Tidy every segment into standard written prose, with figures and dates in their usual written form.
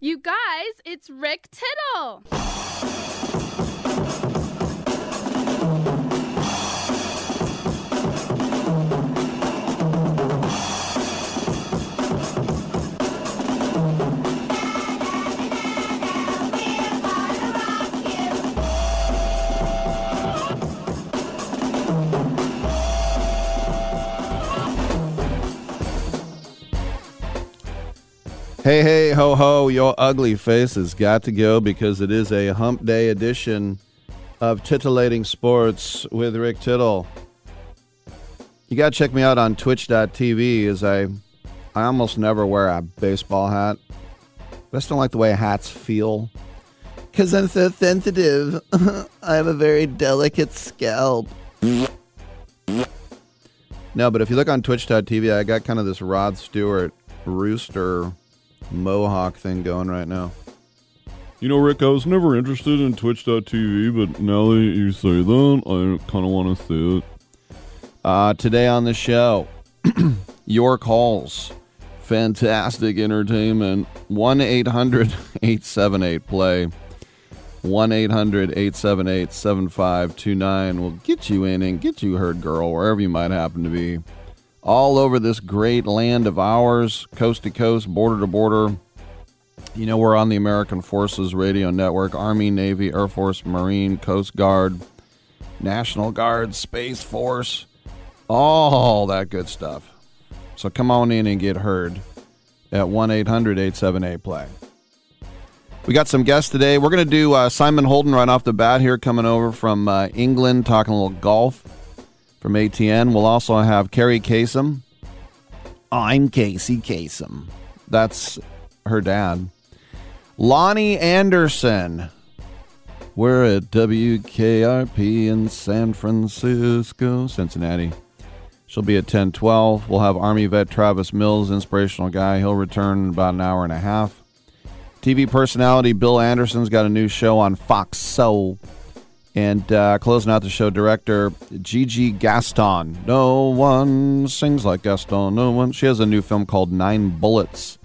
You guys, it's Rick Tittle. Hey, hey, ho, ho, your ugly face has got to go because it is a hump day edition of Titillating Sports with Rick Tittle. You got to check me out on twitch.tv as I almost never wear a baseball hat. I just don't like the way hats feel because I'm so sensitive. I have a very delicate scalp. No, but if you look on twitch.tv, I got kind of this Rod Stewart rooster mohawk thing going right now. You know, Rick, I was never interested in Twitch.tv, but now that you say that, I kind of want to see it. Today on the show, your calls. Fantastic entertainment. 1-800-878-PLAY. 1-800-878-7529 will get you in and get you heard, girl, wherever you might happen to be. All over this great land of ours, coast to coast, border to border. You know, we're on the American Forces Radio Network, Army, Navy, Air Force, Marine, Coast Guard, National Guard, Space Force, all that good stuff. So come on in and get heard at 1-800-878-PLAY. We got some guests today. We're going to do Simon Holden right off the bat here, coming over from England, talking a little golf. From ATN, we'll also have Carrie Kasem. I'm Casey Kasem. That's her dad. Lonnie Anderson. We're at WKRP in San Francisco, Cincinnati. She'll be at 10:12. We'll have Army vet Travis Mills, inspirational guy. He'll return in about an hour and a half. TV personality Bill Anderson's got a new show on Fox Soul. And closing out the show, director Gigi Gaston. No one sings like Gaston. No one. She has a new film called 9 Bullets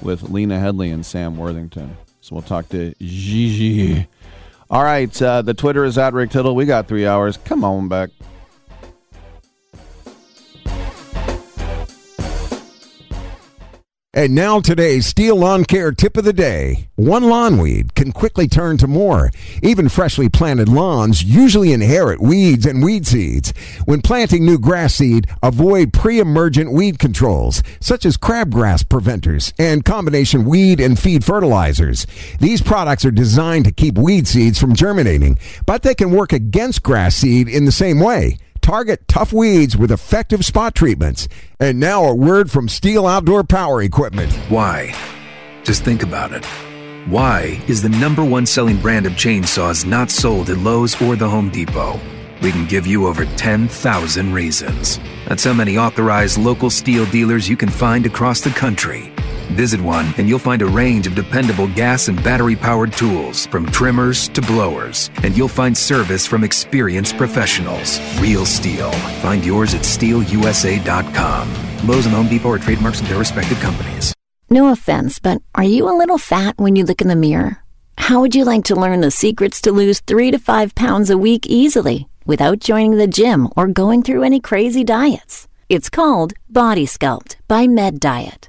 with Lena Headey and Sam Worthington. So we'll talk to Gigi. All right. The Twitter is at Rick Tittle. We got 3 hours. Come on back. And now today's Steel Lawn Care tip of the day. One lawn weed can quickly turn to more. Even freshly planted lawns usually inherit weeds and weed seeds. When planting new grass seed, avoid pre-emergent weed controls, such as crabgrass preventers and combination weed and feed fertilizers. These products are designed to keep weed seeds from germinating, but they can work against grass seed in the same way. Target tough weeds with effective spot treatments. And now a word from Steel Outdoor Power Equipment. Why? Just think about it. Why is the #1 selling brand of chainsaws not sold at Lowe's or the Home Depot? We can give you over 10,000 reasons. That's how many authorized local Steel dealers you can find across the country. Visit one and you'll find a range of dependable gas and battery-powered tools, from trimmers to blowers, and you'll find service from experienced professionals. Real Steel. Find yours at steelusa.com. Lowe's and Home Depot are trademarks of their respective companies. No offense, but are you a little fat when you look in the mirror? How would you like to learn the secrets to lose 3 to 5 pounds a week easily without joining the gym or going through any crazy diets? It's called Body Sculpt by Med Diet.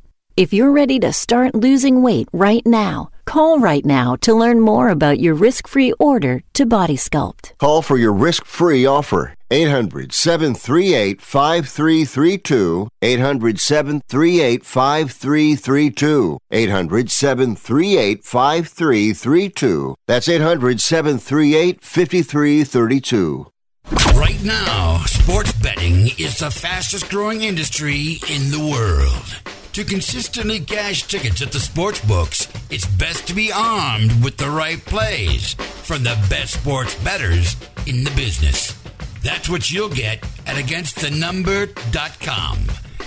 If you're ready to start losing weight right now, call right now to learn more about your risk-free order to Body Sculpt. Call for your risk-free offer. 800-738-5332. 800-738-5332. 800-738-5332. That's 800-738-5332. Right now, sports betting is the fastest-growing industry in the world. To consistently cash tickets at the sports books, it's best to be armed with the right plays from the best sports bettors in the business. That's what you'll get at AgainstTheNumber.com.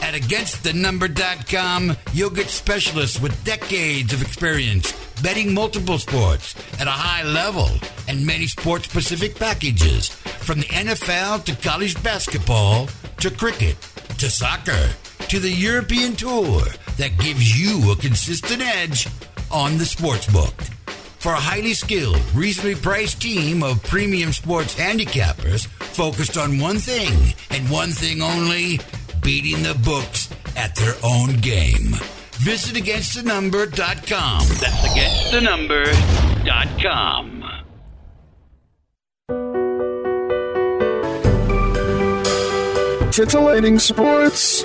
At AgainstTheNumber.com, you'll get specialists with decades of experience betting multiple sports at a high level and many sport-specific packages from the NFL to college basketball to cricket to soccer, to the European tour that gives you a consistent edge on the sportsbook. For a highly skilled, reasonably priced team of premium sports handicappers focused on one thing and one thing only, beating the books at their own game. Visit AgainstTheNumber.com. That's AgainstTheNumber.com. Titillating Sports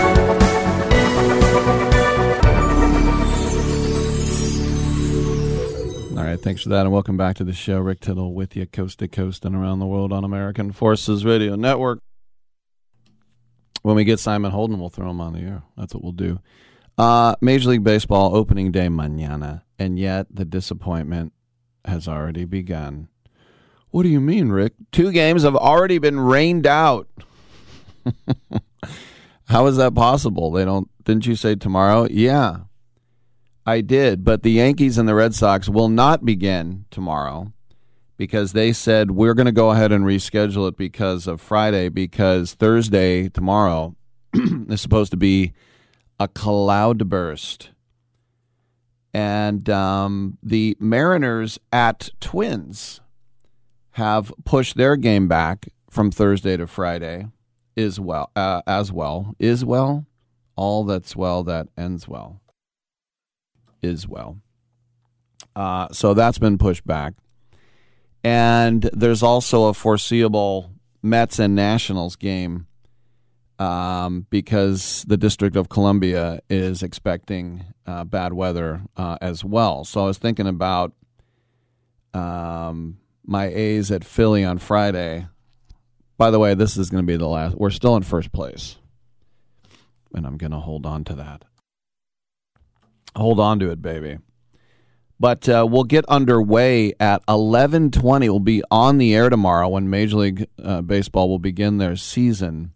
Thanks for that, and welcome back to the show. Rick Tittle with you, coast to coast and around the world on American Forces Radio Network. When we get Simon Holden, we'll throw him on the air. That's what we'll do. Major League Baseball opening day mañana, and yet the disappointment has already begun. What do you mean, Rick? 2 games have already been rained out. How is that possible? Didn't you say tomorrow? Yeah. I did, but the Yankees and the Red Sox will not begin tomorrow because they said we're going to go ahead and reschedule it because of Friday, because Thursday, tomorrow, is supposed to be a cloudburst. And the Mariners at Twins have pushed their game back from Thursday to Friday as well. All that's well that ends well. So that's been pushed back. And there's also a foreseeable Mets and Nationals game because the District of Columbia is expecting bad weather as well. So I was thinking about my A's at Philly on Friday. By the way, this is going to be the last. We're still in first place, and I'm going to hold on to that. Hold on to it, baby. But we'll get underway at 11:20. We'll be on the air tomorrow when Major League Baseball will begin their season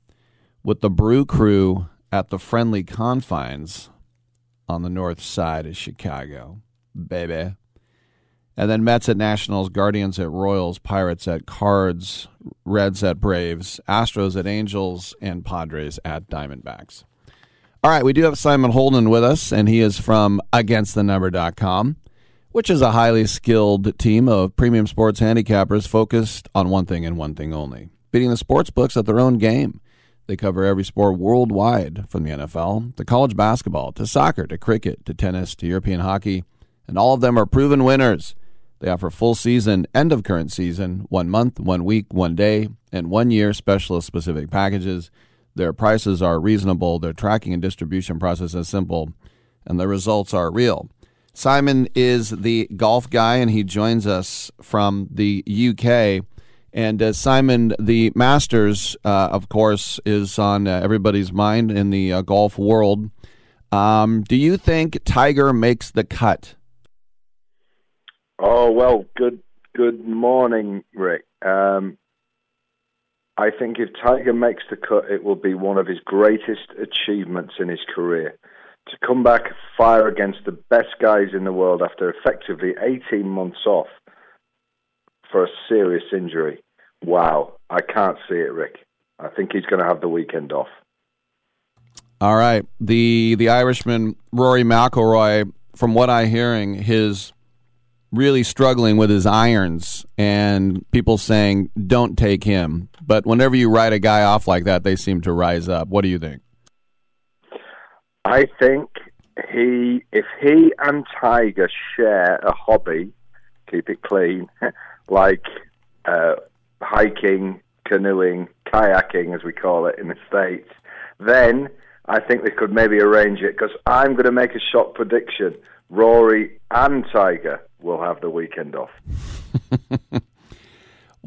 with the Brew Crew at the Friendly Confines on the north side of Chicago, baby. And then Mets at Nationals, Guardians at Royals, Pirates at Cards, Reds at Braves, Astros at Angels, and Padres at Diamondbacks. All right, we do have Simon Holden with us, and he is from AgainstTheNumber.com, which is a highly skilled team of premium sports handicappers focused on one thing and one thing only, beating the sports books at their own game. They cover every sport worldwide, from the NFL to college basketball to soccer to cricket to tennis to European hockey, and all of them are proven winners. They offer full season, end of current season, 1 month, 1 week, 1 day, and 1 year specialist-specific packages. Their prices are reasonable, their tracking and distribution process is simple, and the results are real. Simon is the golf guy, and he joins us from the UK. And Simon, the Masters, of course, is on everybody's mind in the golf world. Do you think Tiger makes the cut? Oh, well, good morning, Rick. I think if Tiger makes the cut, it will be one of his greatest achievements in his career. To come back, fire against the best guys in the world after effectively 18 months off for a serious injury. Wow, I can't see it, Rick. I think he's going to have the weekend off. All right. The Irishman, Rory McIlroy, from what I'm hearing, is really struggling with his irons and people saying, don't take him. But whenever you write a guy off like that, they seem to rise up. What do you think? I think if he and Tiger share a hobby, keep it clean, like hiking, canoeing, kayaking, as we call it in the States, then I think they could maybe arrange it, because I'm going to make a shock prediction. Rory and Tiger will have the weekend off.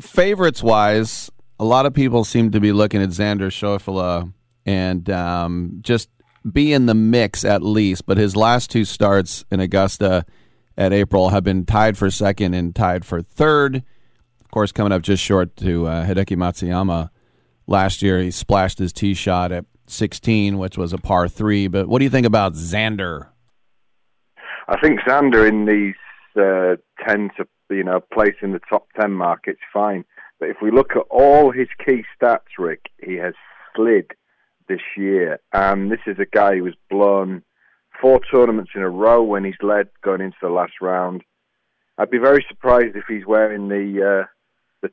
Favorites-wise, a lot of people seem to be looking at Xander Schauffele and just be in the mix at least, but his last two starts in Augusta at April have been tied for second and tied for third. Of course, coming up just short to Hideki Matsuyama. Last year, he splashed his tee shot at 16, which was a par 3. But what do you think about Xander? I think Xander in these tend to, place in the top 10 mark, it's fine. But if we look at all his key stats, Rick, he has slid this year. And this is a guy who was blown 4 tournaments in a row when he's led going into the last round. I'd be very surprised if he's wearing the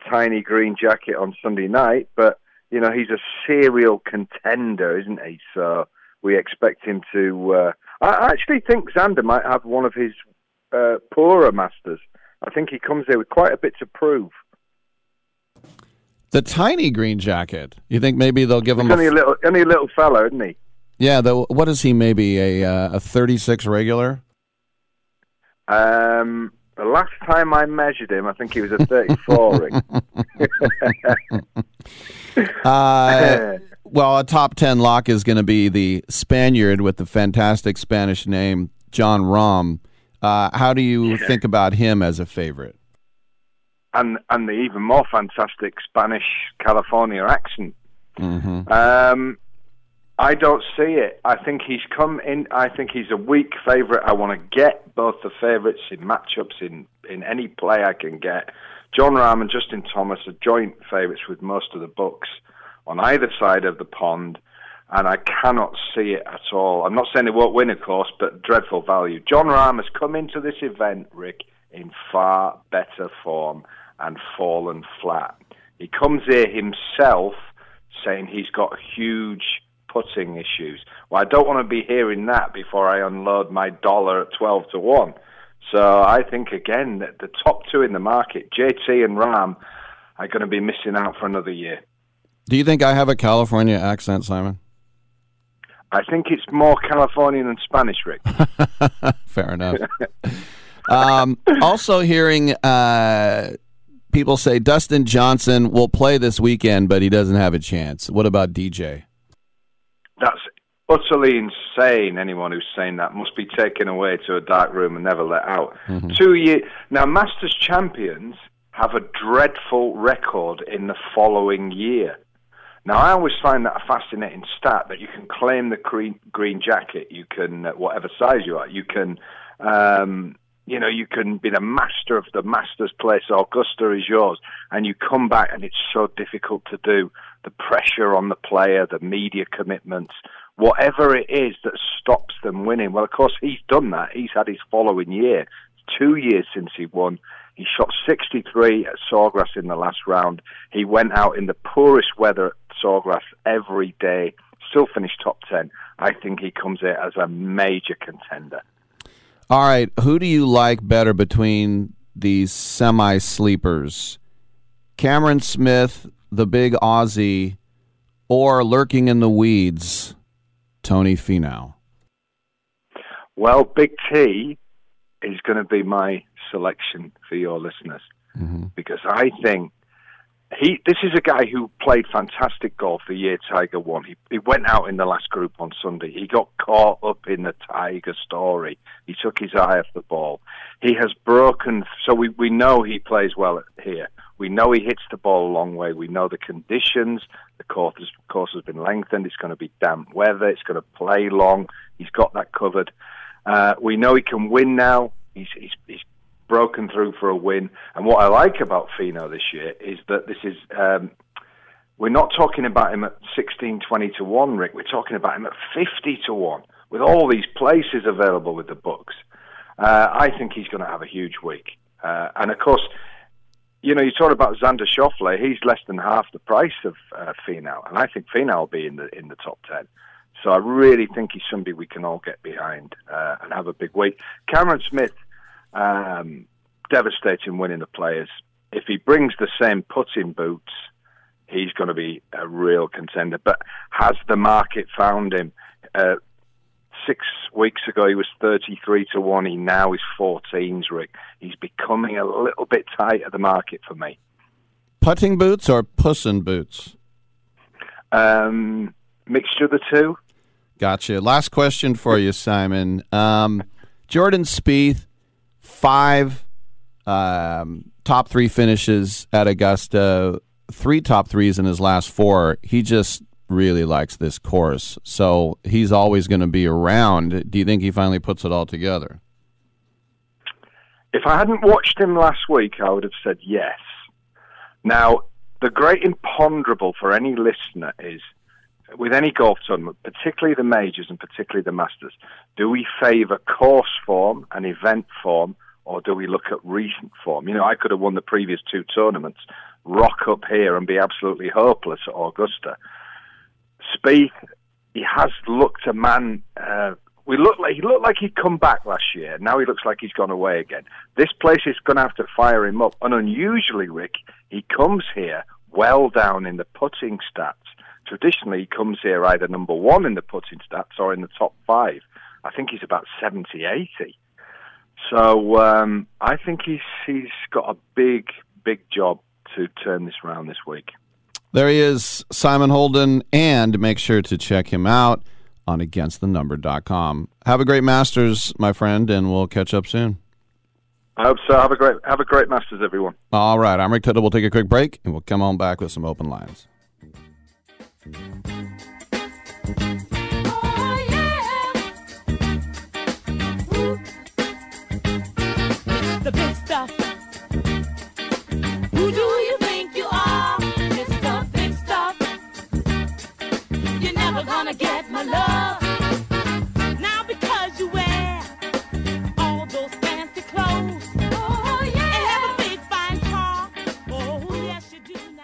tiny green jacket on Sunday night, but he's a serial contender, isn't he? So we expect him to... I actually think Xander might have one of his poorer Masters. I think he comes there with quite a bit to prove. The tiny green jacket. You think maybe they'll give him only a little fella, isn't he? Yeah. What is he? Maybe a 36 regular. The last time I measured him, I think he was a 34. Well, a top 10 lock is going to be the Spaniard with the fantastic Spanish name, John Rahm. How do you think about him as a favorite? And the even more fantastic Spanish California accent. Mm-hmm. I don't see it. I think he's come in. I think he's a weak favorite. I want to get both the favorites in matchups in any play I can get. John Rahm and Justin Thomas are joint favorites with most of the books on either side of the pond, and I cannot see it at all. I'm not saying they won't win, of course, but dreadful value. John Rahm has come into this event, Rick, in far better form and fallen flat. He comes here himself saying he's got huge putting issues. Well, I don't want to be hearing that before I unload my dollar at 12-1. So I think, again, that the top 2 in the market, JT and Rahm, are going to be missing out for another year. Do you think I have a California accent, Simon? I think it's more Californian than Spanish, Rick. Fair enough. Also hearing people say Dustin Johnson will play this weekend, but he doesn't have a chance. What about DJ? That's utterly insane. Anyone who's saying that must be taken away to a dark room and never let out. Mm-hmm. 2 years. Now, Masters champions have a dreadful record in the following year. Now, I always find that a fascinating stat, that you can claim the green jacket, you can, whatever size you are, you can... you can be the master of the Masters place, Augusta is yours, and you come back and it's so difficult to do. The pressure on the player, the media commitments, whatever it is that stops them winning. Well, of course, he's done that. He's had his following year. 2 years since he won. He shot 63 at Sawgrass in the last round. He went out in the poorest weather at Sawgrass every day, still finished top 10. I think he comes here as a major contender. All right, who do you like better between these semi-sleepers? Cameron Smith, the big Aussie, or lurking in the weeds, Tony Finau? Well, Big T is going to be my selection for your listeners. Mm-hmm. Because I think this is a guy who played fantastic golf the year Tiger won. He went out in the last group on Sunday. He got caught up in the Tiger story. He took his eye off the ball. He has broken, so we know he plays well here. We know he hits the ball a long way. We know the conditions. The course has been lengthened. It's going to be damp weather. It's going to play long. He's got that covered. We know he can win now. He's broken through for a win. And what I like about Finau this year is that this is we're not talking about him at 16, 20 to 1, Rick. We're talking about him at 50 to 1 with all these places available with the books. I think he's going to have a huge week. And, of course, you talk about Xander Schauffele. He's less than half the price of Finau, and I think Finau will be in the top 10. So I really think he's somebody we can all get behind and have a big week. Cameron Smith, devastating winning the Players. If he brings the same putting boots, he's going to be a real contender. But has the market found him? 6 weeks ago, he was 33 to 1. He now is 14s, Rick. He's becoming a little bit tight at the market for me. Putting boots or puss in boots? Mixture of the two. Gotcha. Last question for you, Simon. Jordan Spieth, 5 top 3 finishes at Augusta, 3 top 3s in his last 4. He just really likes this course, so he's always going to be around. Do you think he finally puts it all together? If I hadn't watched him last week, I would have said yes. Now, the great imponderable for any listener is, with any golf tournament, particularly the majors and particularly the Masters, do we favour course form and event form, or do we look at recent form? I could have won the previous 2 tournaments, rock up here and be absolutely hopeless at Augusta. Spieth, he has looked a man. He looked like he'd come back last year. Now he looks like he's gone away again. This place is going to have to fire him up. And unusually, Rick, he comes here well down in the putting stats. Traditionally, he comes here either number 1 in the putting stats or in the top 5. I think he's about 70, 80. So I think he's got a big, big job to turn this round this week. There he is, Simon Holden, and make sure to check him out on AgainstTheNumber.com. Have a great Masters, my friend, and we'll catch up soon. I hope so. Have a great Masters, everyone. All right, I'm Rick Tittle. We'll take a quick break, and we'll come on back with some open lines. Oh, yeah. Ooh. The big stuff. Who do you think you are? It's the big stuff. You're never gonna get my love. Now because you wear all those fancy clothes. Oh, yeah. And have a big fine car. Oh, yes, you do now.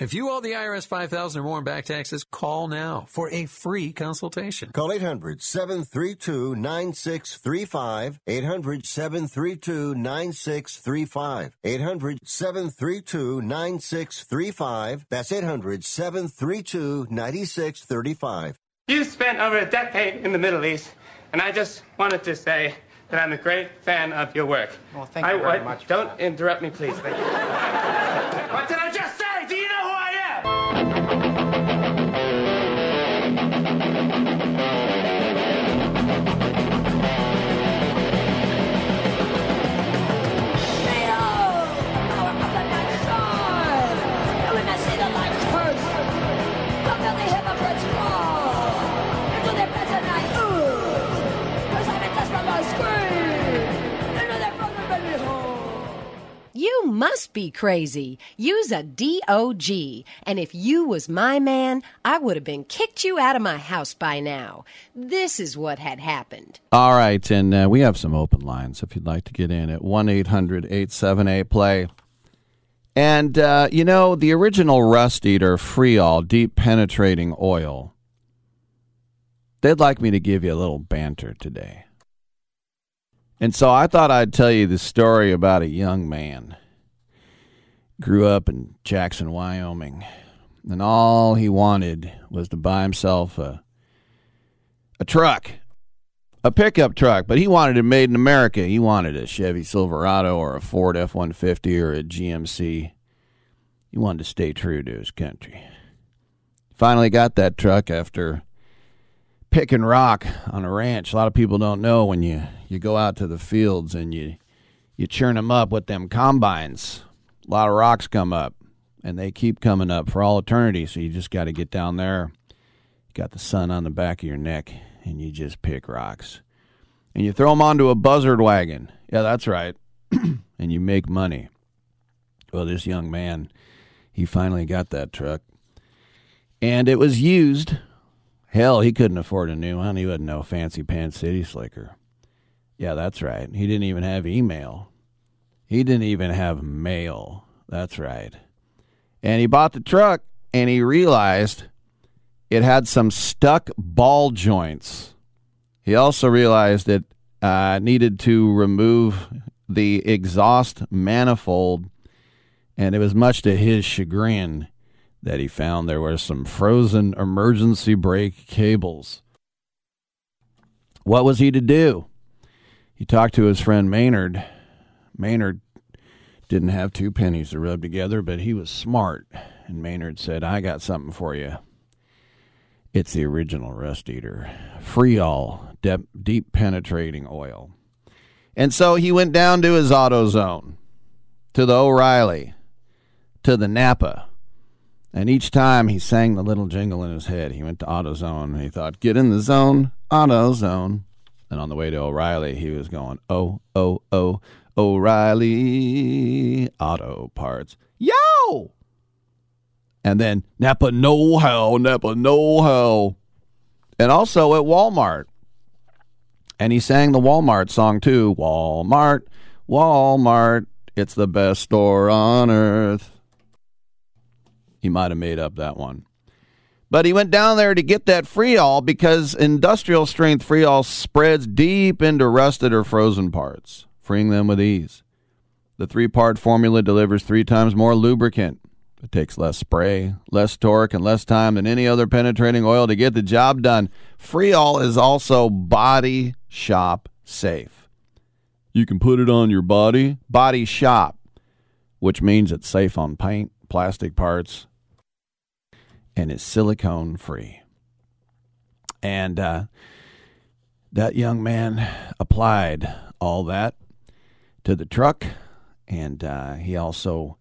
If you owe the IRS $5,000 or more in back taxes, call now for a free consultation. Call 800-732-9635, 800-732-9635, 800-732-9635. That's 800-732-9635. You spent over a decade in the Middle East, and I just wanted to say that I'm a great fan of your work. Well, thank you very much. Don't interrupt me, please. Thank you. What did I just say? Do you know who I am? And when I see the lights first, how can the hypocrites fall? Do they better than I do? Because I'm a test from my screen. I know they're from the baby's home. You must be crazy. You's a D.O.G. And if you was my man, I would have been kicked you out of my house by now. This is what had happened. All right, and we have some open lines if you'd like to get in at 1-800-878-PLAY. And, you know, the original rust eater, Friol, deep penetrating oil, they'd like me to give you a little banter today. And so I thought I'd tell you the story about a young man. Grew up in Jackson, Wyoming, and all he wanted was to buy himself a truck, a pickup truck, but he wanted it made in America. He wanted a Chevy Silverado or a Ford F-150 or a GMC. He wanted to stay true to his country. Finally got that truck after picking rock on a ranch. A lot of people don't know when you go out to the fields and you churn them up with them combines. A lot of rocks come up, and they keep coming up for all eternity, so you just got to get down there. You got the sun on the back of your neck, and you just pick rocks. And you throw them onto a buzzard wagon. Yeah, that's right. And you make money. Well, this young man, he finally got that truck, and it was used. Hell, he couldn't afford a new one. He wasn't no fancy pants city slicker. Yeah, that's right. He didn't even have email. He didn't even have mail. That's right. And he bought the truck, and he realized it had some stuck ball joints. He also realized it needed to remove the exhaust manifold, and it was much to his chagrin that he found there were some frozen emergency brake cables. What was he to do? He talked to his friend Maynard. Maynard didn't have two pennies to rub together, but he was smart. And Maynard said, I got something for you. It's the original rust eater, Friol, deep penetrating oil. And so he went down to his AutoZone, to the O'Reilly, to the Napa. And each time he sang the little jingle in his head. He went to AutoZone, and he thought, get in the zone, AutoZone. And on the way to O'Reilly, he was going, oh, oh, oh, O'Reilly Auto Parts. Yo! And then Napa know-how, Napa know-how. And also at Walmart. And he sang the Walmart song, too. Walmart, Walmart, it's the best store on earth. He might have made up that one. But he went down there to get that Friol because industrial strength Friol spreads deep into rusted or frozen parts, freeing them with ease. The three-part formula delivers 3 times more lubricant. It takes less spray, less torque, and less time than any other penetrating oil to get the job done. Friol is also body shop safe. You can put it on your body. Body shop, which means it's safe on paint, plastic parts, and is silicone free. And that young man applied all that to the truck, and he also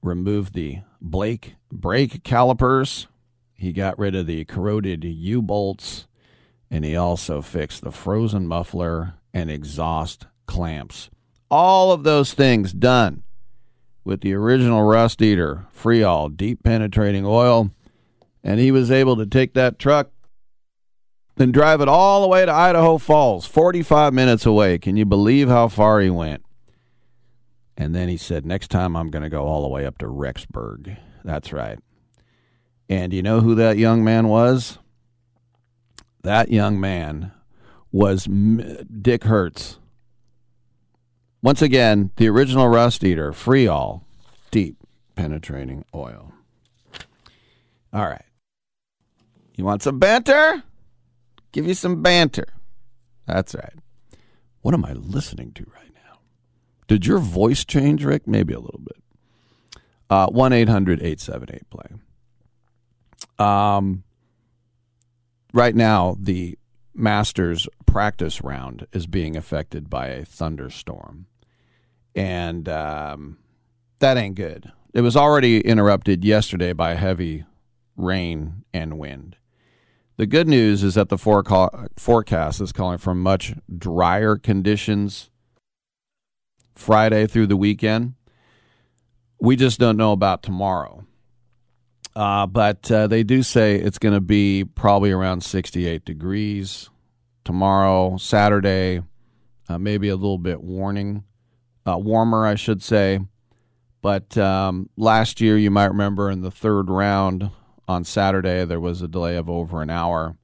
removed the brake calipers. He got rid of the corroded U-bolts, and he also fixed the frozen muffler and exhaust clamps. All of those things done with the original Rust Eater Friol deep penetrating oil, and he was able to take that truck and drive it all the way to Idaho Falls, 45 minutes away. Can you believe how far he went? And then he said, next time I'm going to go all the way up to Rexburg. That's right. And you know who that young man was? That young man was Dick Hertz. Once again, the original Rust Eater, Friol, deep penetrating oil. All right. You want some banter? Give you some banter. That's right. What am I listening to right now? Did your voice change, Rick? Maybe a little bit. 1-800-878-PLAY. Right now, the Masters practice round is being affected by a thunderstorm. And that ain't good. It was already interrupted yesterday by heavy rain and wind. The good news is that the forecast is calling for much drier conditions Friday through the weekend. We just don't know about tomorrow. But they do say it's going to be probably around 68 degrees tomorrow, Saturday, maybe a little bit warmer, I should say. But last year, you might remember in the third round on Saturday, there was a delay of over an hour.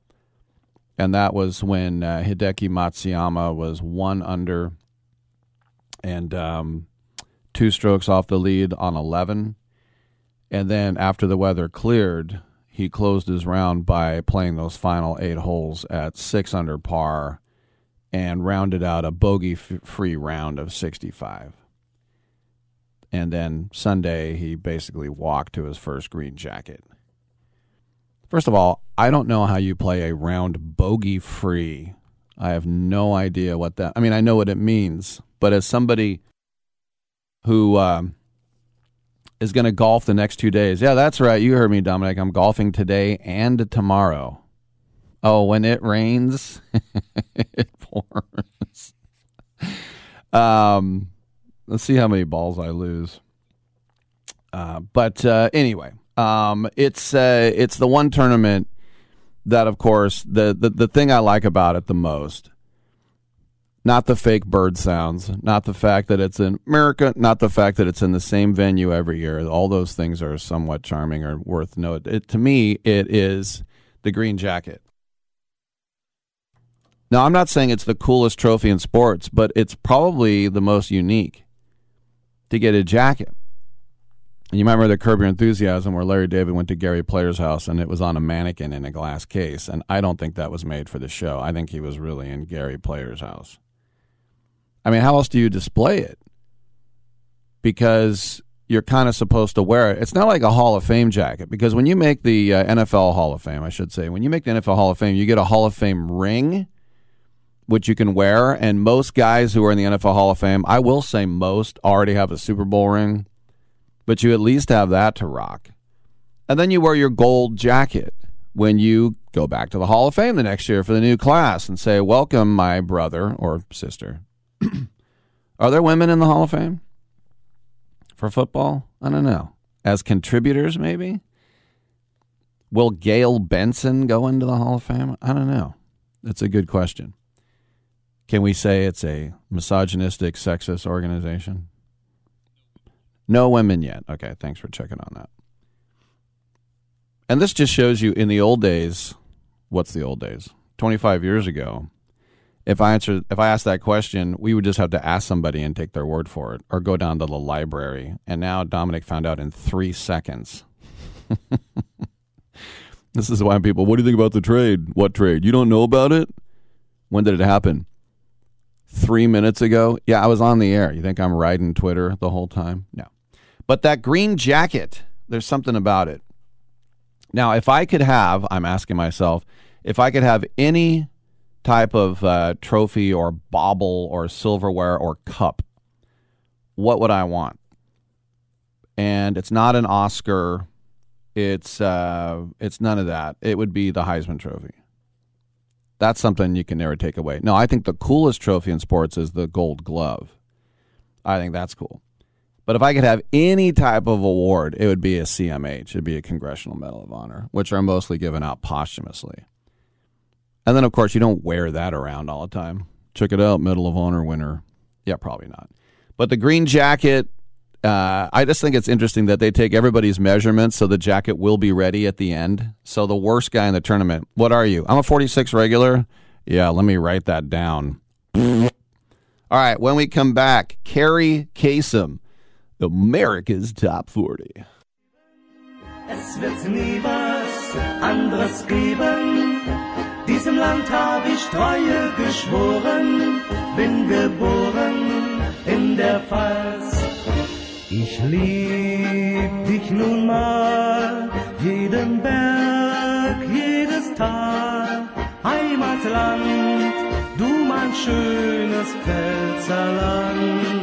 And that was when Hideki Matsuyama was 1 under and 2 strokes off the lead on 11. And then after the weather cleared, he closed his round by playing those final 8 holes at 6 under par and rounded out a bogey-free round of 65. And then Sunday, he basically walked to his first green jacket. First of all, I don't know how you play a round bogey-free. I have no idea what that... I mean, I know what it means. But as somebody who is going to golf the next 2 days, yeah, that's right. You heard me, Dominic. I'm golfing today and tomorrow. Oh, when it rains, it pours. Let's see how many balls I lose. But anyway, it's the one tournament that, of course, the thing I like about it the most. Not the fake bird sounds, not the fact that it's in America, not the fact that it's in the same venue every year. All those things are somewhat charming or worth note. To me, it is the green jacket. Now, I'm not saying it's the coolest trophy in sports, but it's probably the most unique to get a jacket. And you might remember the Curb Your Enthusiasm where Larry David went to Gary Player's house and it was on a mannequin in a glass case. And I don't think that was made for the show. I think he was really in Gary Player's house. I mean, how else do you display it? Because you're kind of supposed to wear it. It's not like a Hall of Fame jacket, because when you make the NFL Hall of Fame, I should say, when you make the NFL Hall of Fame, you get a Hall of Fame ring, which you can wear. And most guys who are in the NFL Hall of Fame, I will say most, already have a Super Bowl ring, but you at least have that to rock. And then you wear your gold jacket when you go back to the Hall of Fame the next year for the new class and say, welcome, my brother or sister. Are there women in the Hall of Fame for football? I don't know. As contributors, maybe? Will Gail Benson go into the Hall of Fame? I don't know. That's a good question. Can we say it's a misogynistic, sexist organization? No women yet. Okay, thanks for checking on that. And this just shows you in the old days, what's the old days? 25 years ago, if I asked that question, we would just have to ask somebody and take their word for it or go down to the library. And now Dominic found out in 3 seconds. This is why people, what do you think about the trade? What trade? You don't know about it? When did it happen? 3 minutes ago? Yeah, I was on the air. You think I'm riding Twitter the whole time? No. But that green jacket, there's something about it. Now, if I could have, I'm asking myself, if I could have any type of trophy or bauble or silverware or cup, what would I want? And it's not an Oscar. It's none of that. It would be the Heisman Trophy. That's something you can never take away. No, I think the coolest trophy in sports is the Gold Glove. I think that's cool. But if I could have any type of award, it would be a CMH. It'd be a Congressional Medal of Honor, which are mostly given out posthumously. And then, of course, you don't wear that around all the time. Check it out, Medal of Honor winner. Yeah, probably not. But the green jacket, I just think it's interesting that they take everybody's measurements so the jacket will be ready at the end. So the worst guy in the tournament, what are you? I'm a 46 regular. Yeah, let me write that down. All right, when we come back, Kerry Kasem, America's Top 40. Es wird nie was anderes geben. Diesem Land habe ich Treue geschworen. Bin geboren in der Pfalz. Ich lieb dich nun mal, jeden Berg, jedes Tal, Heimatland, du mein schönes Pfälzerland.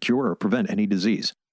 cure, or prevent any disease.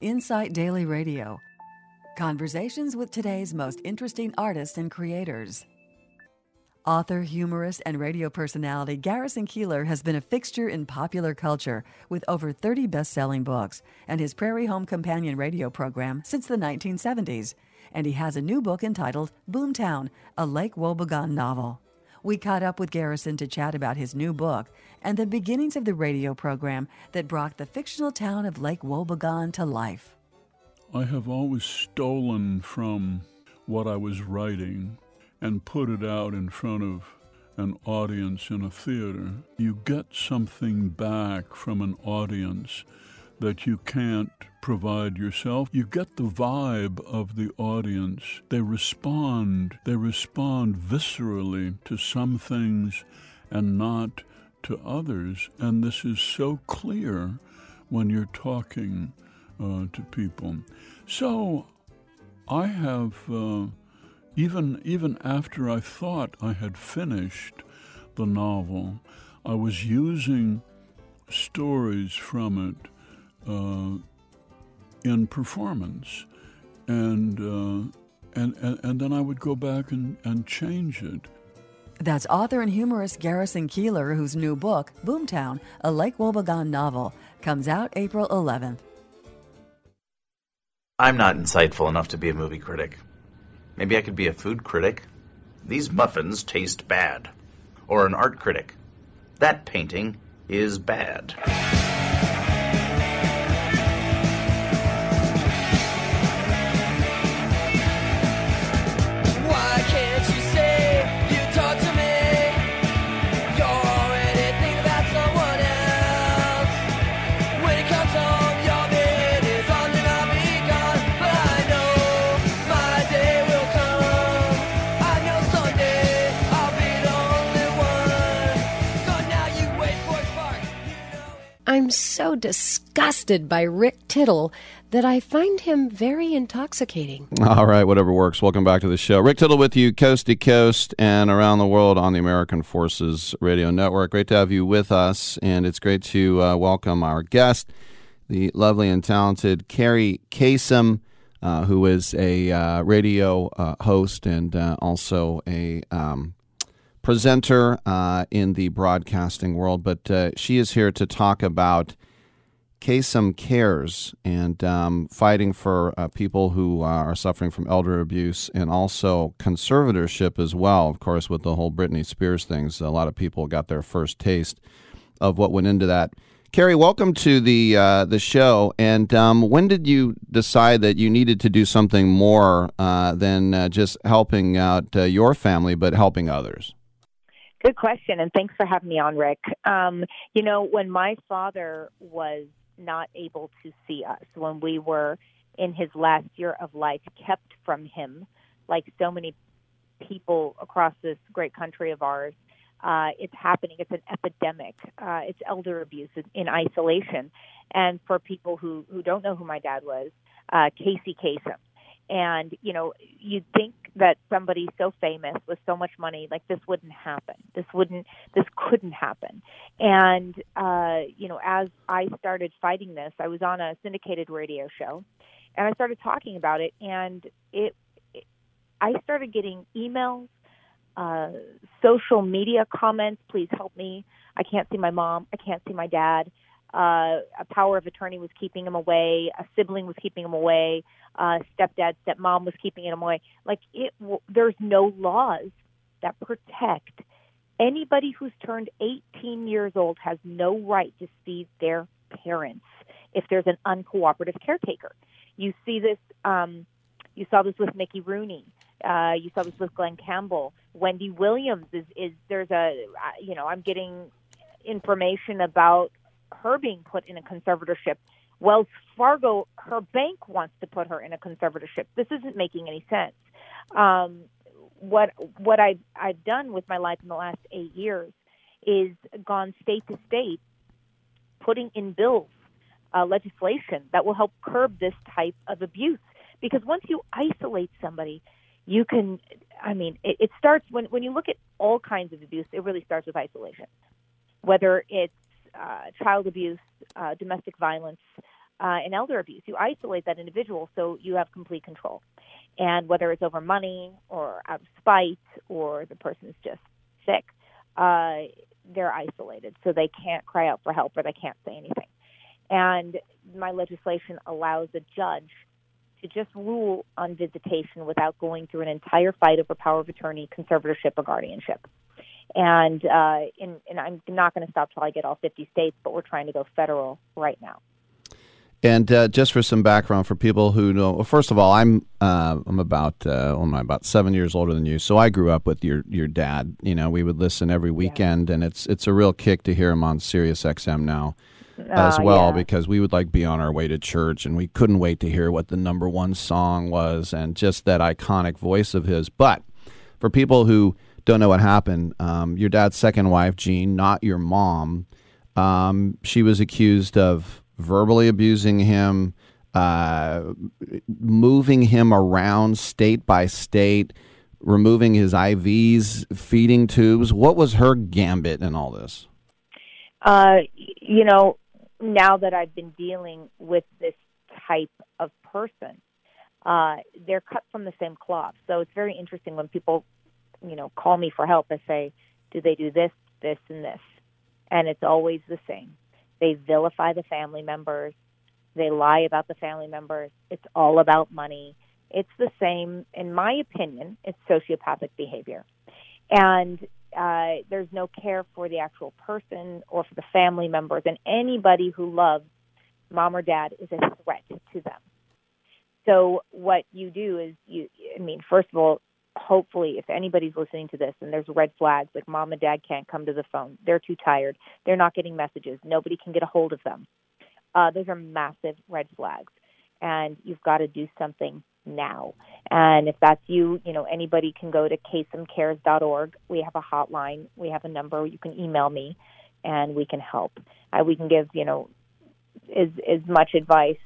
Insight Daily Radio. Conversations with today's most interesting artists and creators. Author, humorist, and radio personality Garrison Keillor has been a fixture in popular culture with over 30 best-selling books and his Prairie Home Companion radio program since the 1970s. And he has a new book entitled Boomtown, a Lake Wobegon novel. We caught up with Garrison to chat about his new book and the beginnings of the radio program that brought the fictional town of Lake Wobegon to life. I have always stolen from what I was writing and put it out in front of an audience in a theater. You get something back from an audience that you can't provide yourself. You get the vibe of the audience. They respond viscerally to some things and not to others. And this is so clear when you're talking to people. So I have, even after I thought I had finished the novel, I was using stories from it in performance, and then I would go back and change it. That's author and humorist Garrison Keillor, whose new book, Boomtown, a Lake Wobegon novel, comes out April 11th. I'm not insightful enough to be a movie critic. Maybe I could be a food critic. These muffins taste bad. Or an art critic. That painting is bad. I'm so disgusted by Rick Tittle that I find him very intoxicating. All right, whatever works. Welcome back to the show. Rick Tittle with you, coast to coast and around the world on the American Forces Radio Network. Great to have you with us, and it's great to welcome our guest, the lovely and talented Carrie Kasem, who is a radio host and also a presenter in the broadcasting world, but she is here to talk about Kasem Cares and fighting for people who are suffering from elder abuse and also conservatorship as well. Of course, with the whole Britney Spears things, a lot of people got their first taste of what went into that. Carrie, welcome to the show. And when did you decide that you needed to do something more than just helping out your family, but helping others? Good question, and thanks for having me on, Rick. When my father was not able to see us, when we were in his last year of life, kept from him, like so many people across this great country of ours, it's happening. It's an epidemic. It's elder abuse in isolation. And for people who don't know who my dad was, Casey Kasem. And, you'd think that somebody so famous with so much money, like this wouldn't happen. This couldn't happen. And, as I started fighting this, I was on a syndicated radio show and I started talking about it. And I started getting emails, social media comments, please help me. I can't see my mom. I can't see my dad. A power of attorney was keeping him away. A sibling was keeping him away. Stepdad, stepmom was keeping him away. There's no laws that protect anybody who's turned 18 years old has no right to see their parents if there's an uncooperative caretaker. You see this. You saw this with Mickey Rooney. You saw this with Glenn Campbell. Wendy Williams is there's a I'm getting information about her being put in a conservatorship. Wells Fargo, her bank wants to put her in a conservatorship. This isn't making any sense. What I've done with my life in the last 8 years is gone state to state, putting in bills, legislation that will help curb this type of abuse. Because once you isolate somebody, you can, it starts when you look at all kinds of abuse, it really starts with isolation, whether it's child abuse, domestic violence, and elder abuse. You isolate that individual so you have complete control. And whether it's over money or out of spite or the person's just sick, they're isolated. So they can't cry out for help or they can't say anything. And my legislation allows a judge to just rule on visitation without going through an entire fight over power of attorney, conservatorship, or guardianship. And and I'm not going to stop till I get all 50 states, but we're trying to go federal right now. And just for some background for people who know, well, first of all, I'm about 7 years older than you, so I grew up with your dad. We would listen every weekend, and it's a real kick to hear him on Sirius XM now. As well, because we would be on our way to church and we couldn't wait to hear what the number one song was and just that iconic voice of his. But for people who don't know what happened, your dad's second wife, Jean, not your mom, she was accused of verbally abusing him, moving him around state by state, removing his IVs, feeding tubes. What was her gambit in all this? Now that I've been dealing with this type of person, they're cut from the same cloth. So it's very interesting when people, call me for help. I say, do they do this, this, and this? And it's always the same. They vilify the family members. They lie about the family members. It's all about money. It's the same, in my opinion, it's sociopathic behavior. And there's no care for the actual person or for the family members. And anybody who loves mom or dad is a threat to them. So what you do is, first of all, hopefully if anybody's listening to this and there's red flags, like mom and dad can't come to the phone, they're too tired, they're not getting messages, nobody can get a hold of them. Those are massive red flags. And you've got to do something now. And if that's you, anybody can go to casesomecares.org. We have a hotline. We have a number. You can email me and we can help. We can give, as much advice.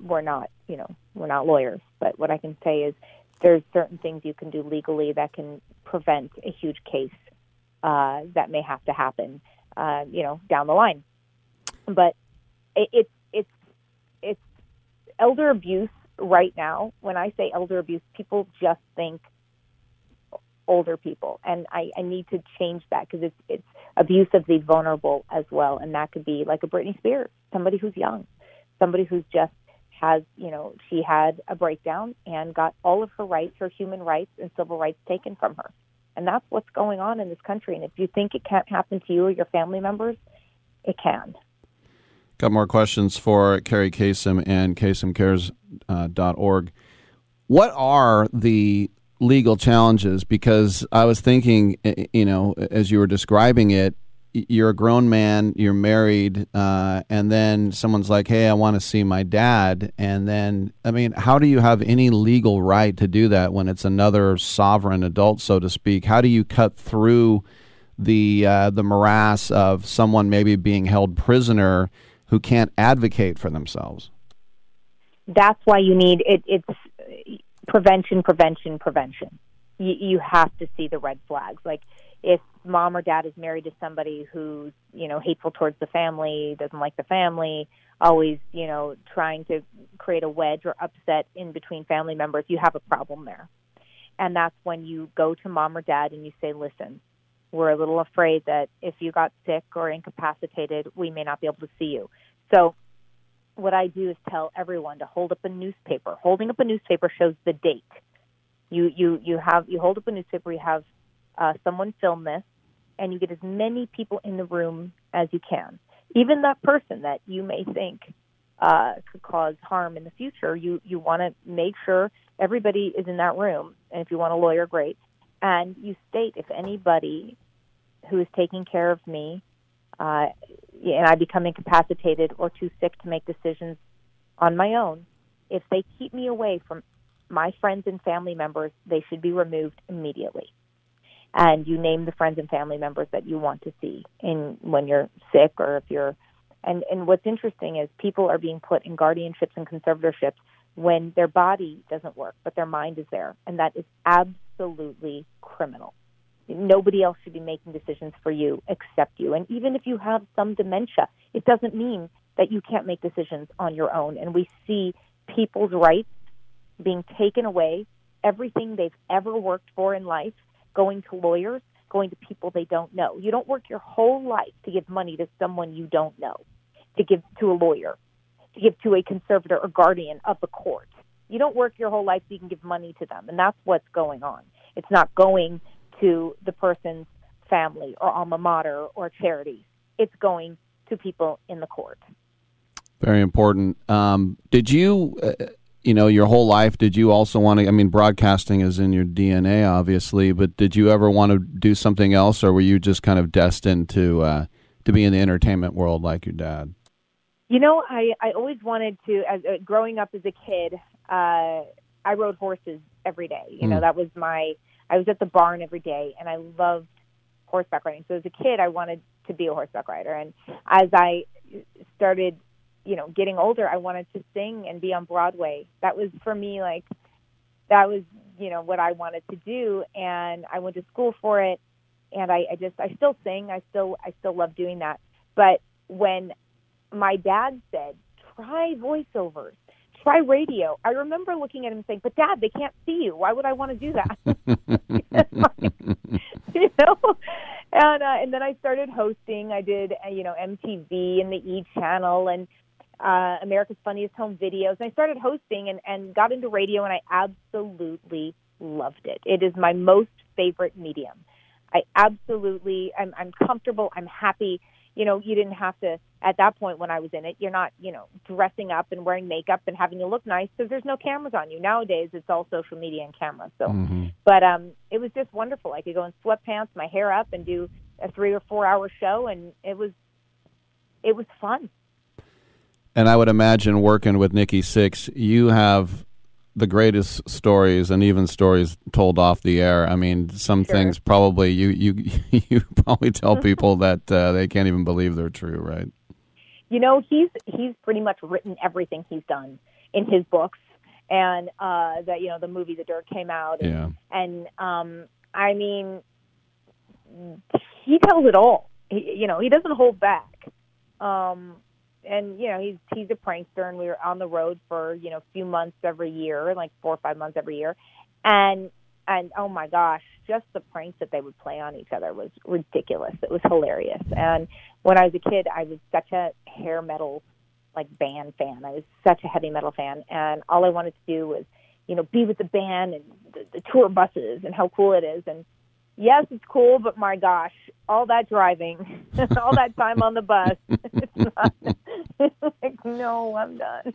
We're not lawyers, but what I can say is there's certain things you can do legally that can prevent a huge case that may have to happen, down the line. But it's elder abuse right now. When I say elder abuse, people just think older people, and I need to change that, because it's abuse of the vulnerable as well, and that could be like a Britney Spears, somebody who's young. Somebody who's just has, she had a breakdown and got all of her rights, her human rights and civil rights taken from her. And that's what's going on in this country. And if you think it can't happen to you or your family members, it can. Got more questions for Carrie Kasem and KasemCares.org. What are the legal challenges? Because I was thinking, as you were describing it, you're a grown man, you're married, and then someone's like, hey, I want to see my dad. And then, how do you have any legal right to do that when it's another sovereign adult, so to speak? How do you cut through the morass of someone maybe being held prisoner who can't advocate for themselves? That's why you need it. It's prevention. You have to see the red flags. Like, if mom or dad is married to somebody who's, hateful towards the family, doesn't like the family, always, trying to create a wedge or upset in between family members, you have a problem there. And that's when you go to mom or dad and you say, listen, we're a little afraid that if you got sick or incapacitated, we may not be able to see you. So what I do is tell everyone to hold up a newspaper. Holding up a newspaper shows the date. You hold up a newspaper, you have someone film this, and you get as many people in the room as you can. Even that person that you may think could cause harm in the future, you want to make sure everybody is in that room, and if you want a lawyer, great. And you state, if anybody who is taking care of me and I become incapacitated or too sick to make decisions on my own, if they keep me away from my friends and family members, they should be removed immediately. And you name the friends and family members that you want to see when you're sick, or if you're... And what's interesting is people are being put in guardianships and conservatorships when their body doesn't work, but their mind is there. And that is absolutely criminal. Nobody else should be making decisions for you except you. And even if you have some dementia, it doesn't mean that you can't make decisions on your own. And we see people's rights being taken away, everything they've ever worked for in life, going to lawyers, going to people they don't know. You don't work your whole life to give money to someone you don't know, to give to a lawyer, to give to a conservator or guardian of the court. You don't work your whole life so you can give money to them, and that's what's going on. It's not going to the person's family or alma mater or charity. It's going to people in the court. Very important. Did you... your whole life, did you also want to, broadcasting is in your DNA, obviously, but did you ever want to do something else, or were you just kind of destined to be in the entertainment world like your dad? I always wanted to, as growing up as a kid, I rode horses every day. That was I was at the barn every day, and I loved horseback riding. So as a kid, I wanted to be a horseback rider. And as I started getting older, I wanted to sing and be on Broadway. That was for me, what I wanted to do. And I went to school for it. And I still sing. I still love doing that. But when my dad said, try voiceovers, try radio, I remember looking at him saying, but Dad, they can't see you. Why would I want to do that? And then I started hosting. I did, MTV and the E! Channel. And America's Funniest Home Videos. And I started hosting and got into radio, and I absolutely loved it. It is my most favorite medium. I'm comfortable. I'm happy. You know, you didn't have to, at that point when I was in it, you're not, you know, dressing up and wearing makeup and having to look nice because there's no cameras on you. Nowadays, it's all social media and cameras. So, but it was just wonderful. I could go in sweatpants, my hair up, and do a 3 or 4 hour show, and it was fun. And I would imagine working with Nikki Sixx, you have the greatest stories, and even stories told off the air. I mean, some things probably you probably tell people that they can't even believe they're true, right? You know, he's pretty much written everything he's done in his books, and that, you know, the movie The Dirt came out, and I mean, he tells it all. He doesn't hold back. And, you know, he's a prankster, and we were on the road for, you know, a few months every year, like 4 or 5 months every year. And oh, my gosh, just the pranks that they would play on each other was ridiculous. It was hilarious. And when I was a kid, I was such a hair metal, like, band fan. I was such a heavy metal fan. And all I wanted to do was, you know, be with the band and the tour buses and how cool it is. And, yes, it's cool, but my gosh, all that driving, all that time on the bus. No, I'm done.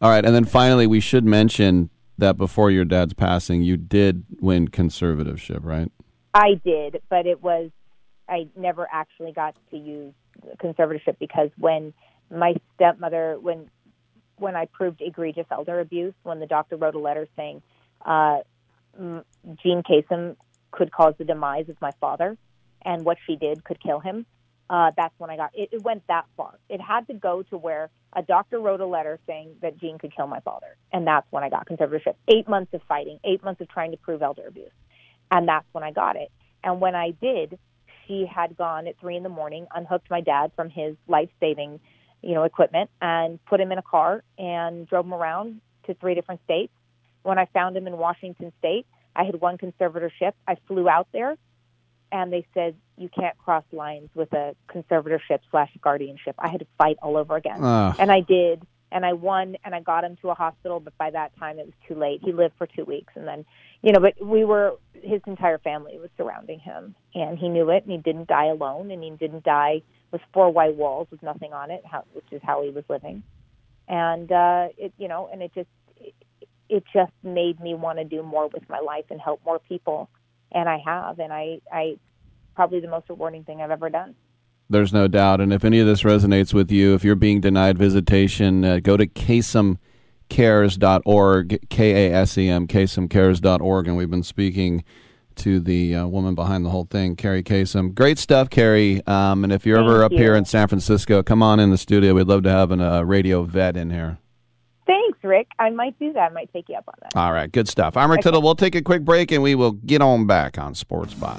All right, and then finally, we should mention that before your dad's passing, you did win conservatorship, right? I did, but I never actually got to use conservatorship because when my stepmother, when I proved egregious elder abuse, when the doctor wrote a letter saying Jean Kasem could cause the demise of my father, and what she did could kill him. That's when I got it. It went that far. It had to go to where a doctor wrote a letter saying that Jean could kill my father, and that's when I got conservatorship. 8 months of fighting, 8 months of trying to prove elder abuse, and that's when I got it. And when I did, she had gone at 3 a.m, unhooked my dad from his life-saving, equipment, and put him in a car and drove him around to 3 different states. When I found him in Washington State, I had won conservatorship. I flew out there, and they said, you can't cross lines with a conservatorship/guardianship. I had to fight all over again. And I did, and I won, and I got him to a hospital, but by that time it was too late. He lived for 2 weeks, and then, but his entire family was surrounding him, and he knew it, and he didn't die alone, and he didn't die with 4 white walls with nothing on it, which is how he was living. And, it just made me want to do more with my life and help more people. And I have, and I probably the most rewarding thing I've ever done. There's no doubt. And if any of this resonates with you, if you're being denied visitation, go to KasemCares.org, KASEM, KasemCares.org. And we've been speaking to the woman behind the whole thing, Carrie Kasem. Great stuff, Carrie. And if you're ever up here in San Francisco, come on in the studio. We'd love to have a radio vet in here. Thanks, Rick. I might do that. I might take you up on that. All right. Good stuff. I'm Rick Tittle. We'll take a quick break, and we will get on back on Sports Byline.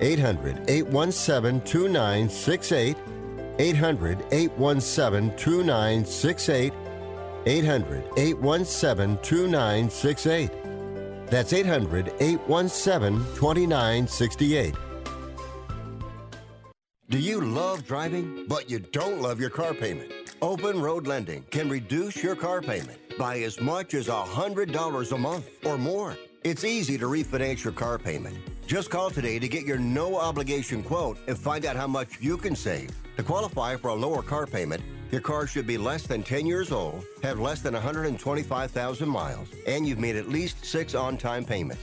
800-817-2968. 800-817-2968. 800-817-2968. That's 800-817-2968. Do you love driving, but you don't love your car payment? Open Road Lending can reduce your car payment by as much as $100 a month or more. It's easy to refinance your car payment. Just call today to get your no-obligation quote and find out how much you can save. To qualify for a lower car payment, your car should be less than 10 years old, have less than 125,000 miles, and you've made at least 6 on-time payments.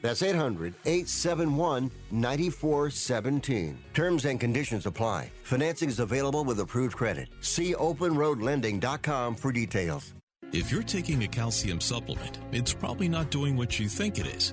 That's 800-871-9417. Terms and conditions apply. Financing is available with approved credit. See openroadlending.com for details. If you're taking a calcium supplement, it's probably not doing what you think it is.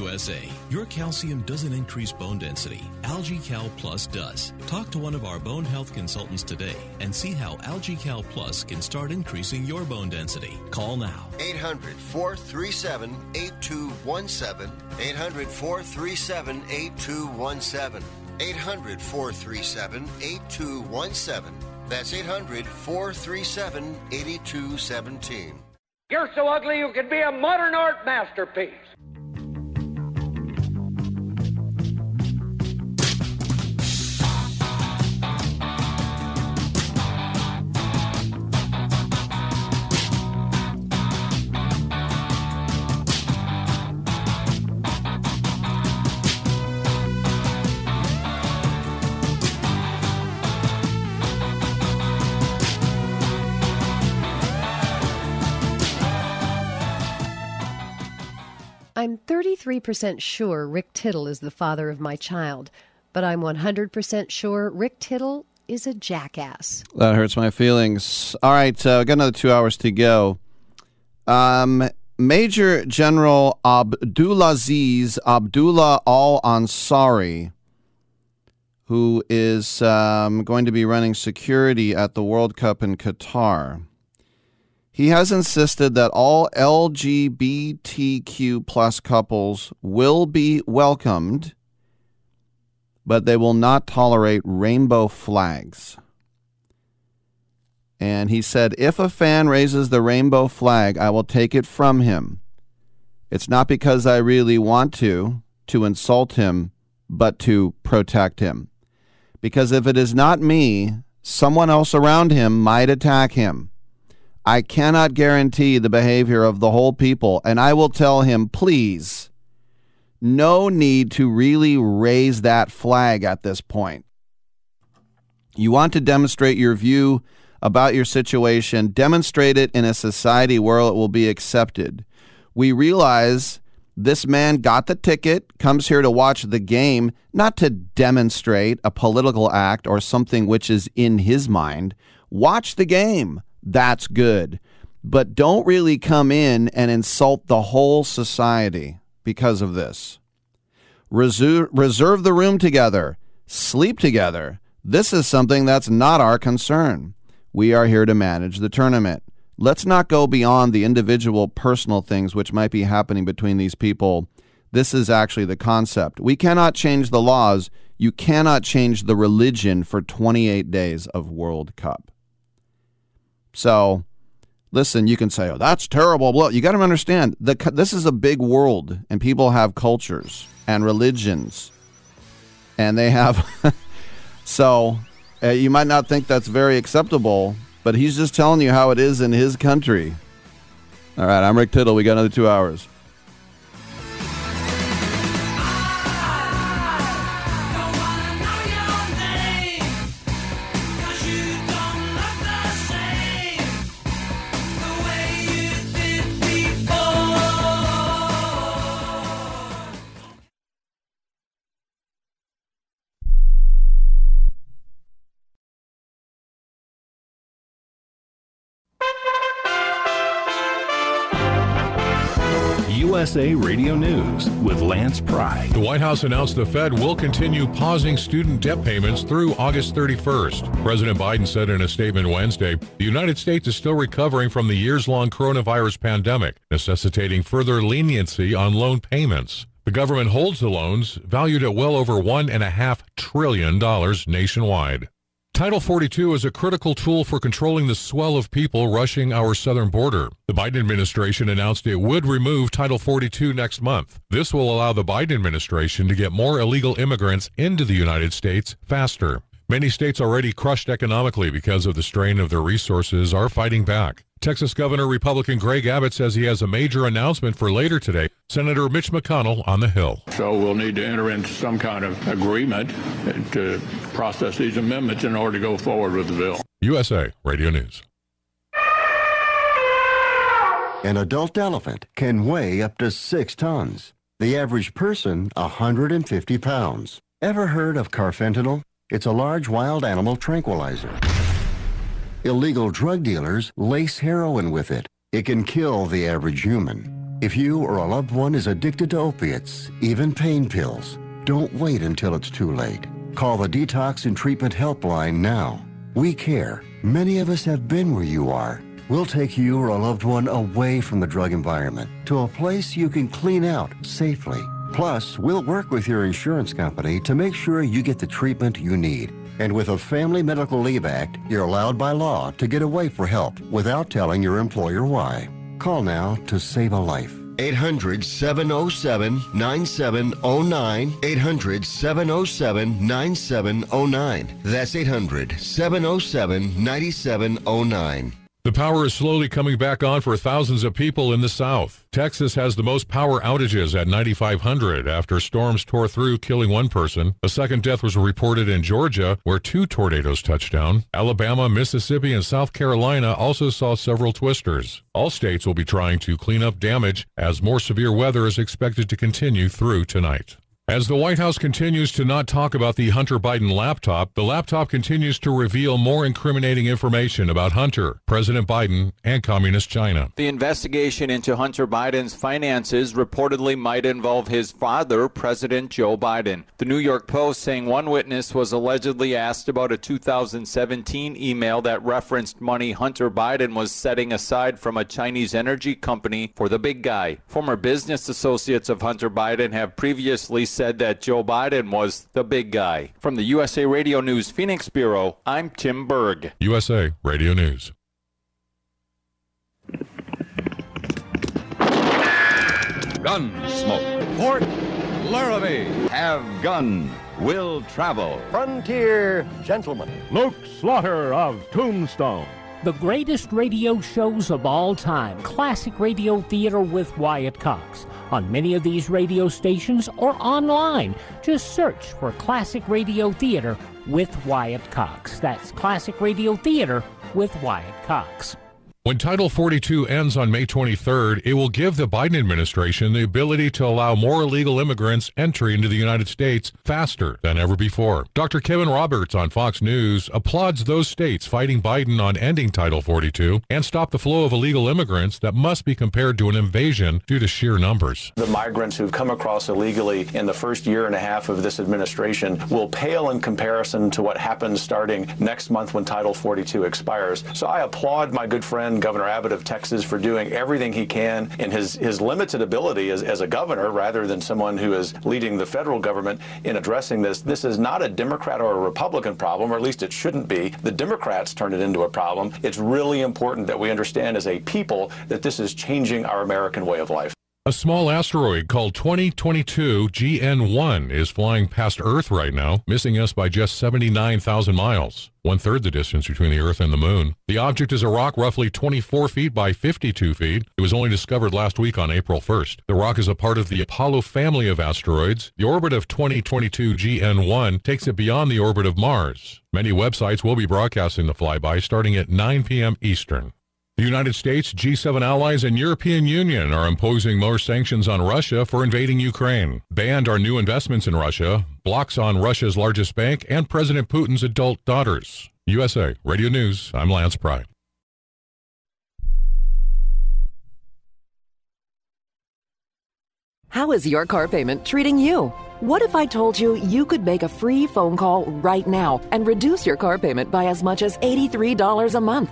USA. Your calcium doesn't increase bone density. AlgaeCal Plus does. Talk to one of our bone health consultants today and see how AlgaeCal Plus can start increasing your bone density. Call now. 800-437-8217. 800-437-8217. 800-437-8217. That's 800-437-8217. You're so ugly you could be a modern art masterpiece. I'm 33% sure Rick Tittle is the father of my child, but I'm 100% sure Rick Tittle is a jackass. That hurts my feelings. All right, we've got another 2 hours to go. Major General Abdulaziz Abdullah Al-Ansari, who is going to be running security at the World Cup in Qatar. He has insisted that all LGBTQ plus couples will be welcomed, but they will not tolerate rainbow flags. And he said, if a fan raises the rainbow flag, I will take it from him. It's not because I really want to insult him, but to protect him. Because if it is not me, someone else around him might attack him. I cannot guarantee the behavior of the whole people, and I will tell him, please, no need to really raise that flag at this point. You want to demonstrate your view about your situation, demonstrate it in a society where it will be accepted. We realize this man got the ticket, comes here to watch the game, not to demonstrate a political act or something which is in his mind. Watch the game. That's good. But don't really come in and insult the whole society because of this. Reserve the room together. Sleep together. This is something that's not our concern. We are here to manage the tournament. Let's not go beyond the individual personal things which might be happening between these people. This is actually the concept. We cannot change the laws. You cannot change the religion for 28 days of World Cup. So, listen, you can say, oh, that's terrible. Well, you got to understand, this is a big world, and people have cultures and religions, and they have... So, you might not think that's very acceptable, but he's just telling you how it is in his country. All right, I'm Rick Tittle. We got another 2 hours. USA Radio News with Lance Pry. The White House announced the Fed will continue pausing student debt payments through August 31st. President Biden said in a statement Wednesday, the United States is still recovering from the years-long coronavirus pandemic, necessitating further leniency on loan payments. The government holds the loans, valued at well over $1.5 trillion nationwide. Title 42 is a critical tool for controlling the swell of people rushing our southern border. The Biden administration announced it would remove Title 42 next month. This will allow the Biden administration to get more illegal immigrants into the United States faster. Many states already crushed economically because of the strain of their resources are fighting back. Texas Governor Republican Greg Abbott says he has a major announcement for later today. Senator Mitch McConnell on the Hill. So we'll need to enter into some kind of agreement to process these amendments in order to go forward with the bill. USA Radio News. An adult elephant can weigh up to 6 tons. The average person, 150 pounds. Ever heard of carfentanil? It's a large wild animal tranquilizer. Illegal drug dealers lace heroin with it. It can kill the average human. If you or a loved one is addicted to opiates, even pain pills, don't wait until it's too late. Call the Detox and Treatment Helpline now. We care. Many of us have been where you are. We'll take you or a loved one away from the drug environment to a place you can clean out safely. Plus, we'll work with your insurance company to make sure you get the treatment you need. And with a Family Medical Leave Act, you're allowed by law to get away for help without telling your employer why. Call now to save a life. 800-707-9709. 800-707-9709. That's 800-707-9709. The power is slowly coming back on for thousands of people in the South. Texas has the most power outages at 9,500 after storms tore through, killing one person. A second death was reported in Georgia, where 2 tornadoes touched down. Alabama, Mississippi, and South Carolina also saw several twisters. All states will be trying to clean up damage as more severe weather is expected to continue through tonight. As the White House continues to not talk about the Hunter Biden laptop, the laptop continues to reveal more incriminating information about Hunter, President Biden, and Communist China. The investigation into Hunter Biden's finances reportedly might involve his father, President Joe Biden. The New York Post saying one witness was allegedly asked about a 2017 email that referenced money Hunter Biden was setting aside from a Chinese energy company for the big guy. Former business associates of Hunter Biden have previously said that Joe Biden was the big guy. From the USA Radio News Phoenix Bureau, I'm Tim Berg. USA Radio News. Gunsmoke. Fort Laramie. Have gun. Will travel. Frontier gentlemen. Luke Slaughter of Tombstone. The greatest radio shows of all time. Classic Radio Theater with Wyatt Cox. On many of these radio stations or online, just search for Classic Radio Theater with Wyatt Cox. That's Classic Radio Theater with Wyatt Cox. When Title 42 ends on May 23rd, it will give the Biden administration the ability to allow more illegal immigrants entry into the United States faster than ever before. Dr. Kevin Roberts on Fox News applauds those states fighting Biden on ending Title 42 and stop the flow of illegal immigrants that must be compared to an invasion due to sheer numbers. The migrants who've come across illegally in the first year and a half of this administration will pale in comparison to what happens starting next month when Title 42 expires. So I applaud my good friend Governor Abbott of Texas for doing everything he can in his limited ability as a governor rather than someone who is leading the federal government in addressing this. This is not a Democrat or a Republican problem, or at least it shouldn't be. The Democrats turned it into a problem. It's really important that we understand as a people that this is changing our American way of life. A small asteroid called 2022 GN1 is flying past Earth right now, missing us by just 79,000 miles, one-third the distance between the Earth and the Moon. The object is a rock roughly 24 feet by 52 feet. It was only discovered last week on April 1st. The rock is a part of the Apollo family of asteroids. The orbit of 2022 GN1 takes it beyond the orbit of Mars. Many websites will be broadcasting the flyby starting at 9 p.m. Eastern. The United States, G7 allies, and European Union are imposing more sanctions on Russia for invading Ukraine. Banned are new investments in Russia, blocks on Russia's largest bank, and President Putin's adult daughters. USA Radio News, I'm Lance Pry. How is your car payment treating you? What if I told you you could make a free phone call right now and reduce your car payment by as much as $83 a month?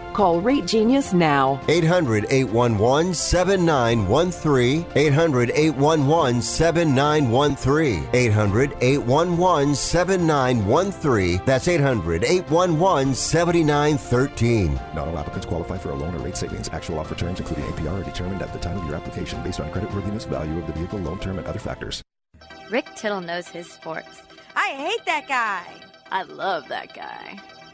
Call Rate Genius now. 800-811-7913. 800-811-7913. 800-811-7913. That's 800-811-7913. Not all applicants qualify for a loan or rate savings. Actual offer terms, including APR, are determined at the time of your application based on creditworthiness, value of the vehicle, loan term, and other factors. Rick Tittle knows his sports. I hate that guy. I love that guy.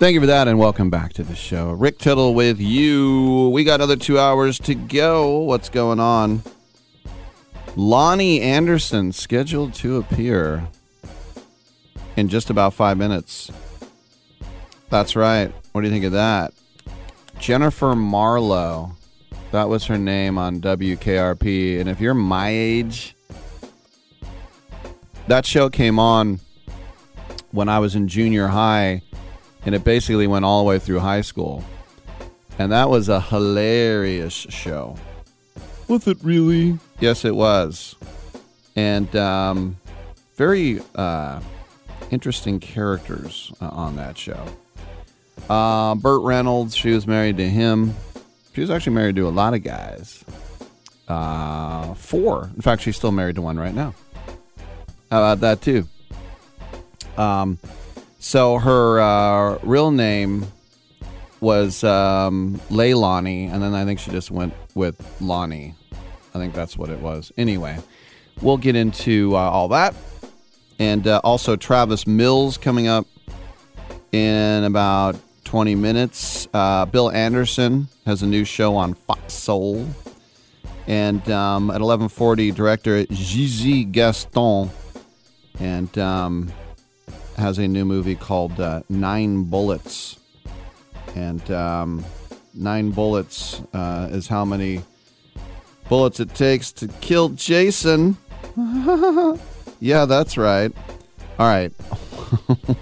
Thank you for that, and welcome back to the show. Rick Tittle with you. We got another 2 hours to go. What's going on? Lonnie Anderson scheduled to appear in just about 5 minutes. That's right. What do you think of that? Jennifer Marlowe. That was her name on WKRP. And if you're my age, that show came on when I was in junior high. And it basically went all the way through high school. And that was a hilarious show. Was it really? Yes, it was. And very interesting characters on that show. Burt Reynolds, she was married to him. She was actually married to a lot of guys. Four. In fact, she's still married to one right now. How about that, too? So her real name was Leilani, and then I think she just went with Lonnie. I think that's what it was. Anyway, we'll get into all that. And also Travis Mills coming up in about 20 minutes. Bill Anderson has a new show on Fox Soul. And at 11:40, director Gigi Gaston. And... has a new movie called Nine Bullets. And Nine Bullets is how many bullets it takes to kill Jason. Yeah, that's right. All right.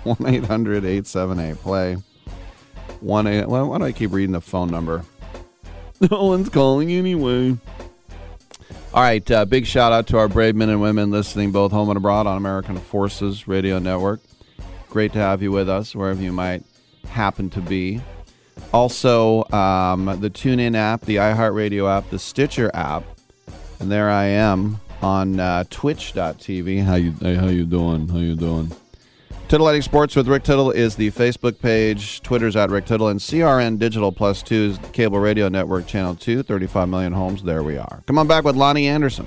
1-800-878-PLAY. Why do I keep reading the phone number? No one's calling anyway. All right. Big shout out to our brave men and women listening both home and abroad on American Forces Radio Network. Great to have you with us, wherever you might happen to be. Also, the TuneIn app, the iHeartRadio app, the Stitcher app. And there I am on twitch.tv. How you doing? Tittle Lighting Sports with Rick Tittle is the Facebook page. Twitter's at Rick Tittle. And CRN Digital Plus 2 is the Cable Radio Network Channel 2, 35 million homes. There we are. Come on back with Lonnie Anderson.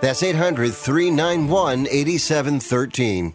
That's 800-391-8713.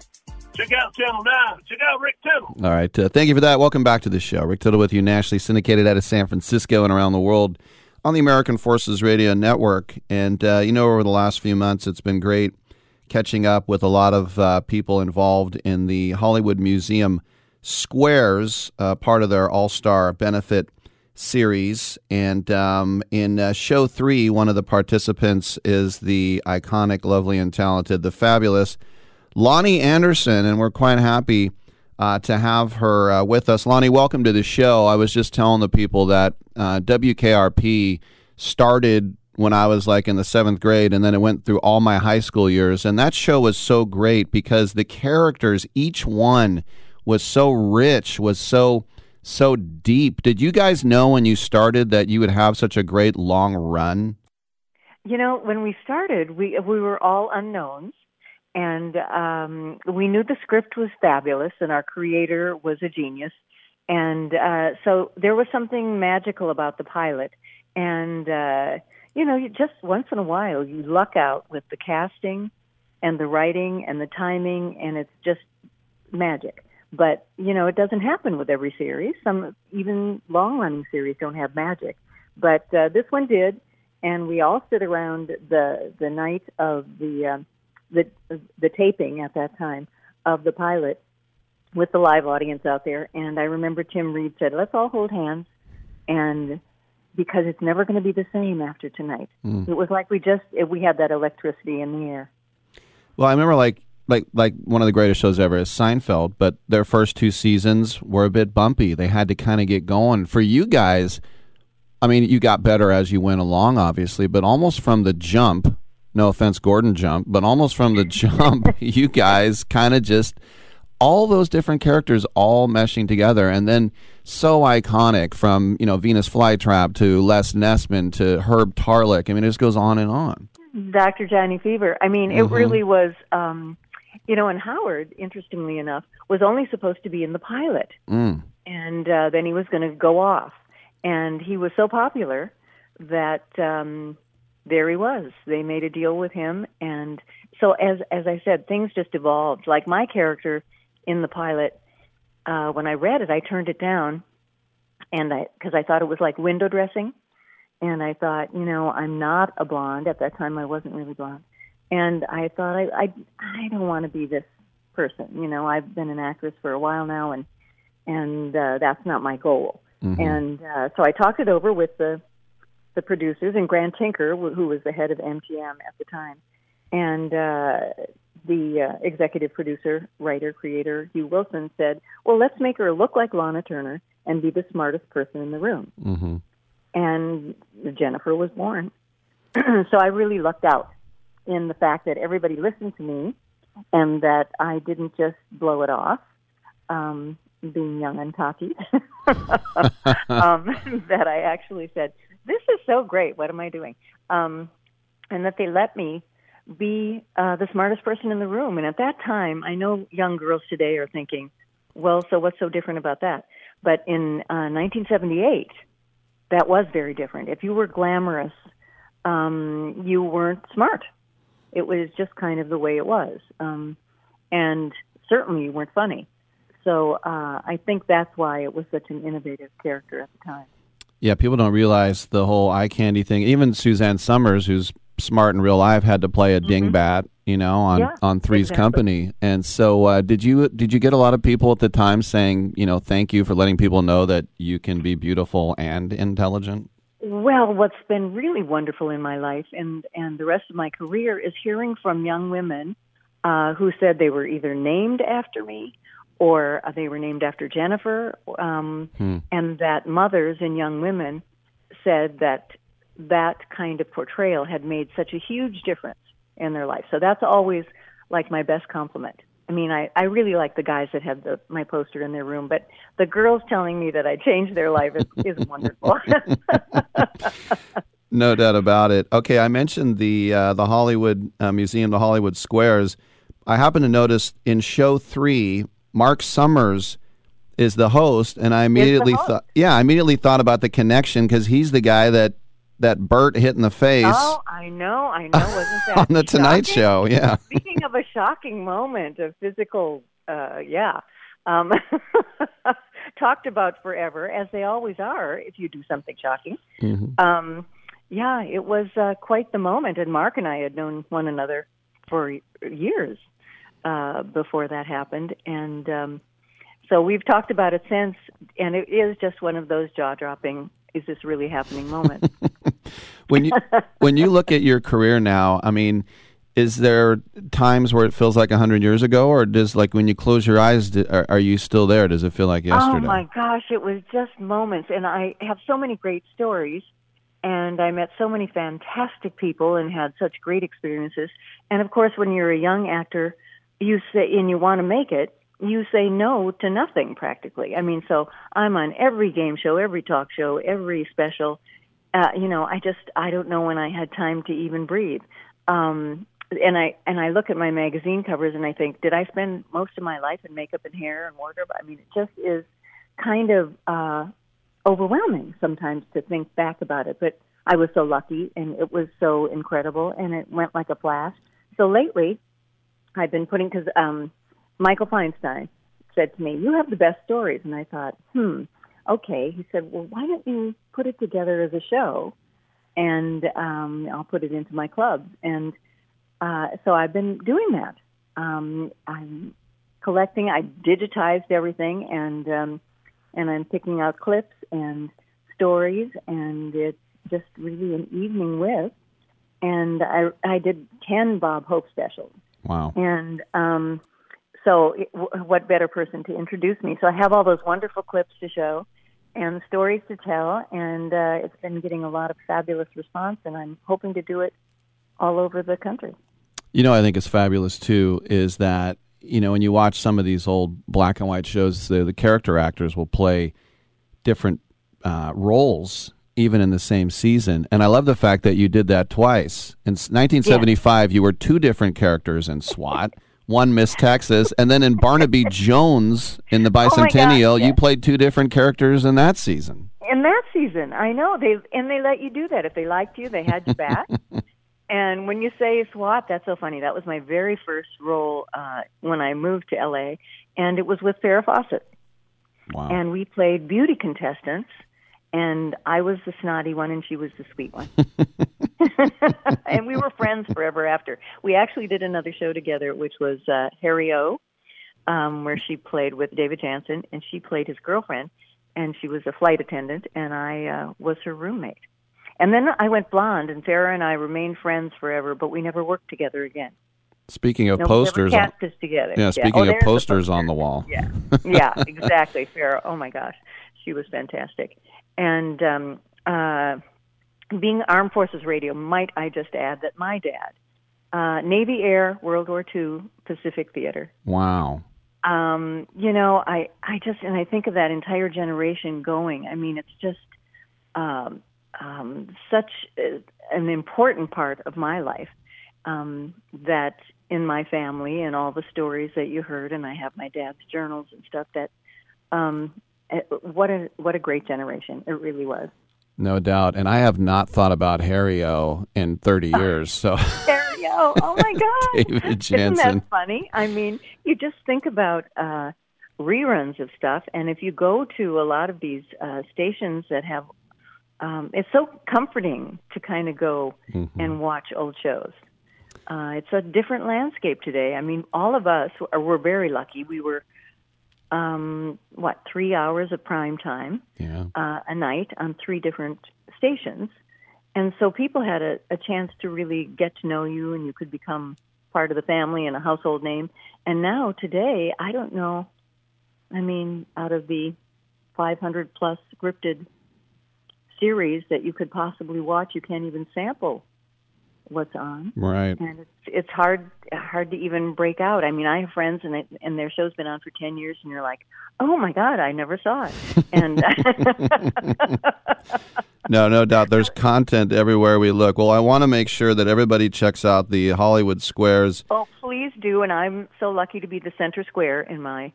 check out Channel 9. Check out Rick Tittle. All right. Thank you for that. Welcome back to the show. Rick Tittle with you, nationally syndicated out of San Francisco and around the world on the American Forces Radio Network. And, over the last few months, it's been great catching up with a lot of people involved in the Hollywood Museum Squares, part of their All-Star Benefit series. And in show 3, one of the participants is the iconic, lovely, and talented, the fabulous Lonnie Anderson, and we're quite happy to have her with us. Lonnie, welcome to the show. I was just telling the people that WKRP started when I was like in the 7th grade, and then it went through all my high school years, and that show was so great because the characters, each one was so rich, was so deep. Did you guys know when you started that you would have such a great long run? You know, when we started, we were all unknowns, and we knew the script was fabulous, and our creator was a genius, and so there was something magical about the pilot, and you just once in a while you luck out with the casting, and the writing, and the timing, and it's just magic. But, it doesn't happen with every series. Some, even long-running series, don't have magic. But this one did, and we all sit around the night of the taping at that time of the pilot with the live audience out there. And I remember Tim Reed said, "Let's all hold hands, and because it's never going to be the same after tonight." Mm. It was like we had that electricity in the air. Well, I remember like one of the greatest shows ever is Seinfeld, but their first 2 seasons were a bit bumpy. They had to kind of get going. For you guys, I mean, you got better as you went along, obviously, but almost from the jump, no offense, Gordon Jump, but almost from the jump, you guys kind of just, all those different characters all meshing together, and then so iconic from, Venus Flytrap to Les Nessman to Herb Tarlick. I mean, it just goes on and on. Dr. Johnny Fever. I mean, it really was... and Howard, interestingly enough, was only supposed to be in the pilot. Mm. And then he was going to go off. And he was so popular that there he was. They made a deal with him. And so, as I said, things just evolved. Like my character in the pilot when I read it, I turned it down, and because I thought it was like window dressing, and I thought, you know, I'm not a blonde. At that time, I wasn't really blonde, and I thought, I don't want to be this person. You know, I've been an actress for a while now, and that's not my goal. Mm-hmm. And so I talked it over with the producers and Grant Tinker, who was the head of MGM at the time, and the executive producer, writer, creator, Hugh Wilson, said, well, let's make her look like Lana Turner and be the smartest person in the room. Mm-hmm. And Jennifer was born. So I really lucked out in the fact that everybody listened to me and that I didn't just blow it off, being young and cocky, that I actually said, this is so great, what am I doing? And that they let me be the smartest person in the room. And at that time, I know young girls today are thinking, well, so what's so different about that? But in 1978, that was very different. If you were glamorous, you weren't smart. It was just kind of the way it was. And certainly you weren't funny. So I think that's why it was such an innovative character at the time. Yeah, people don't realize the whole eye candy thing. Even Suzanne Summers, who's smart in real life, had to play a dingbat, you know, on Three's Company. And so did you get a lot of people at the time saying, you know, thank you for letting people know that you can be beautiful and intelligent? Well, what's been really wonderful in my life and the rest of my career is hearing from young women who said they were either named after me or they were named after Jennifer, and that mothers and young women said that kind of portrayal had made such a huge difference in their life. So that's always like my best compliment. I mean, I really like the guys that have my poster in their room, but the girls telling me that I changed their life is wonderful. No doubt about it. Okay, I mentioned the Hollywood Museum, the Hollywood Squares. I happen to notice in show 3, Mark Summers is the host, and I immediately thought about the connection because he's the guy that Bert hit in the face. Oh, I know. Wasn't that on the Tonight Show? Yeah. Speaking of a shocking moment of physical, talked about forever, as they always are if you do something shocking. Mm-hmm. Yeah, it was quite the moment, and Mark and I had known one another for years. Before that happened. And so we've talked about it since, and it is just one of those jaw-dropping, is this really happening moments. When you look at your career now, I mean, is there times where it feels like 100 years ago, or does, like, when you close your eyes, are you still there? Does it feel like yesterday? Oh, my gosh, it was just moments, and I have so many great stories. And I met so many fantastic people and had such great experiences. And, of course, when you're a young actor, you want to make it, you say no to nothing practically. I mean, so I'm on every game show, every talk show, every special. I don't know when I had time to even breathe. And I look at my magazine covers and I think, did I spend most of my life in makeup and hair and wardrobe? I mean, it just is kind of overwhelming sometimes to think back about it. But I was so lucky and it was so incredible and it went like a flash. So lately, I've been putting, because Michael Feinstein said to me, you have the best stories. And I thought, okay. He said, well, why don't you put it together as a show, and I'll put it into my clubs. And so I've been doing that. I'm collecting, I digitized everything, and I'm picking out clips and stories, and it's just really an evening with. And I did 10 Bob Hope specials. Wow. And what better person to introduce me? So I have all those wonderful clips to show and stories to tell, and it's been getting a lot of fabulous response, and I'm hoping to do it all over the country. You know, I think it's fabulous, too, is that, you know, when you watch some of these old black and white shows, the character actors will play different roles even in the same season. And I love the fact that you did that twice. In 1975, you were two different characters in SWAT, one Miss Texas, and then in Barnaby Jones in the Bicentennial, you played two different characters in that season. In that season, I know. They let you do that. If they liked you, they had you back. And when you say SWAT, that's so funny. That was my very first role when I moved to L.A., and it was with Farrah Fawcett. Wow. And we played beauty contestants, and I was the snotty one, and she was the sweet one. And we were friends forever after. We actually did another show together, which was Harry O, where she played with David Jansen, and she played his girlfriend, and she was a flight attendant, and I was her roommate. And then I went blonde, and Sarah and I remained friends forever, but we never worked together again. Speaking of posters, speaking of posters on the wall. Yeah, yeah, exactly, Sarah. Oh my gosh, she was fantastic. And being Armed Forces Radio, might I just add that my dad, Navy Air, World War II, Pacific Theater. Wow. You know, I think of that entire generation going. I mean, it's just such an important part of my life. That in my family and all the stories that you heard, and I have my dad's journals and stuff, that what a great generation. It really was. No doubt. And I have not thought about Harry O in 30 years. So Harry O, oh my God. David Jansen. Isn't that funny? I mean, you just think about reruns of stuff, and if you go to a lot of these stations that have, it's so comforting to kind of go and watch old shows. It's a different landscape today. I mean, all of us were very lucky. We were, 3 hours of prime time a night on 3 different stations. And so people had a chance to really get to know you, and you could become part of the family and a household name. And now today, I don't know, I mean, out of the 500-plus scripted series that you could possibly watch, you can't even sample what's on, right? And it's hard to even break out. I mean, I have friends, and their show's been on for 10 years, and you're like, oh my God, I never saw it. And no doubt, there's content everywhere we look. Well, I want to make sure that everybody checks out the Hollywood Squares. Oh, please do! And I'm so lucky to be the center square in my.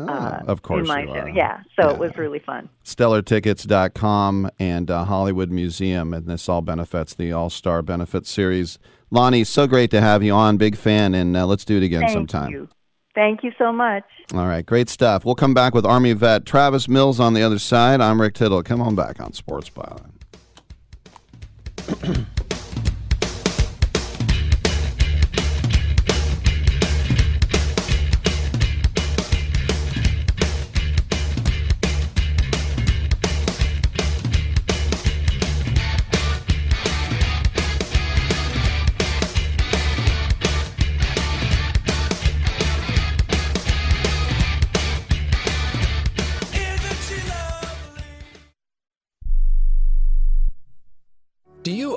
Of course you are. Yeah, so it was really fun. StellarTickets.com and Hollywood Museum, and this all benefits the All-Star Benefit Series. Lonnie, so great to have you on. Big fan, and let's do it again sometime. Thank you. Thank you so much. All right, great stuff. We'll come back with Army vet Travis Mills on the other side. I'm Rick Tittle. Come on back on Sports Byline. Do you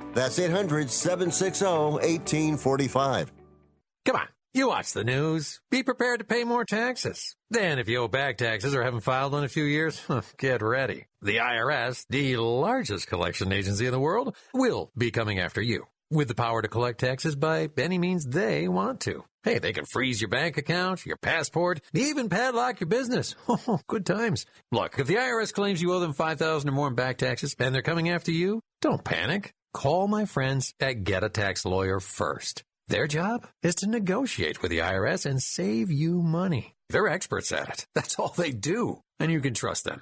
That's 800-760-1845. Come on, you watch the news. Be prepared to pay more taxes. Then if you owe back taxes or haven't filed in a few years, get ready. The IRS, the largest collection agency in the world, will be coming after you with the power to collect taxes by any means they want to. Hey, they can freeze your bank account, your passport, even padlock your business. Oh, good times. Look, if the IRS claims you owe them $5,000 or more in back taxes and they're coming after you, don't panic. Call my friends at Get a Tax Lawyer first. Their job is to negotiate with the IRS and save you money. They're experts at it. That's all they do. And you can trust them.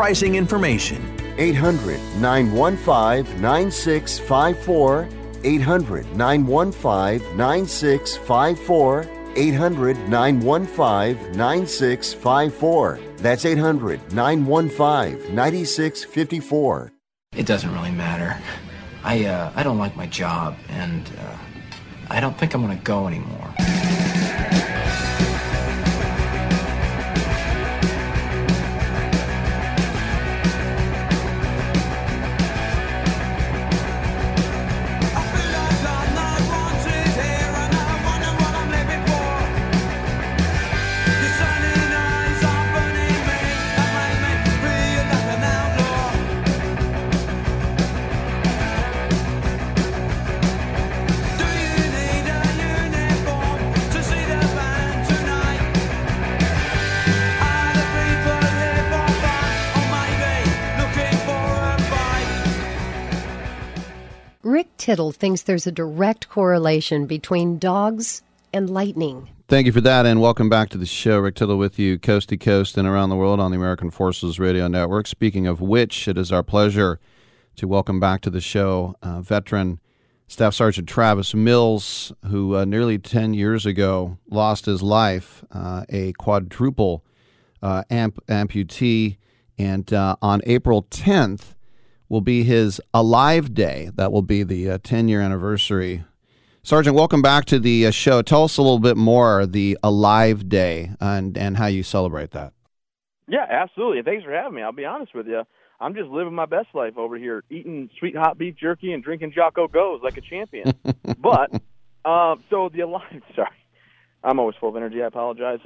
pricing information. 800-915-9654, 800-915-9654, 800-915-9654. That's 800-915-9654. It doesn't really matter. I don't like my job, and I don't think I'm going to go anymore. Tittle thinks there's a direct correlation between dogs and lightning. Thank you for that, and welcome back to the show. Rick Tittle with you, coast to coast and around the world on the American Forces Radio Network. Speaking of which, it is our pleasure to welcome back to the show veteran Staff Sergeant Travis Mills, who nearly 10 years ago lost his life, a quadruple amputee, and on April 10th, will be his Alive Day. That will be the 10-year anniversary. Sergeant, welcome back to the show. Tell us a little bit more, the Alive Day, and how you celebrate that. Yeah, absolutely. Thanks for having me. I'll be honest with you. I'm just living my best life over here, eating sweet hot beef jerky and drinking Jocko Goes like a champion. I'm always full of energy. I apologize.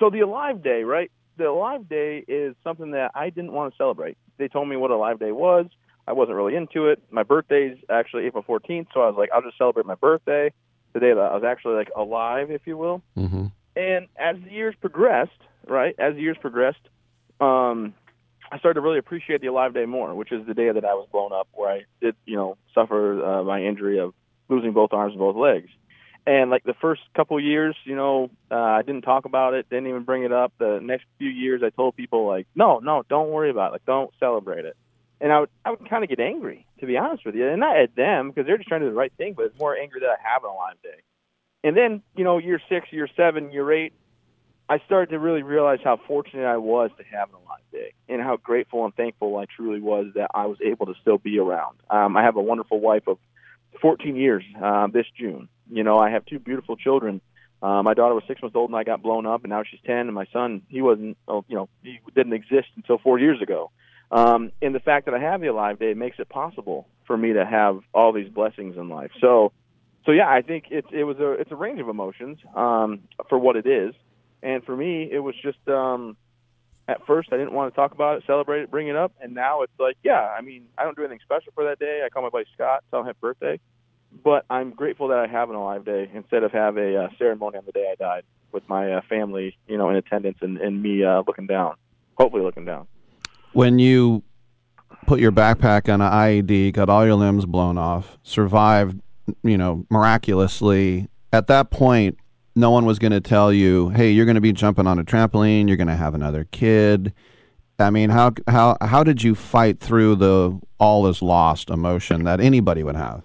So the Alive Day, right? The Alive Day is something that I didn't want to celebrate. They told me what Alive Day was. I wasn't really into it. My birthday's actually April 14th, so I was like, I'll just celebrate my birthday, the day that I was actually like alive, if you will. Mm-hmm. And as the years progressed, I started to really appreciate the Alive Day more, which is the day that I was blown up, where I did, suffer my injury of losing both arms and both legs. And like the first couple years, I didn't talk about it, didn't even bring it up. The next few years, I told people like, no, don't worry about it. Like, don't celebrate it. And I would kind of get angry, to be honest with you, and not at them because they're just trying to do the right thing, but it's more angry that I have an Alive Day. And then, year 6, year 7, year 8, I started to really realize how fortunate I was to have an Alive Day and how grateful and thankful I truly was that I was able to still be around. I have a wonderful wife of 14 years this June. I have 2 beautiful children. My daughter was 6 months old, and I got blown up, and now she's 10. And my son, he didn't exist until 4 years ago. And the fact that I have the Alive Day makes it possible for me to have all these blessings in life. So yeah, I think it's a range of emotions for what it is. And for me, it was just at first I didn't want to talk about it, celebrate it, bring it up, and now it's like, yeah, I mean, I don't do anything special for that day. I call my buddy Scott, tell him happy birthday. But I'm grateful that I have an Alive Day instead of have a ceremony on the day I died with my family, in attendance and me hopefully looking down. When you put your backpack on an IED, got all your limbs blown off, survived, miraculously, at that point, no one was going to tell you, hey, you're going to be jumping on a trampoline, you're going to have another kid. I mean, how did you fight through the all is lost emotion that anybody would have?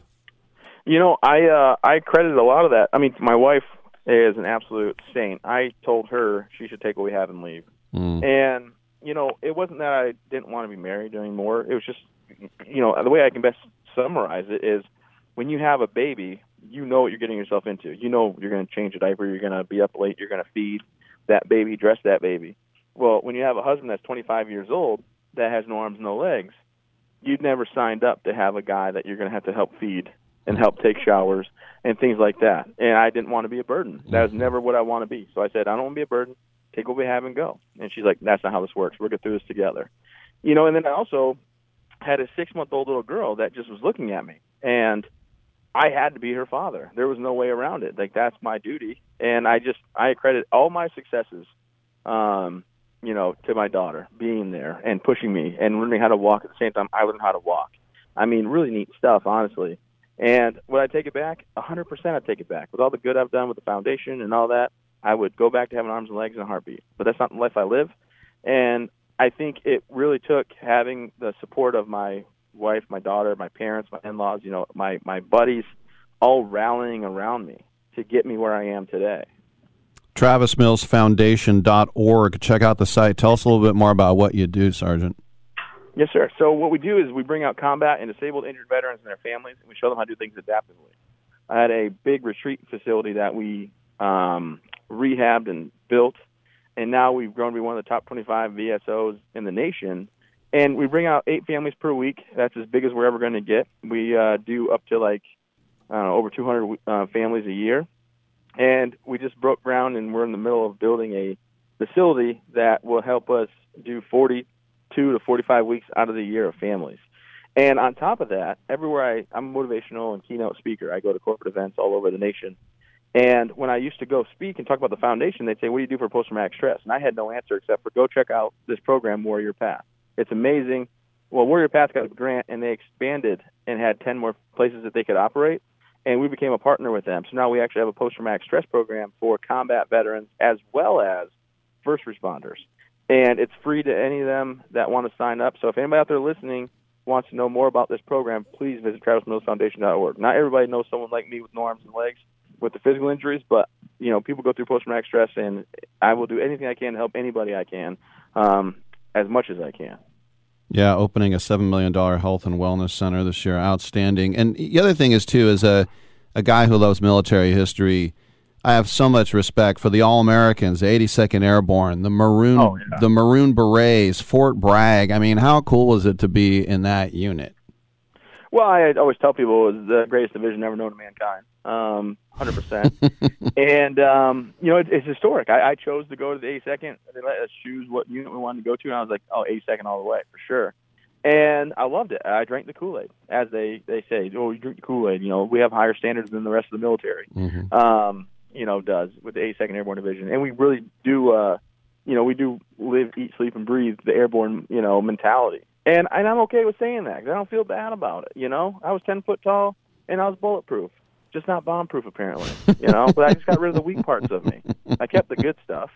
You know, I credit a lot of that. I mean, my wife is an absolute saint. I told her she should take what we have and leave. Mm. And, you know, it wasn't that I didn't want to be married anymore. It was just, you know, the way I can best summarize it is when you have a baby, you know what you're getting yourself into. You know you're going to change a diaper, you're going to be up late, you're going to feed that baby, dress that baby. Well, when you have a husband that's 25 years old that has no arms, no legs, you've never signed up to have a guy that you're going to have to help feed and help take showers and things like that. And I didn't want to be a burden. That was never what I want to be. So I said, I don't want to be a burden. Take what we have and go. And she's like, that's not how this works. We'll get through this together. You know, and then I also had a 6-month-old little girl that just was looking at me. And I had to be her father. There was no way around it. Like, that's my duty. And I credit all my successes, you know, to my daughter being there and pushing me and learning how to walk at the same time I learned how to walk. I mean, really neat stuff, honestly. And would I take it back? 100% I'd take it back. With all the good I've done with the foundation and all that, I would go back to having arms and legs and a heartbeat. But that's not the life I live. And I think it really took having the support of my wife, my daughter, my parents, my in-laws, you know, my buddies all rallying around me to get me where I am today. TravisMillsFoundation.org. Check out the site. Tell us a little bit more about what you do, Sergeant. Yes, sir. So what we do is we bring out combat and disabled injured veterans and their families, and we show them how to do things adaptively. I had a big retreat facility that we rehabbed and built, and now we've grown to be one of the top 25 VSOs in the nation. And we bring out 8 families per week. That's as big as we're ever going to get. We do up to, like, over 200 families a year. And we just broke ground, and we're in the middle of building a facility that will help us do 42 to 45 weeks out of the year of families. And on top of that, everywhere I'm a motivational and keynote speaker. I go to corporate events all over the nation. And when I used to go speak and talk about the foundation, they'd say, what do you do for post-traumatic stress? And I had no answer except for go check out this program, Warrior Path. It's amazing. Well, Warrior Path got a grant, and they expanded and had 10 more places that they could operate, and we became a partner with them. So now we actually have a post-traumatic stress program for combat veterans as well as first responders. And it's free to any of them that want to sign up. So if anybody out there listening wants to know more about this program, please visit TravisMillsFoundation.org. Not everybody knows someone like me with no arms and legs with the physical injuries, but, you know, people go through post-traumatic stress, and I will do anything I can to help anybody I can as much as I can. Yeah, opening a $7 million health and wellness center this year, outstanding. And the other thing is, too, as a guy who loves military history, I have so much respect for the All-Americans, the 82nd Airborne, the Maroon Berets, Fort Bragg. I mean, how cool was it to be in that unit? Well, I always tell people it was the greatest division ever known to mankind, 100%. And, you know, it's historic. I chose to go to the 82nd. They let us choose what unit we wanted to go to, and I was like, oh, 82nd all the way, for sure. And I loved it. I drank the Kool-Aid, as they say. Oh, you drink the Kool-Aid. You know, we have higher standards than the rest of the military, you know, does with the 82nd Airborne Division. And we really do, you know, we do live, eat, sleep, and breathe the airborne, you know, mentality. And I'm okay with saying that because I don't feel bad about it, you know. I was 10 foot tall, and I was bulletproof. Just not bomb-proof, apparently, you know. But I just got rid of the weak parts of me. I kept the good stuff.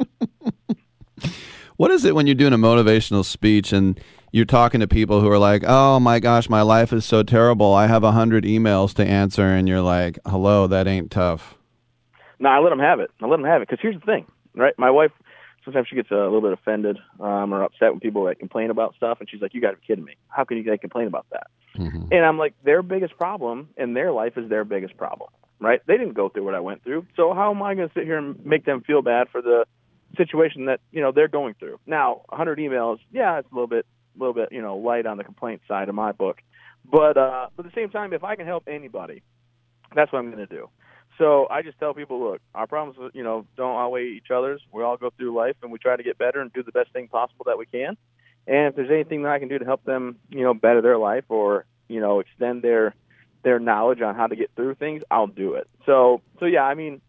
What is it when you're doing a motivational speech and you're talking to people who are like, oh, my gosh, my life is so terrible. I have 100 emails to answer, and you're like, hello, that ain't tough. No, I let them have it. I let them have it because here's the thing, right? My wife, sometimes she gets a little bit offended or upset when people like, complain about stuff, and she's like, you got to be kidding me. How can you like, complain about that? Mm-hmm. And I'm like, their biggest problem in their life is their biggest problem, right? They didn't go through what I went through, so how am I going to sit here and make them feel bad for the situation that, you know, they're going through? Now, 100 emails, yeah, it's a little bit, you know, light on the complaint side of my book. But at the same time, if I can help anybody, that's what I'm going to do. So I just tell people, look, our problems, you know, don't outweigh each other's. We all go through life, and we try to get better and do the best thing possible that we can. And if there's anything that I can do to help them, you know, better their life or, you know, extend their knowledge on how to get through things, I'll do it. So yeah, I mean,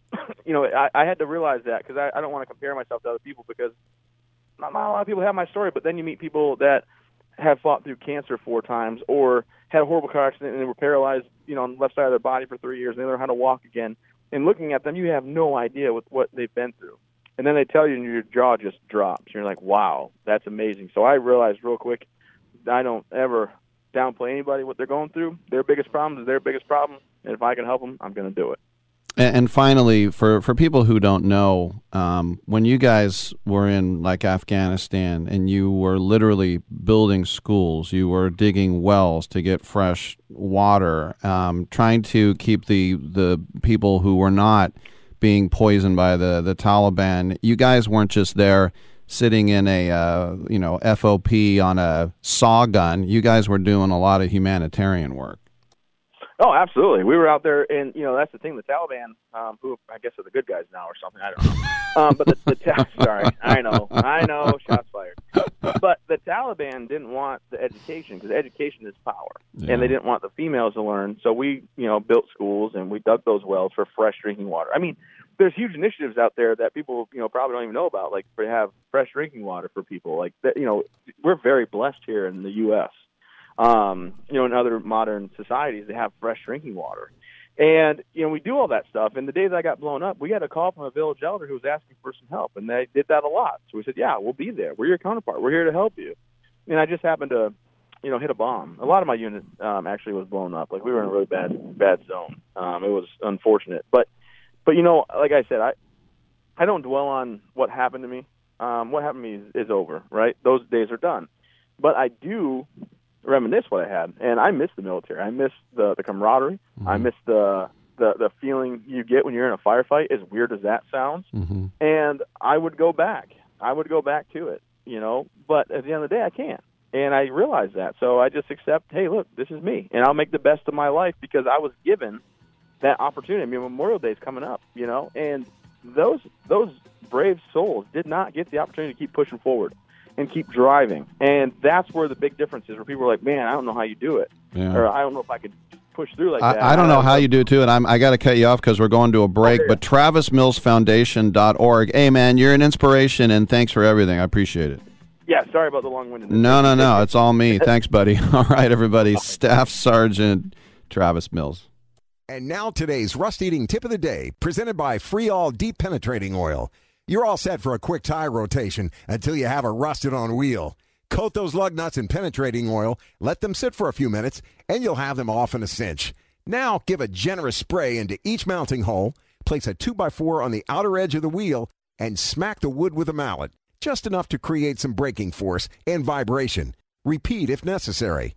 you know, I had to realize that because I don't want to compare myself to other people because not a lot of people have my story. But then you meet people that have fought through cancer 4 times or had a horrible car accident and they were paralyzed, you know, on the left side of their body for 3 years and they learn how to walk again. And looking at them, you have no idea with what they've been through. And then they tell you and your jaw just drops. You're like, wow, that's amazing. So I realized real quick, I don't ever downplay anybody what they're going through. Their biggest problem is their biggest problem. And if I can help them, I'm going to do it. And finally, for people who don't know, when you guys were in like Afghanistan and you were literally building schools, you were digging wells to get fresh water, trying to keep the people who were not being poisoned by the Taliban, you guys weren't just there sitting in a FOP on a saw gun. You guys were doing a lot of humanitarian work. Oh, absolutely. We were out there, and, that's the thing, the Taliban, who I guess are the good guys now or something, I don't know. But sorry, I know, shots fired. But the Taliban didn't want the education, because education is power, yeah. And they didn't want the females to learn. So we, built schools, and we dug those wells for fresh drinking water. I mean, there's huge initiatives out there that people, probably don't even know about, like to have fresh drinking water for people. Like, we're very blessed here in the U.S., in other modern societies, they have fresh drinking water. And, we do all that stuff. And the day that I got blown up, we had a call from a village elder who was asking for some help, and they did that a lot. So we said, yeah, we'll be there. We're your counterpart. We're here to help you. And I just happened to, hit a bomb. A lot of my unit actually was blown up. Like, we were in a really bad zone. It was unfortunate. But like I said, I don't dwell on what happened to me. What happened to me is over, right? Those days are done. But I do reminisce what I had, and I miss the military. I miss the camaraderie. Mm-hmm. I miss the feeling you get when you're in a firefight, as weird as that sounds. Mm-hmm. And I would go back. I would go back to it, But at the end of the day, I can't. And I realize that. So I just accept, hey, look, this is me, and I'll make the best of my life because I was given that opportunity. I mean, Memorial Day is coming up, and those brave souls did not get the opportunity to keep pushing forward and keep driving. And that's where the big difference is, where people are like, man, I don't know how you do it. Yeah. Or I don't know if I could push through like that. I don't know how you do it, too, and I got to cut you off because we're going to a break. But TravisMillsFoundation.org. Hey, man, you're an inspiration, and thanks for everything. I appreciate it. Yeah, sorry about the long-windedness. No, it's all me. Thanks, buddy. All right, everybody. Staff Sergeant Travis Mills. And now today's rust-eating tip of the day, presented by Freeall Deep Penetrating Oil. You're all set for a quick tire rotation until you have a rusted-on wheel. Coat those lug nuts in penetrating oil, let them sit for a few minutes, and you'll have them off in a cinch. Now, give a generous spray into each mounting hole, place a 2x4 on the outer edge of the wheel, and smack the wood with a mallet, just enough to create some braking force and vibration. Repeat if necessary.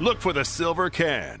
Look for the silver can.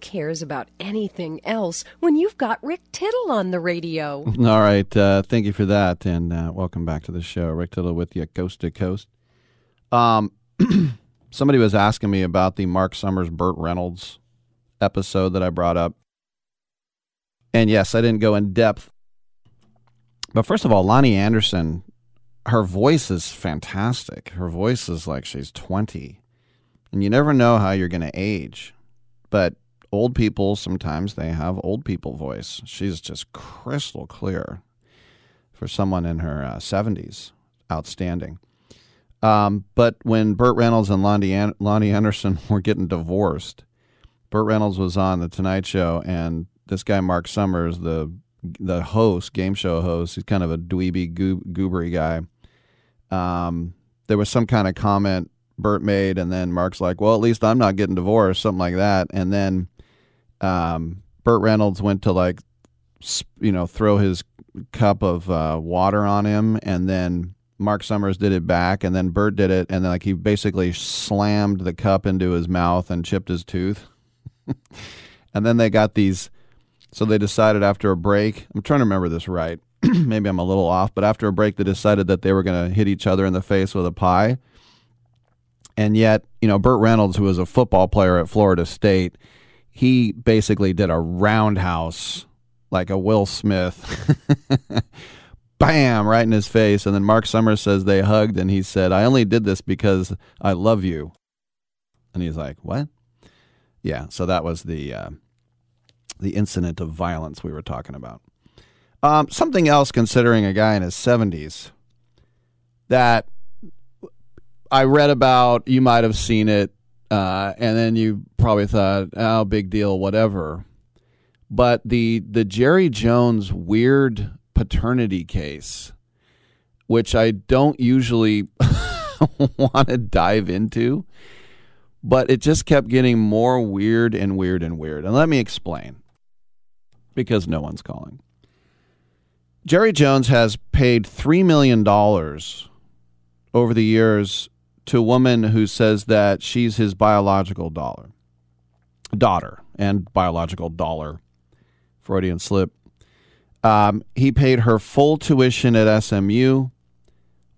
Cares about anything else when you've got Rick Tittle on the radio. All right. Thank you for that. And welcome back to the show. Rick Tittle with you, coast to coast. Somebody was asking me about the Mark Summers, Burt Reynolds episode that I brought up. And yes, I didn't go in depth. But first of all, Lonnie Anderson, her voice is fantastic. Her voice is like she's 20. And you never know how you're going to age. But old people, sometimes they have old people voice. She's just crystal clear for someone in her 70s. Outstanding. But when Burt Reynolds and Lonnie Anderson were getting divorced, Burt Reynolds was on The Tonight Show, and this guy, Mark Summers, the host, game show host, he's kind of a dweeby, goobery guy. There was some kind of comment Burt made, and then Mark's like, well, at least I'm not getting divorced, something like that. And then Burt Reynolds went to throw his cup of water on him, and then Mark Summers did it back, and then Burt did it, and then he basically slammed the cup into his mouth and chipped his tooth. And then they got these, so they decided after a break, I'm trying to remember this right, maybe I'm a little off, but after a break they decided that they were going to hit each other in the face with a pie. And yet, Burt Reynolds, who was a football player at Florida State, he basically did a roundhouse, like a Will Smith, bam, right in his face. And then Mark Summers says they hugged, and he said, I only did this because I love you. And he's like, what? Yeah, so that was the incident of violence we were talking about. Something else, considering a guy in his 70s, that I read about, you might have seen it, and then you probably thought, oh, big deal, whatever. But the Jerry Jones weird paternity case, which I don't usually want to dive into, but it just kept getting more weird and weird and weird. And let me explain, because no one's calling. Jerry Jones has paid $3 million over the years to a woman who says that she's his biological daughter and biological dollar, Freudian slip. He paid her full tuition at SMU.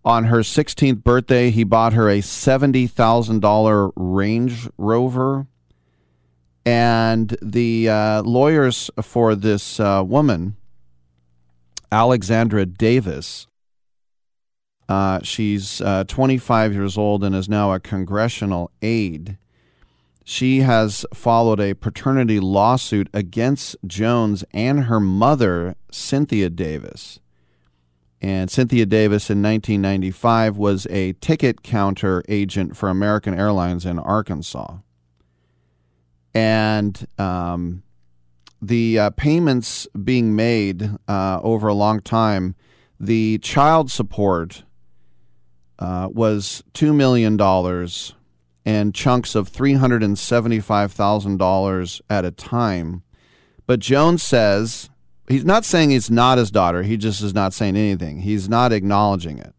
On her 16th birthday, he bought her a $70,000 Range Rover. And the lawyers for this woman, Alexandra Davis, she's 25 years old and is now a congressional aide. She has followed a paternity lawsuit against Jones and her mother, Cynthia Davis. And Cynthia Davis in 1995 was a ticket counter agent for American Airlines in Arkansas. And the payments being made over a long time, the child support was $2 million and chunks of $375,000 at a time. But Jones says, he's not saying he's not his daughter. He just is not saying anything. He's not acknowledging it.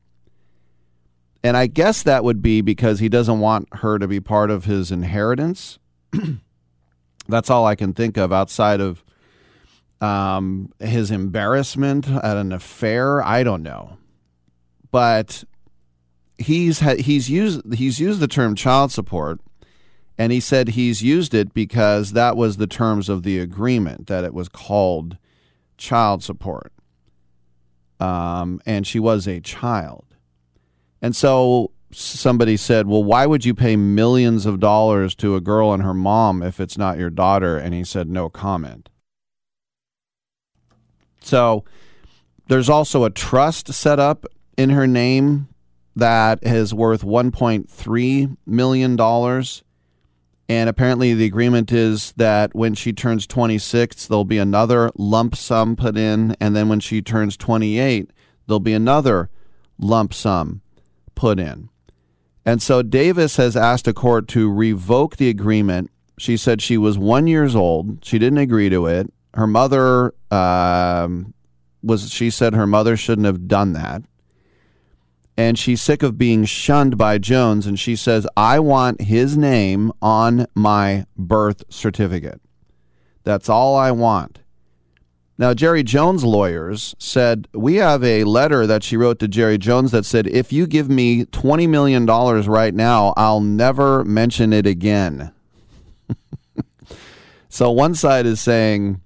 And I guess that would be because he doesn't want her to be part of his inheritance. That's all I can think of outside of his embarrassment at an affair. I don't know. But he's used the term child support, and he said he's used it because that was the terms of the agreement, that it was called child support. And she was a child. And so somebody said, well, why would you pay millions of dollars to a girl and her mom if it's not your daughter? And he said, no comment. So there's also a trust set up in her name that is worth $1.3 million. And apparently the agreement is that when she turns 26, there'll be another lump sum put in. And then when she turns 28, there'll be another lump sum put in. And so Davis has asked a court to revoke the agreement. She said she was 1 year old. She didn't agree to it. Her mother she said her mother shouldn't have done that. And she's sick of being shunned by Jones, and she says, I want his name on my birth certificate. That's all I want. Now, Jerry Jones' lawyers said, we have a letter that she wrote to Jerry Jones that said, if you give me $20 million right now, I'll never mention it again. So one side is saying,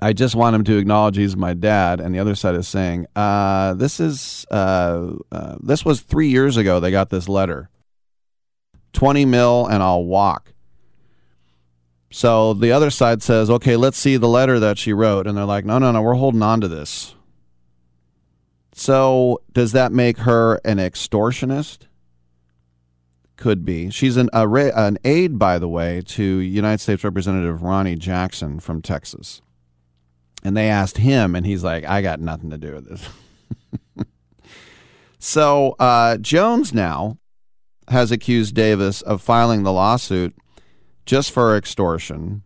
I just want him to acknowledge he's my dad. And the other side is saying, this was 3 years ago they got this letter. 20 mil and I'll walk. So the other side says, okay, let's see the letter that she wrote. And they're like, no, we're holding on to this. So does that make her an extortionist? Could be. She's an aide, by the way, to United States Representative Ronnie Jackson from Texas. And they asked him, and he's like, I got nothing to do with this. So Jones now has accused Davis of filing the lawsuit just for extortion.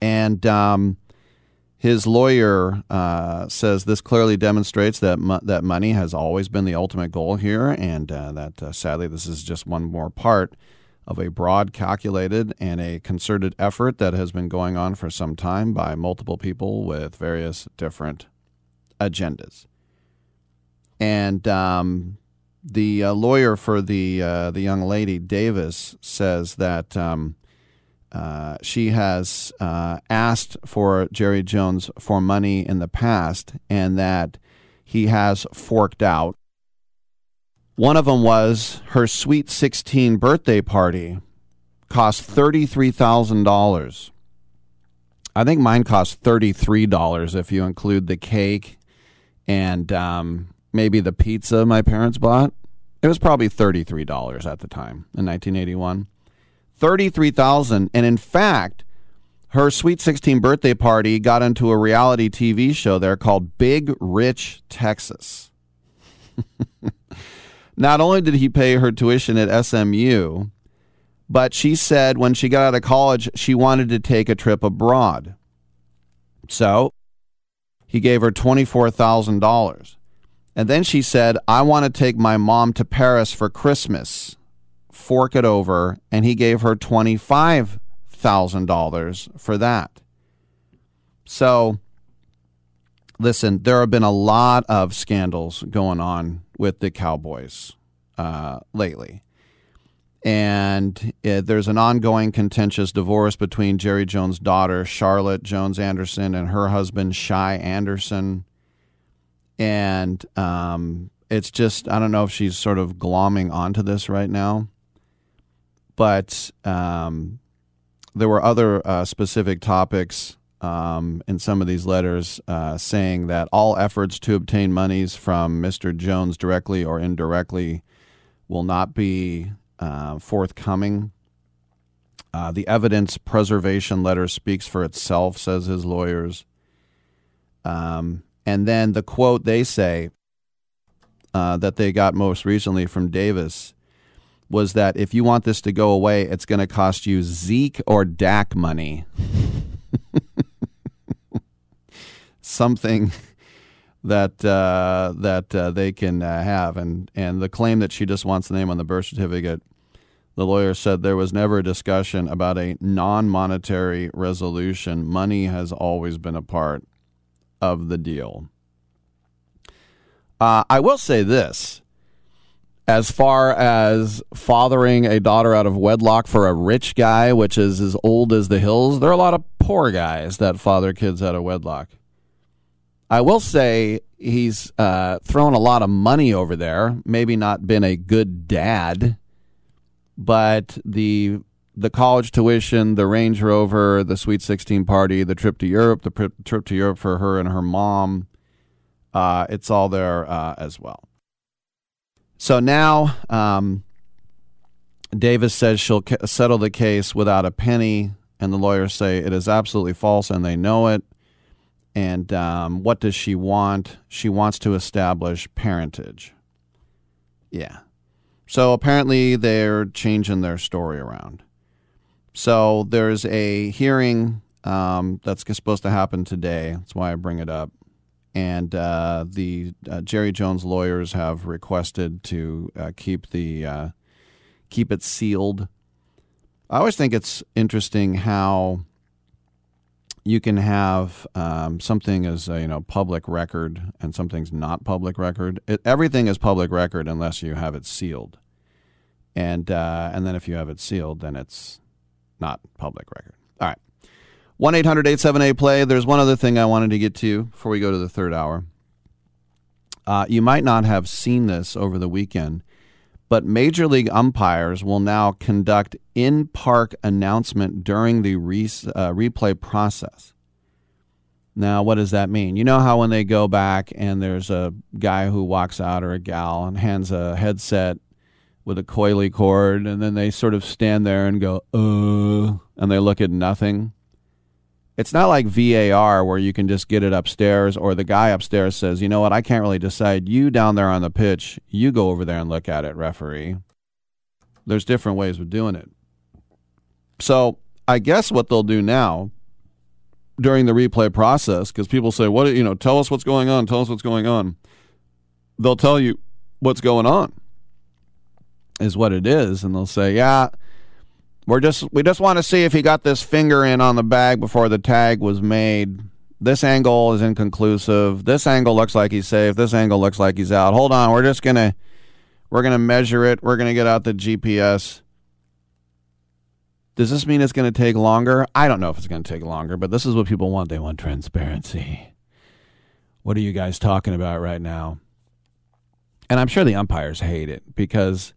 And his lawyer says this clearly demonstrates that that money has always been the ultimate goal here, and that sadly this is just one more part of a broad, calculated, and a concerted effort that has been going on for some time by multiple people with various different agendas. And the lawyer for the young lady, Davis, says that she has asked for Jerry Jones for money in the past and that he has forked out. One of them was her Sweet 16 birthday party cost $33,000. I think mine cost $33 if you include the cake and maybe the pizza my parents bought. It was probably $33 at the time in 1981. $33,000. And in fact, her Sweet 16 birthday party got into a reality TV show there called Big Rich Texas. Not only did he pay her tuition at SMU, but she said when she got out of college, she wanted to take a trip abroad. So he gave her $24,000. And then she said, I want to take my mom to Paris for Christmas. Fork it over. And he gave her $25,000 for that. So listen, there have been a lot of scandals going on with the Cowboys lately. And there's an ongoing contentious divorce between Jerry Jones' daughter, Charlotte Jones Anderson, and her husband, Shai Anderson. And it's just, I don't know if she's sort of glomming onto this right now. But there were other specific topics in some of these letters saying that all efforts to obtain monies from Mr. Jones directly or indirectly will not be forthcoming. The evidence preservation letter speaks for itself, says his lawyers. And then the quote they say that they got most recently from Davis was that if you want this to go away, it's going to cost you Zeke or Dak money. Something that they can have. And the claim that she just wants the name on the birth certificate, the lawyer said there was never a discussion about a non-monetary resolution. Money has always been a part of the deal. I will say this. As far as fathering a daughter out of wedlock for a rich guy, which is as old as the hills, there are a lot of poor guys that father kids out of wedlock. I will say he's thrown a lot of money over there, maybe not been a good dad, but the college tuition, the Range Rover, the Sweet 16 party, the trip to Europe for her and her mom, it's all there as well. So now Davis says she'll settle the case without a penny, and the lawyers say it is absolutely false, and they know it. And what does she want? She wants to establish parentage. Yeah. So apparently they're changing their story around. So there's a hearing that's supposed to happen today. That's why I bring it up. And the Jerry Jones lawyers have requested to keep it sealed. I always think it's interesting how you can have something as public record and something's not public record. Everything is public record unless you have it sealed, and then if you have it sealed, then it's not public record. All right. 1-800-878-PLAY. There's one other thing I wanted to get to before we go to the third hour. You might not have seen this over the weekend, but Major League umpires will now conduct in-park announcement during the replay process. Now, what does that mean? You know how when they go back and there's a guy who walks out or a gal and hands a headset with a coily cord, and then they sort of stand there and go, and they look at nothing? It's not like VAR where you can just get it upstairs, or the guy upstairs says, you know what, I can't really decide. You down there on the pitch, you go over there and look at it, referee. There's different ways of doing it. So I guess what they'll do now during the replay process, because people say, tell us what's going on, They'll tell you what's going on is what it is, and they'll say, yeah, We just want to see if he got this finger in on the bag before the tag was made. This angle is inconclusive. This angle looks like he's safe. This angle looks like he's out. Hold on, we're gonna measure it. We're gonna get out the GPS. Does this mean it's gonna take longer? I don't know if it's gonna take longer, but this is what people want. They want transparency. What are you guys talking about right now? And I'm sure the umpires hate it because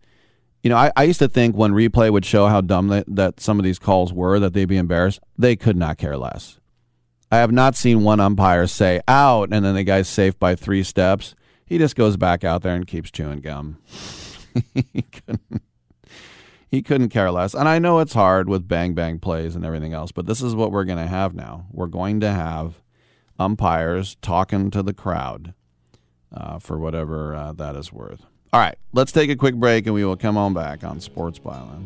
I used to think when replay would show how dumb that some of these calls were, that they'd be embarrassed. They could not care less. I have not seen one umpire say out, and then the guy's safe by 3 steps. He just goes back out there and keeps chewing gum. He couldn't care less. And I know it's hard with bang-bang plays and everything else, but this is what we're going to have now. We're going to have umpires talking to the crowd for whatever that is worth. All right, let's take a quick break, and we will come on back on Sports Byline.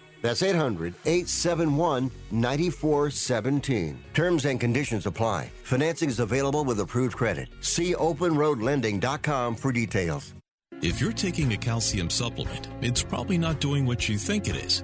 That's 800-871-9417. Terms and conditions apply. Financing is available with approved credit. See openroadlending.com for details. If you're taking a calcium supplement, it's probably not doing what you think it is.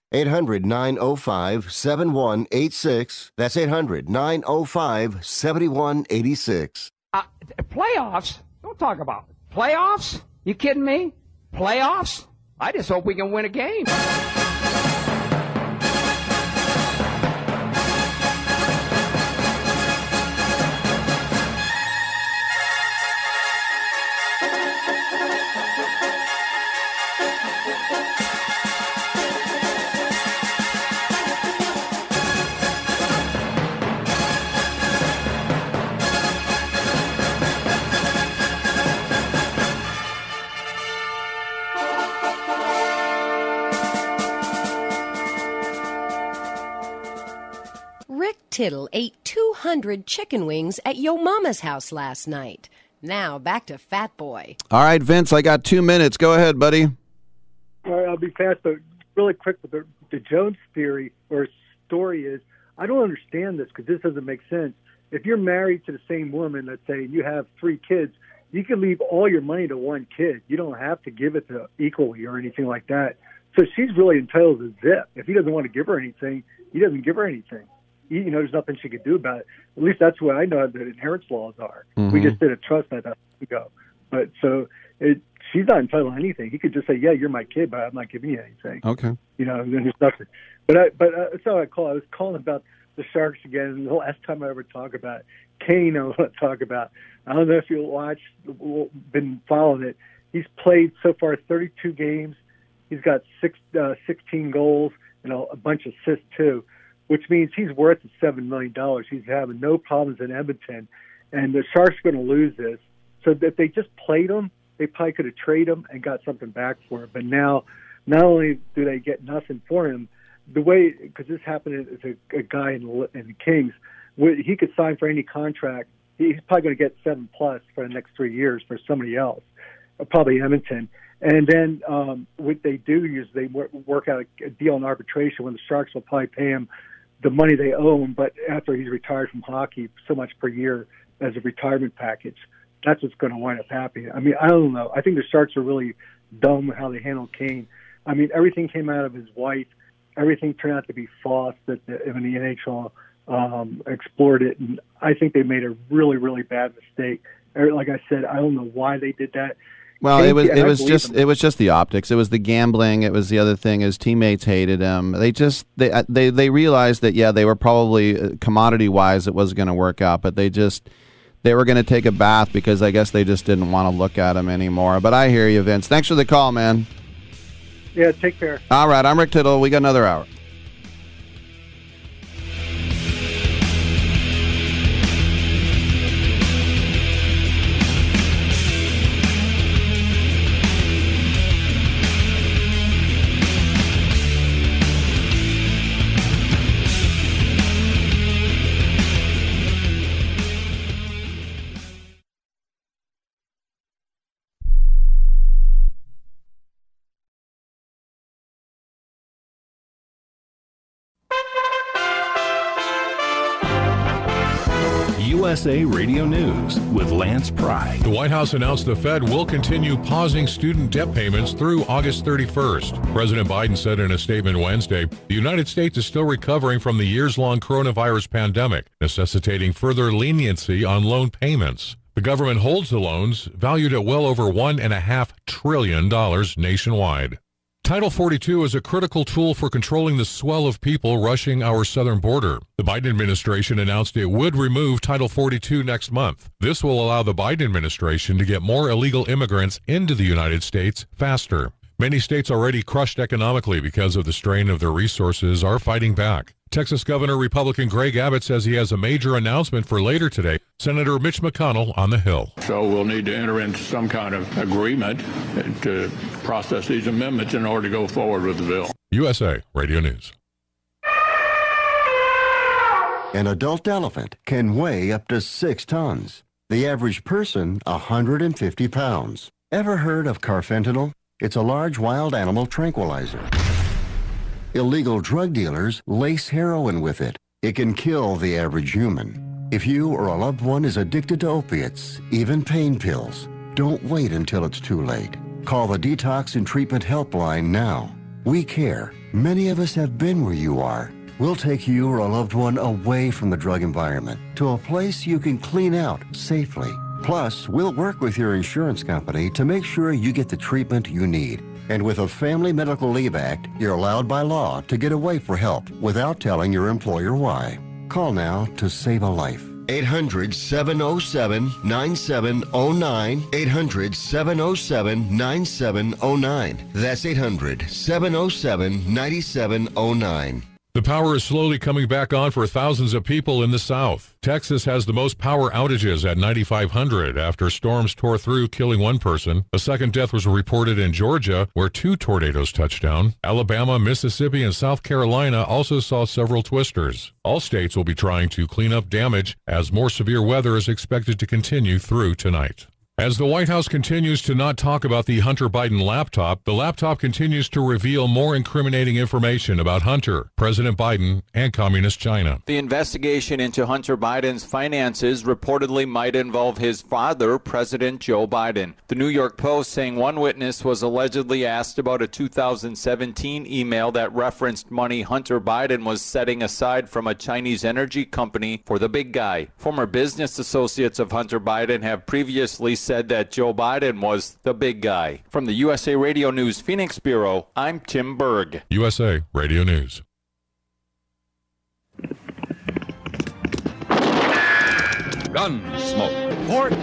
800-905-7186. That's 800-905-7186. Playoffs? Don't talk about it. Playoffs? You kidding me? Playoffs? I just hope we can win a game. Tittle ate 200 chicken wings at Yo Mama's house last night. Now, back to Fat Boy. All right, Vince, I got 2 minutes. Go ahead, buddy. All right, I'll be fast, but really quick. But the Jones theory or story is, I don't understand this because this doesn't make sense. If you're married to the same woman, let's say, and you have 3 kids, you can leave all your money to one kid. You don't have to give it to equally or anything like that. So she's really entitled to zip. If he doesn't want to give her anything, he doesn't give her anything. You know, there's nothing she could do about it. At least that's what I know that inheritance laws are. Mm-hmm. We just did a trust not that long ago. But so she's not entitled to anything. He could just say, yeah, you're my kid, but I'm not giving you anything. Okay. You know, and there's nothing. But that's how I call. I was calling about the Sharks again. And the last time I ever talked about it, Kane, I want to talk about. I don't know if you watched, been following it. He's played so far 32 games. He's got 16 goals and a bunch of assists, too, which means he's worth $7 million. He's having no problems in Edmonton, and the Sharks are going to lose this. So if they just played him, they probably could have traded him and got something back for him. But now, not only do they get nothing for him, the way, because this happened to a guy in the Kings, he could sign for any contract. He's probably going to get 7+ for the next 3 years for somebody else, probably Edmonton. And then what they do is they work out a deal in arbitration when the Sharks will probably pay him the money they owe him, but after he's retired from hockey, so much per year as a retirement package. That's what's going to wind up happening. I mean, I don't know. I think the Sharks are really dumb with how they handled Kane. I mean, everything came out of his wife. Everything turned out to be false when the NHL explored it. And I think they made a really, really bad mistake. Like I said, I don't know why they did that. Well, it was just the optics. It was the gambling. It was the other thing. His teammates hated him. They realized that they were probably commodity wise it wasn't going to work out, but they just They were going to take a bath because I guess they just didn't want to look at them anymore. But I hear you, Vince. Thanks for the call, man. Yeah, take care. All right, I'm Rick Tittle. We got another hour. USA Radio News with Lance Pry. The White House announced the Fed will continue pausing student debt payments through August 31st. President Biden said in a statement Wednesday, the United States is still recovering from the years-long coronavirus pandemic, necessitating further leniency on loan payments. The government holds the loans, valued at well over $1.5 trillion nationwide. Title 42 is a critical tool for controlling the swell of people rushing our southern border. The Biden administration announced it would remove Title 42 next month. This will allow the Biden administration to get more illegal immigrants into the United States faster. Many states already crushed economically because of the strain of their resources are fighting back. Texas Governor Republican Greg Abbott says he has a major announcement for later today. Senator Mitch McConnell on the Hill. So we'll need to enter into some kind of agreement to process these amendments in order to go forward with the bill. USA Radio News. An adult elephant can weigh up to 6 tons. The average person, 150 pounds. Ever heard of carfentanil? It's a large wild animal tranquilizer. Illegal drug dealers lace heroin with it. It can kill the average human. If you or a loved one is addicted to opiates, even pain pills, don't wait until it's too late. Call the Detox and Treatment Helpline now. We care. Many of us have been where you are. We'll take you or a loved one away from the drug environment to a place you can clean out safely. Plus, we'll work with your insurance company to make sure you get the treatment you need. And with a Family Medical Leave Act, you're allowed by law to get away for help without telling your employer why. Call now to save a life. 800-707-9709. 800-707-9709. That's 800-707-9709. The power is slowly coming back on for thousands of people in the South. Texas has the most power outages at 9,500 after storms tore through, killing one person. A second death was reported in Georgia, where 2 tornadoes touched down. Alabama, Mississippi, and South Carolina also saw several twisters. All states will be trying to clean up damage as more severe weather is expected to continue through tonight. As the White House continues to not talk about the Hunter Biden laptop, the laptop continues to reveal more incriminating information about Hunter, President Biden, and Communist China. The investigation into Hunter Biden's finances reportedly might involve his father, President Joe Biden. The New York Post saying one witness was allegedly asked about a 2017 email that referenced money Hunter Biden was setting aside from a Chinese energy company for the big guy. Former business associates of Hunter Biden have previously said that Joe Biden was the big guy. From the USA Radio News Phoenix Bureau, I'm Tim Berg. USA Radio News. Gunsmoke. Fort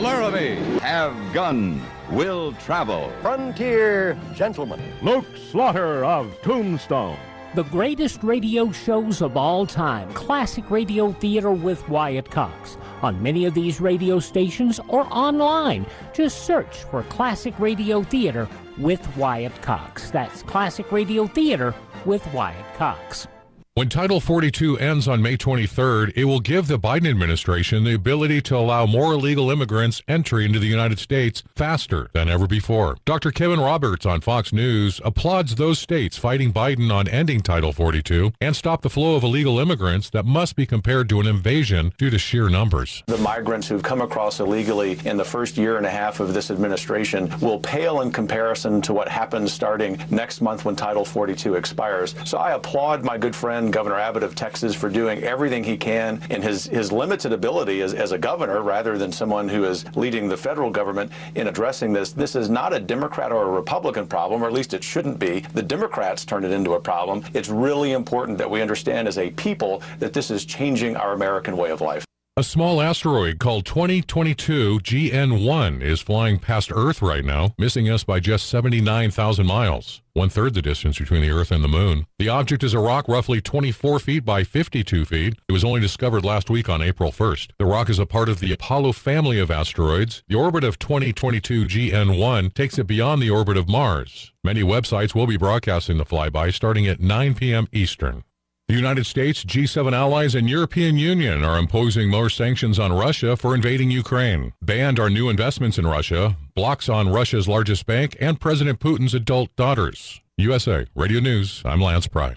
Laramie. Have gun. Will travel. Frontier gentlemen. Luke Slaughter of Tombstone. The greatest radio shows of all time. Classic Radio Theater with Wyatt Cox. On many of these radio stations or online, just search for Classic Radio Theater with Wyatt Cox. That's Classic Radio Theater with Wyatt Cox. When Title 42 ends on May 23rd, it will give the Biden administration the ability to allow more illegal immigrants entry into the United States faster than ever before. Dr. Kevin Roberts on Fox News applauds those states fighting Biden on ending Title 42 and stop the flow of illegal immigrants that must be compared to an invasion due to sheer numbers. The migrants who've come across illegally in the first year and a half of this administration will pale in comparison to what happens starting next month when Title 42 expires. So I applaud my good friend Governor Abbott of Texas for doing everything he can in his limited ability as a governor rather than someone who is leading the federal government in addressing this. This is not a Democrat or a Republican problem, or at least it shouldn't be. The Democrats turned it into a problem. It's really important that we understand as a people that this is changing our American way of life. A small asteroid called 2022 GN1 is flying past Earth right now, missing us by just 79,000 miles, one-third the distance between the Earth and the Moon. The object is a rock roughly 24 feet by 52 feet. It was only discovered last week on April 1st. The rock is a part of the Apollo family of asteroids. The orbit of 2022 GN1 takes it beyond the orbit of Mars. Many websites will be broadcasting the flyby starting at 9 p.m. Eastern. The United States, G7 allies, and European Union are imposing more sanctions on Russia for invading Ukraine. Banned are new investments in Russia, blocks on Russia's largest bank, and President Putin's adult daughters. USA Radio News, I'm Lance Pride.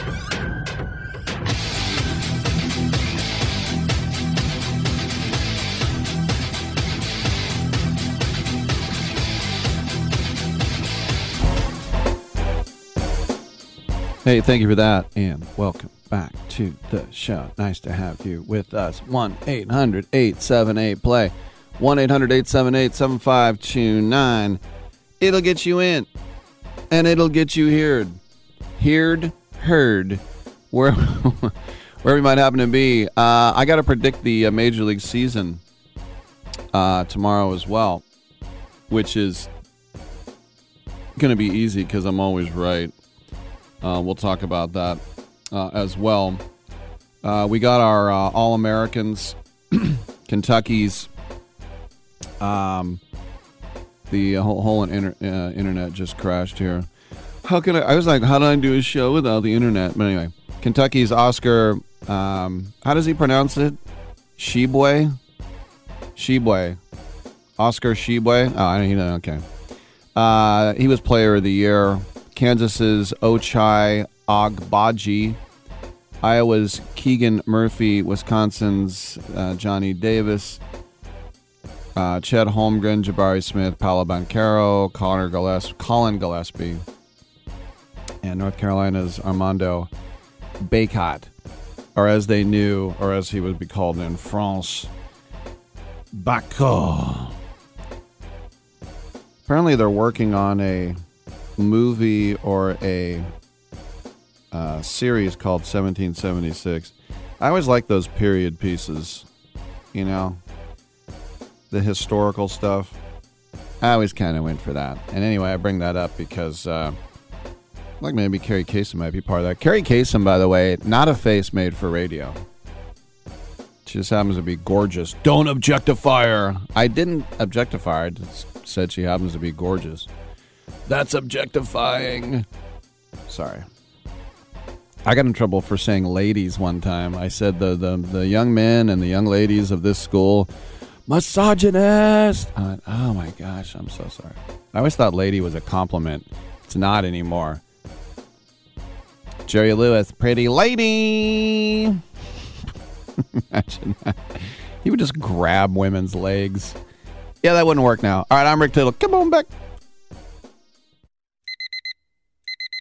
Hey, thank you for that, and welcome back to the show. Nice to have you with us. 1-800-878-PLAY. 1-800-878-7529. It'll get you in, and it'll get you heard, where we might happen to be. I got to predict the Major League season tomorrow as well, which is going to be easy because I'm always right. We'll talk about that as well. We got our All-Americans, Kentucky's. The whole internet just crashed here. I was like, how do I do a show without the internet? But anyway, Kentucky's Oscar, how does he pronounce it? Shibway. Oscar Shibway? Oh, okay. He was player of the year. Kansas's Ochai Agbaji, Iowa's Keegan Murphy, Wisconsin's Johnny Davis, Chet Holmgren, Jabari Smith, Paolo Banchero, Colin Gillespie, and North Carolina's Armando Bacot, or as he would be called in France, Bacot. Apparently they're working on a movie or a series called 1776. I always like those period pieces, the historical stuff. I always kind of went for that. And anyway, I bring that up because maybe Carrie Kasem might be part of that. Carrie Kasem, by the way, not a face made for radio. She just happens to be gorgeous. Don't objectify her. I didn't objectify her. I just said she happens to be gorgeous. That's objectifying. Sorry. I got in trouble for saying ladies one time. I said the young men and the young ladies of this school, misogynist. I went, oh my gosh, I'm so sorry. I always thought lady was a compliment. It's not anymore. Jerry Lewis, pretty lady. Imagine that. He would just grab women's legs. Yeah, that wouldn't work now. All right, I'm Rick Tittle. Come on back.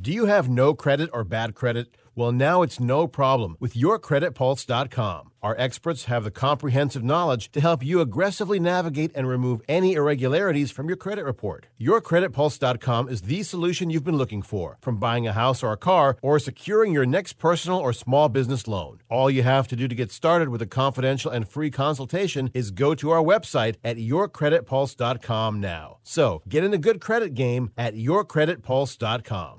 Do you have no credit or bad credit? Well, now it's no problem with YourCreditPulse.com. Our experts have the comprehensive knowledge to help you aggressively navigate and remove any irregularities from your credit report. YourCreditPulse.com is the solution you've been looking for, from buying a house or a car or securing your next personal or small business loan. All you have to do to get started with a confidential and free consultation is go to our website at YourCreditPulse.com now. So, get in the good credit game at YourCreditPulse.com.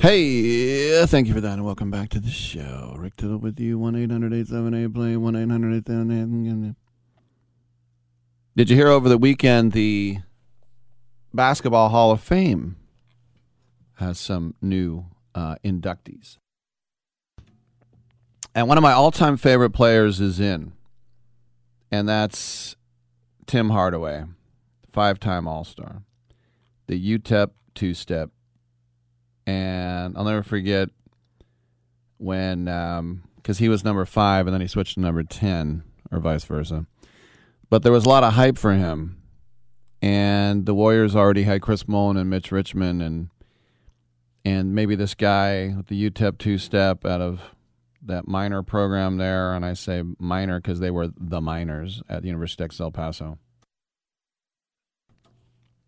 Hey, thank you for that, and welcome back to the show. Rick Tittle with you, 1-800-878-PLAY, 1-800-878-PLAY. Did you hear over the weekend the Basketball Hall of Fame has some new inductees? And one of my all-time favorite players is in, and that's Tim Hardaway, 5-time All-Star, the UTEP two-step. And I'll never forget when, because he was number 5 and then he switched to number 10 or vice versa. But there was a lot of hype for him. And the Warriors already had Chris Mullin and Mitch Richmond and maybe this guy with the UTEP two-step out of that minor program there. And I say minor because they were the minors at the University of Texas El Paso.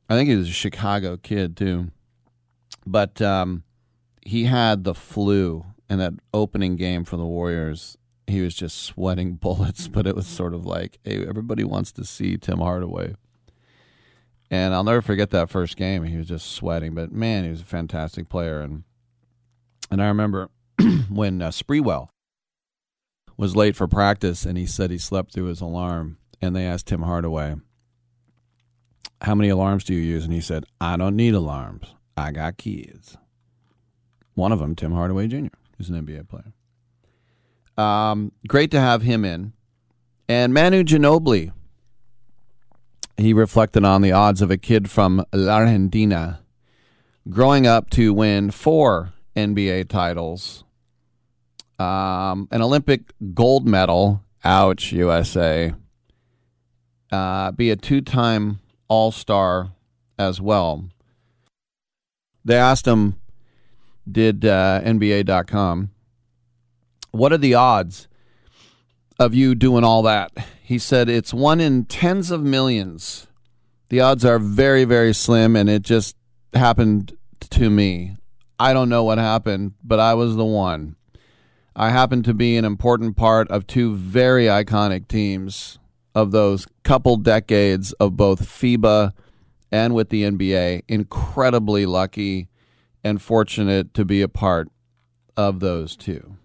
I think he was a Chicago kid too. But he had the flu in that opening game for the Warriors. He was just sweating bullets, but it was sort of like, hey, everybody wants to see Tim Hardaway. And I'll never forget that first game. He was just sweating, but man, he was a fantastic player. And I remember when Sprewell was late for practice, and he said he slept through his alarm, and they asked Tim Hardaway, how many alarms do you use? And he said, I don't need alarms. I got kids. One of them, Tim Hardaway Jr., who's an NBA player. Great to have him in. And Manu Ginobili, he reflected on the odds of a kid from La Argentina growing up to win 4 NBA titles, an Olympic gold medal, ouch, USA, be a 2-time All-Star as well. They asked him, did NBA.com, what are the odds of you doing all that? He said it's 1 in tens of millions. The odds are very, very slim, and it just happened to me. I don't know what happened, but I was the one. I happened to be an important part of 2 very iconic teams of those couple decades of both FIBA and with the NBA. Incredibly lucky and fortunate to be a part of those 2.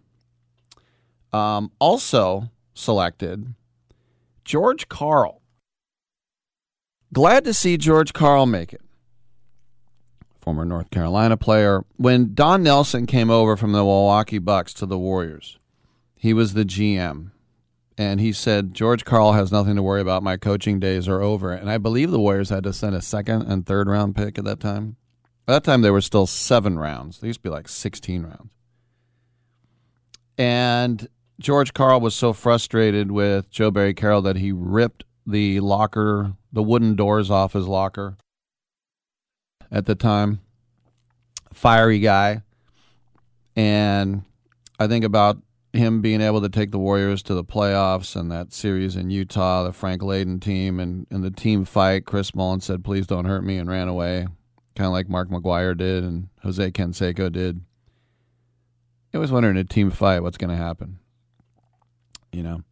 Also selected, George Karl. Glad to see George Karl make it. Former North Carolina player. When Don Nelson came over from the Milwaukee Bucks to the Warriors, he was the GM. And he said, George Karl has nothing to worry about. My coaching days are over. And I believe the Warriors had to send a 2nd and 3rd round pick at that time. At that time, there were still 7 rounds. There used to be like 16 rounds. And George Karl was so frustrated with Joe Barry Carroll that he ripped the locker, the wooden doors off his locker at the time. Fiery guy. And I think about him being able to take the Warriors to the playoffs and that series in Utah, the Frank Layden team, and the team fight. Chris Mullin said, please don't hurt me, and ran away, kind of like Mark McGuire did and Jose Canseco did. I was wondering in a team fight what's going to happen. You know,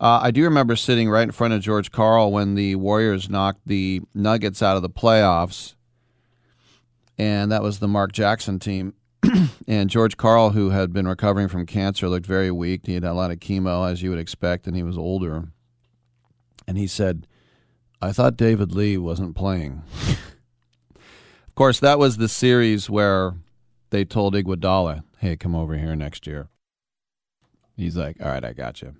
I do remember sitting right in front of George Karl when the Warriors knocked the Nuggets out of the playoffs, and that was the Mark Jackson team. And George Karl, who had been recovering from cancer, looked very weak. He had a lot of chemo, as you would expect, and he was older. And he said, I thought David Lee wasn't playing. Of course, that was the series where they told Iguodala, hey, come over here next year. He's like, all right, I got you.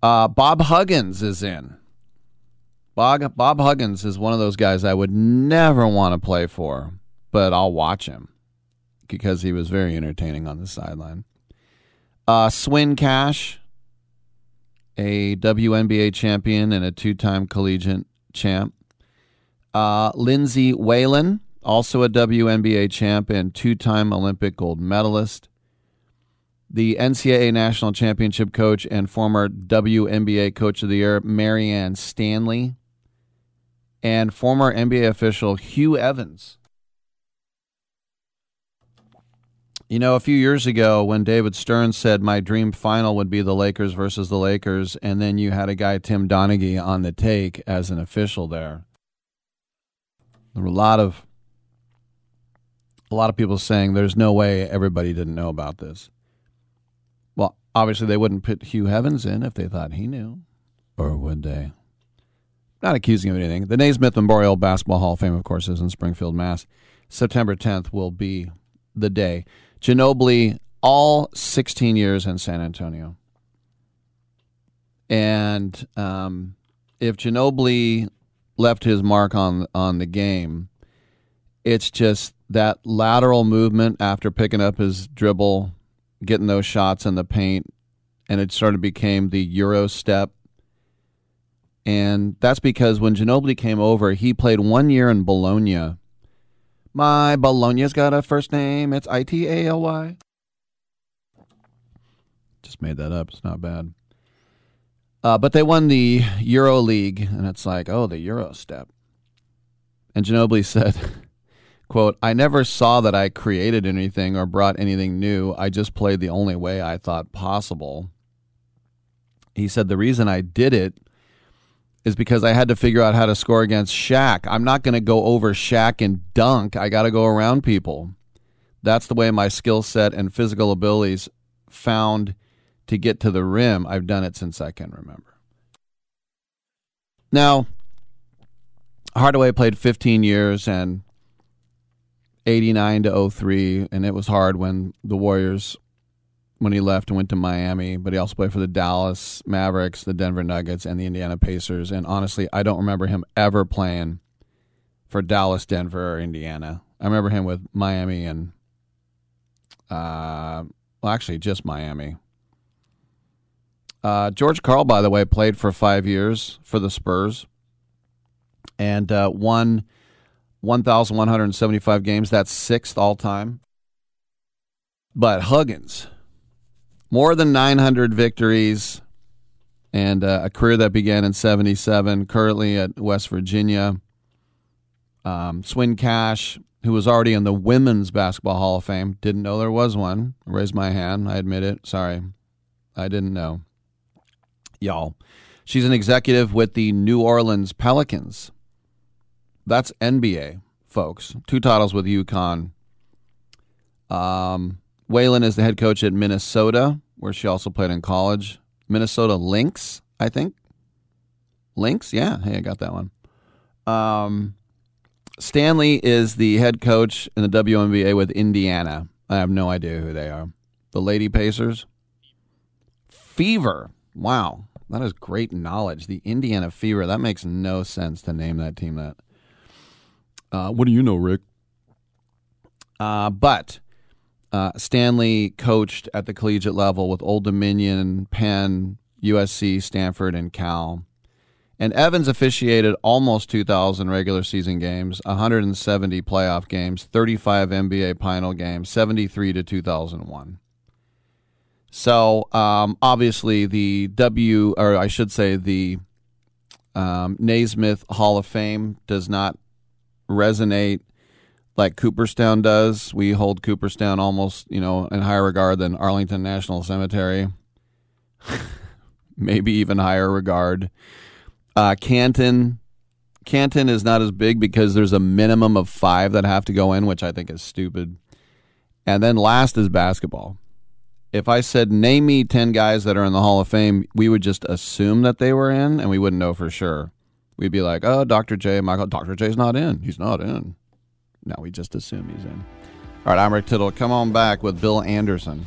Bob Huggins is in. Bob Huggins is one of those guys I would never want to play for, but I'll watch him because he was very entertaining on the sideline. Swin Cash, a WNBA champion and a 2-time collegiate champ. Lindsey Whalen, also a WNBA champ and 2-time Olympic gold medalist. The NCAA National Championship coach and former WNBA Coach of the Year, Marianne Stanley. And former NBA official Hugh Evans. You know, a few years ago when David Stern said my dream final would be the Lakers versus the Lakers, and then you had a guy, Tim Donaghy, on the take as an official there. There were a lot of people saying there's no way everybody didn't know about this. Well, obviously they wouldn't put Hugh Evans in if they thought he knew. Or would they? Not accusing him of anything. The Naismith Memorial Basketball Hall of Fame, of course, is in Springfield, Mass. September 10th will be the day. Ginobili, all 16 years in San Antonio. And if Ginobili left his mark on the game, it's just that lateral movement after picking up his dribble, getting those shots in the paint, and it sort of became the Euro step. And that's because when Ginobili came over, he played 1 year in Bologna. My Bologna's got a first name. It's Italy. Just made that up. It's not bad. But they won the Euro League, and it's like, oh, the Euro step. And Ginobili said, quote, I never saw that I created anything or brought anything new. I just played the only way I thought possible. He said, the reason I did it is because I had to figure out how to score against Shaq. I'm not going to go over Shaq and dunk. I got to go around people. That's the way my skill set and physical abilities found to get to the rim. I've done it since I can remember. Now, Hardaway played 15 years and 89 to 03, and it was hard when the Warriors, when he left and went to Miami, but he also played for the Dallas Mavericks, the Denver Nuggets, and the Indiana Pacers. And honestly, I don't remember him ever playing for Dallas, Denver, or Indiana. I remember him with Miami and, well, actually just Miami. George Karl, by the way, played for 5 years for the Spurs and won 1,175 games. That's sixth all time. But Huggins, more than 900 victories and a career that began in 77, currently at West Virginia. Swin Cash, who was already in the Women's Basketball Hall of Fame. Didn't know there was one. I raised my hand. I admit it. Sorry. I didn't know. Y'all. She's an executive with the New Orleans Pelicans. That's NBA, folks. Two titles with UConn. Whalen is the head coach at Minnesota, where she also played in college. Minnesota Lynx, I think. Lynx? Yeah. Hey, I got that one. Stanley is the head coach in the WNBA with Indiana. I have no idea who they are. The Lady Pacers. Fever. Wow. That is great knowledge. The Indiana Fever. That makes no sense to name that team that. What do you know, Rick? Stanley coached at the collegiate level with Old Dominion, Penn, USC, Stanford, and Cal. And Evans officiated almost 2,000 regular season games, 170 playoff games, 35 NBA final games, 73 to 2001. So, obviously, the Naismith Hall of Fame does not resonate like Cooperstown does. We hold Cooperstown almost, in higher regard than Arlington National Cemetery. Maybe even higher regard. Canton is not as big because there's a minimum of 5 that have to go in, which I think is stupid. And then last is basketball. If I said, name me 10 guys that are in the Hall of Fame, we would just assume that they were in, and we wouldn't know for sure. We'd be like, oh, Dr. J, Michael, Dr. J's not in. He's not in. No, we just assume he's in. All right, I'm Rick Tittle. Come on back with Bill Anderson.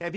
Have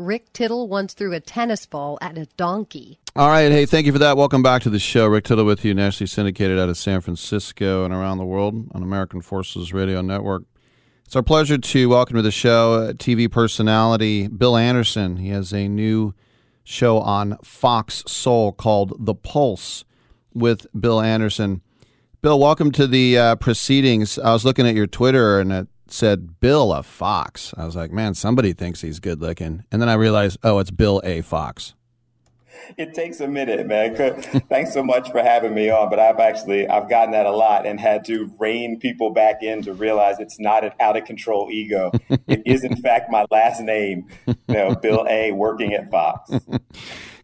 Rick Tittle once threw a tennis ball at a donkey. All right. Hey, thank you for that. Welcome back to the show. Rick Tittle with you, nationally syndicated out of San Francisco and around the world on American Forces Radio Network. It's our pleasure to welcome to the show TV personality Bill Anderson. He has a new show on Fox Soul called The Pulse with Bill Anderson. Bill, welcome to the proceedings. I was looking at your Twitter and said Bill a Fox. I was like, man, somebody thinks he's good looking. And then I realized, oh, it's Bill A. Fox. It takes a minute, man. Thanks so much for having me on. But I've gotten that a lot and had to rein people back in to realize it's not an out of control ego. It is, in fact, my last name, Bill A. working at Fox.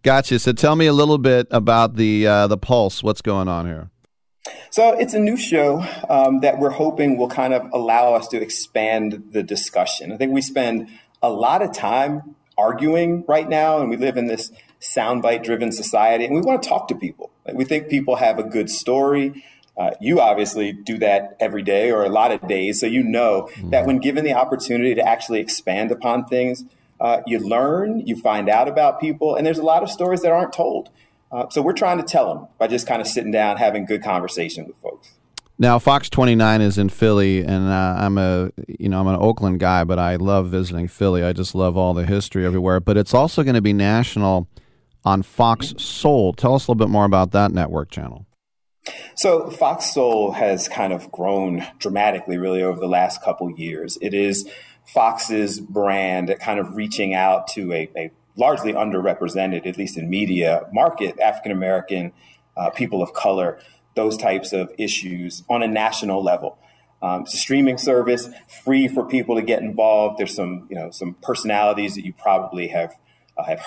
Gotcha. So tell me a little bit about the Pulse. What's going on here? So it's a new show that we're hoping will kind of allow us to expand the discussion. I think we spend a lot of time arguing right now, and we live in this soundbite-driven society, and we want to talk to people. Like, we think people have a good story. You obviously do that every day or a lot of days, so that when given the opportunity to actually expand upon things, you learn, you find out about people, and there's a lot of stories that aren't told. So we're trying to tell them by just kind of sitting down, having good conversation with folks. Now, Fox 29 is in Philly, and I'm an Oakland guy, but I love visiting Philly. I just love all the history everywhere. But it's also going to be national on Fox Soul. Tell us a little bit more about that network channel. So Fox Soul has kind of grown dramatically, really, over the last couple years. It is Fox's brand kind of reaching out to a largely underrepresented, at least in media, market, African-American, people of color, those types of issues on a national level. It's a streaming service, free for people to get involved. There's some personalities that you probably have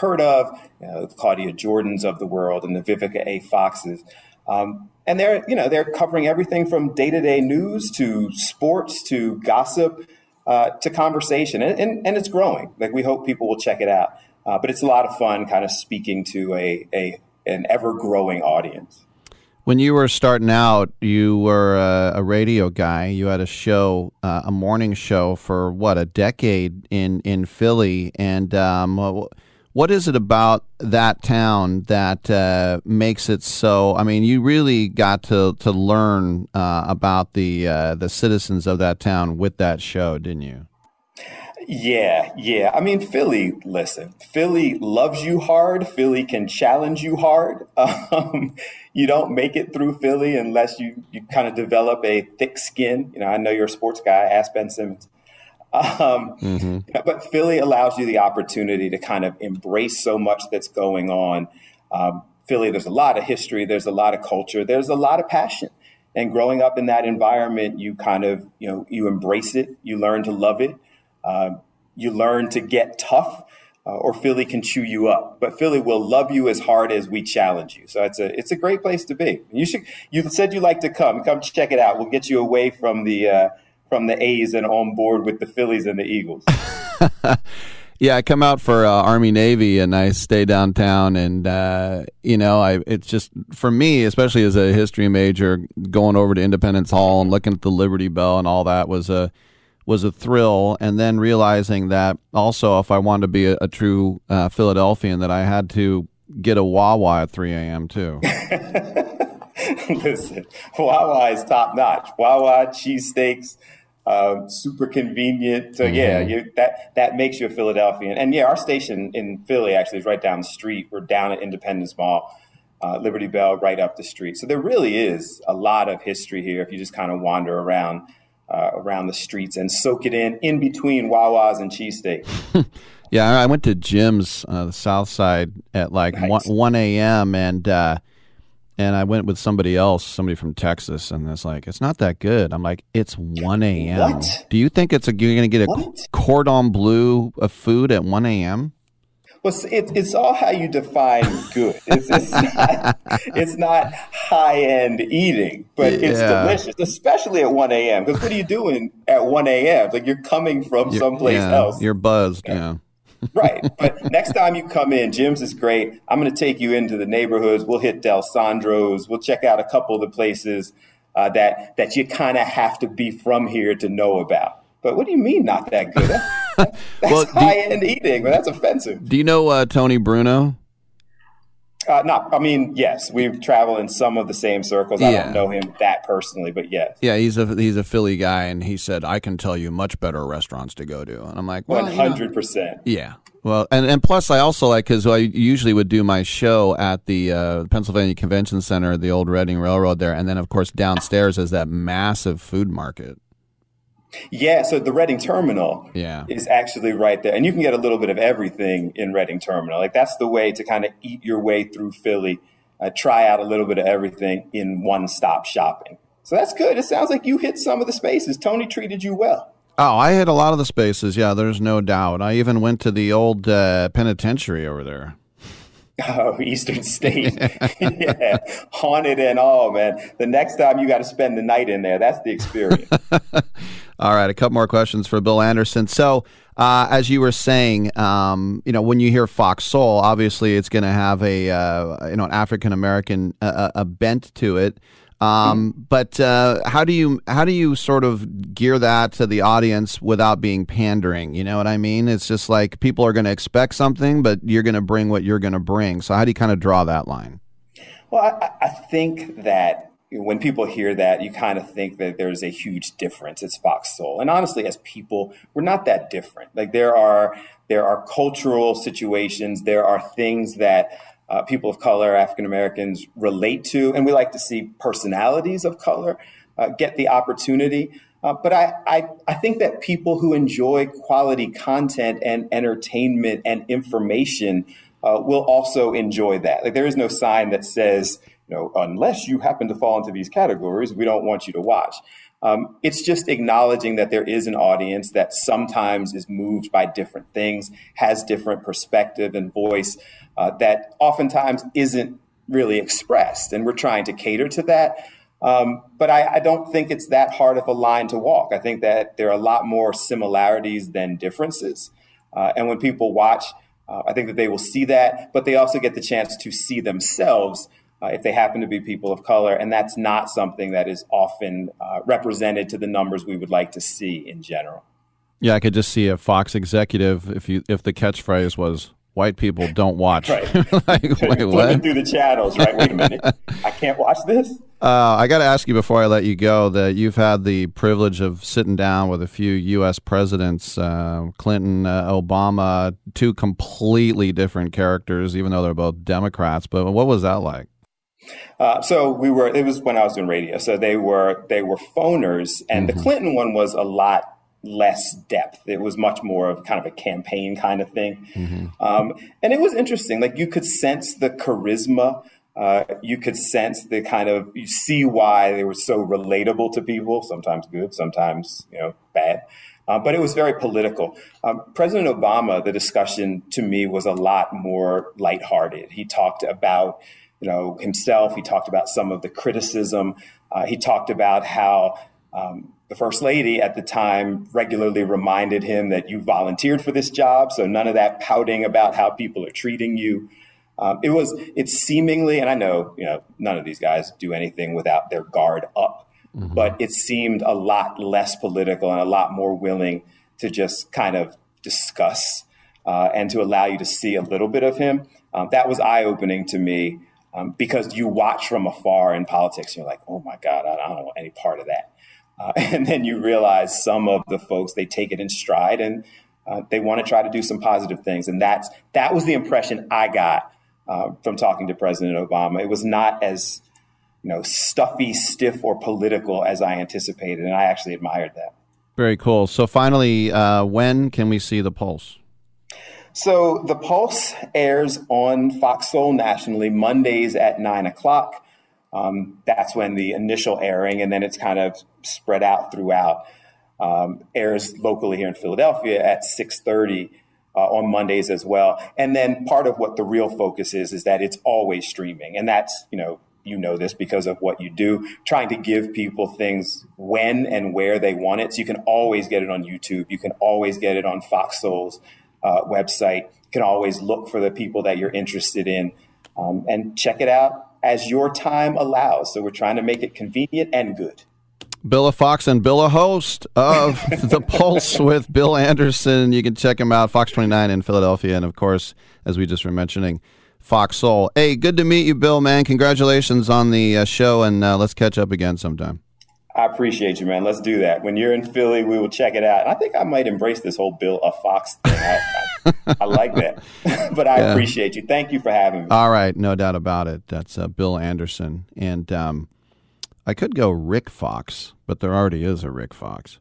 heard of, the Claudia Jordans of the world and the Vivica A. Foxes. And they're covering everything from day-to-day news to sports to gossip to conversation. And it's growing. Like, we hope people will check it out. But it's a lot of fun kind of speaking to an ever-growing audience. When you were starting out, you were a radio guy. You had a show, a morning show for, a decade in Philly. And what is it about that town that makes it so... I mean, you really got to learn about the citizens of that town with that show, didn't you? Yeah. I mean, Philly, listen, Philly loves you hard. Philly can challenge you hard. You don't make it through Philly unless you kind of develop a thick skin. I know you're a sports guy. Ask Ben Simmons. But Philly allows you the opportunity to kind of embrace so much that's going on. Philly, there's a lot of history. There's a lot of culture. There's a lot of passion. And growing up in that environment, you kind of, you embrace it. You learn to love it. You learn to get tough. or Philly can chew you up. But Philly will love you as hard as we challenge you. So it's a great place to be. You said you like to come. Come check it out. We'll get you away from the A's and on board with the Phillies and the Eagles. Yeah, I come out for Army Navy, and I stay downtown, and it's just for me, especially as a history major, going over to Independence Hall and looking at the Liberty Bell and all that was a thrill. And then realizing that also, if I wanted to be a true Philadelphian, that I had to get a Wawa at 3 a.m. too. Listen, Wawa is top notch. Wawa cheesesteaks. Super convenient. So yeah, that makes you a Philadelphian. And yeah, our station in Philly actually is right down the street. We're down at Independence Mall, Liberty Bell, right up the street. So there really is a lot of history here if you just kind of wander around the streets and soak it in between Wawa's and cheesesteaks. Yeah, I went to Jim's, the South Side, at like 1 a.m. And I went with somebody from Texas, and it's like, it's not that good. I'm like, it's 1 a.m. What? Do you think you're going to get a cordon bleu of food at 1 a.m.? Well, it's all how you define good. It's not high-end eating, but it's delicious, especially at 1 a.m. Because what are you doing at 1 a.m.? Like, you're coming from someplace else. You're buzzed, yeah. Right. But next time you come in, Jim's is great. I'm going to take you into the neighborhoods. We'll hit Del Sandro's. We'll check out a couple of the places that you kind of have to be from here to know about. But what do you mean not that good? That's high-end eating, but that's offensive. Do you know Tony Bruno? Yes, we travel in some of the same circles. I don't know him that personally, but yes. Yeah, he's a Philly guy, and he said, I can tell you much better restaurants to go to. And I'm like, 100%. Yeah. Well, and plus I also like, because I usually would do my show at the Pennsylvania Convention Center, the old Reading Railroad there, and then, of course, downstairs is that massive food market. Yeah, so the Reading Terminal is actually right there. And you can get a little bit of everything in Reading Terminal. Like, that's the way to kind of eat your way through Philly, try out a little bit of everything in one-stop shopping. So that's good. It sounds like you hit some of the spaces. Tony treated you well. Oh, I hit a lot of the spaces. Yeah, there's no doubt. I even went to the old penitentiary over there. Oh, Eastern State. Yeah. Haunted and all, man. The next time you got to spend the night in there. That's the experience. All right. A couple more questions for Bill Anderson. So as you were saying, when you hear Fox Soul, obviously it's going to have a, an African-American a bent to it. But how do you sort of gear that to the audience without being pandering? You know what I mean? It's just like people are going to expect something, but you're going to bring what you're going to bring. So how do you kind of draw that line? Well, I think that when people hear that, you kind of think that there's a huge difference. It's Fox Soul. And honestly, as people, we're not that different. Like there are cultural situations. There are things that people of color, African-Americans relate to, and we like to see personalities of color get the opportunity. But I think that people who enjoy quality content and entertainment and information will also enjoy that. Like, there is no sign that says, unless you happen to fall into these categories, we don't want you to watch. It's just acknowledging that there is an audience that sometimes is moved by different things, has different perspective and voice that oftentimes isn't really expressed. And we're trying to cater to that. But I don't think it's that hard of a line to walk. I think that there are a lot more similarities than differences. And when people watch, I think that they will see that, but they also get the chance to see themselves if they happen to be people of color. And that's not something that is often represented to the numbers we would like to see in general. Yeah, I could just see a Fox executive if the catchphrase was, white people don't watch. Right. Like, wait, what? Through the channels, right? Wait a minute. I can't watch this? I got to ask you before I let you go that you've had the privilege of sitting down with a few U.S. presidents, Clinton, Obama, two completely different characters, even though they're both Democrats. But what was that like? It was when I was doing radio. So they were phoners, and the Clinton one was a lot less depth. It was much more of kind of a campaign kind of thing. And it was interesting. Like, you could sense the charisma. You could sense the kind of, you see why they were so relatable to people, sometimes good, sometimes, bad. But it was very political. President Obama, the discussion to me was a lot more lighthearted. He talked about, himself. He talked about some of the criticism. He talked about how the First Lady at the time regularly reminded him that you volunteered for this job. So none of that pouting about how people are treating you. It's seemingly, and I know, none of these guys do anything without their guard up, mm-hmm. but it seemed a lot less political and a lot more willing to just kind of discuss and to allow you to see a little bit of him. That was eye-opening to me because you watch from afar in politics. You're like, oh, my God, I don't want any part of that. And then you realize some of the folks, they take it in stride and they want to try to do some positive things. And that was the impression I got from talking to President Obama. It was not as, stuffy, stiff, or political as I anticipated. And I actually admired that. Very cool. So finally, when can we see The Pulse? So The Pulse airs on Fox Soul nationally Mondays at 9:00. That's when the initial airing, and then it's kind of spread out throughout. Airs locally here in Philadelphia at 6:30 on Mondays as well. And then part of what the real focus is that it's always streaming. And that's, this because of what you do, trying to give people things when and where they want it. So you can always get it on YouTube. You can always get it on Fox Soul's website. You can always look for the people that you're interested in and check it out as your time allows. So we're trying to make it convenient and good. Bill a Fox and Bill a host of The Pulse with Bill Anderson. You can check him out, Fox 29 in Philadelphia. And, of course, as we just were mentioning, Fox Soul. Hey, good to meet you, Bill, man. Congratulations on the show, and let's catch up again sometime. I appreciate you, man. Let's do that. When you're in Philly, we will check it out. And I think I might embrace this whole Bill a Fox thing. I like that. But I appreciate you. Thank you for having me. All right. No doubt about it. That's Bill Anderson. And I could go Rick Fox, but there already is a Rick Fox.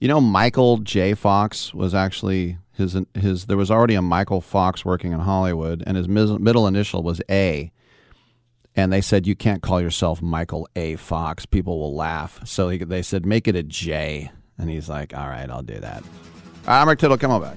Michael J. Fox was actually his. There was already a Michael Fox working in Hollywood, and his middle initial was A. And they said, you can't call yourself Michael A. Fox. People will laugh. So they said, make it a J. And he's like, all right, I'll do that. All right, I'm Rick Tittle. Come on back.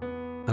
I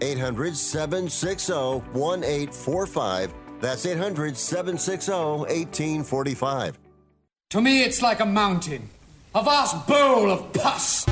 800-760-1845. That's 800-760-1845. To me, it's like a mountain, a vast bowl of pus.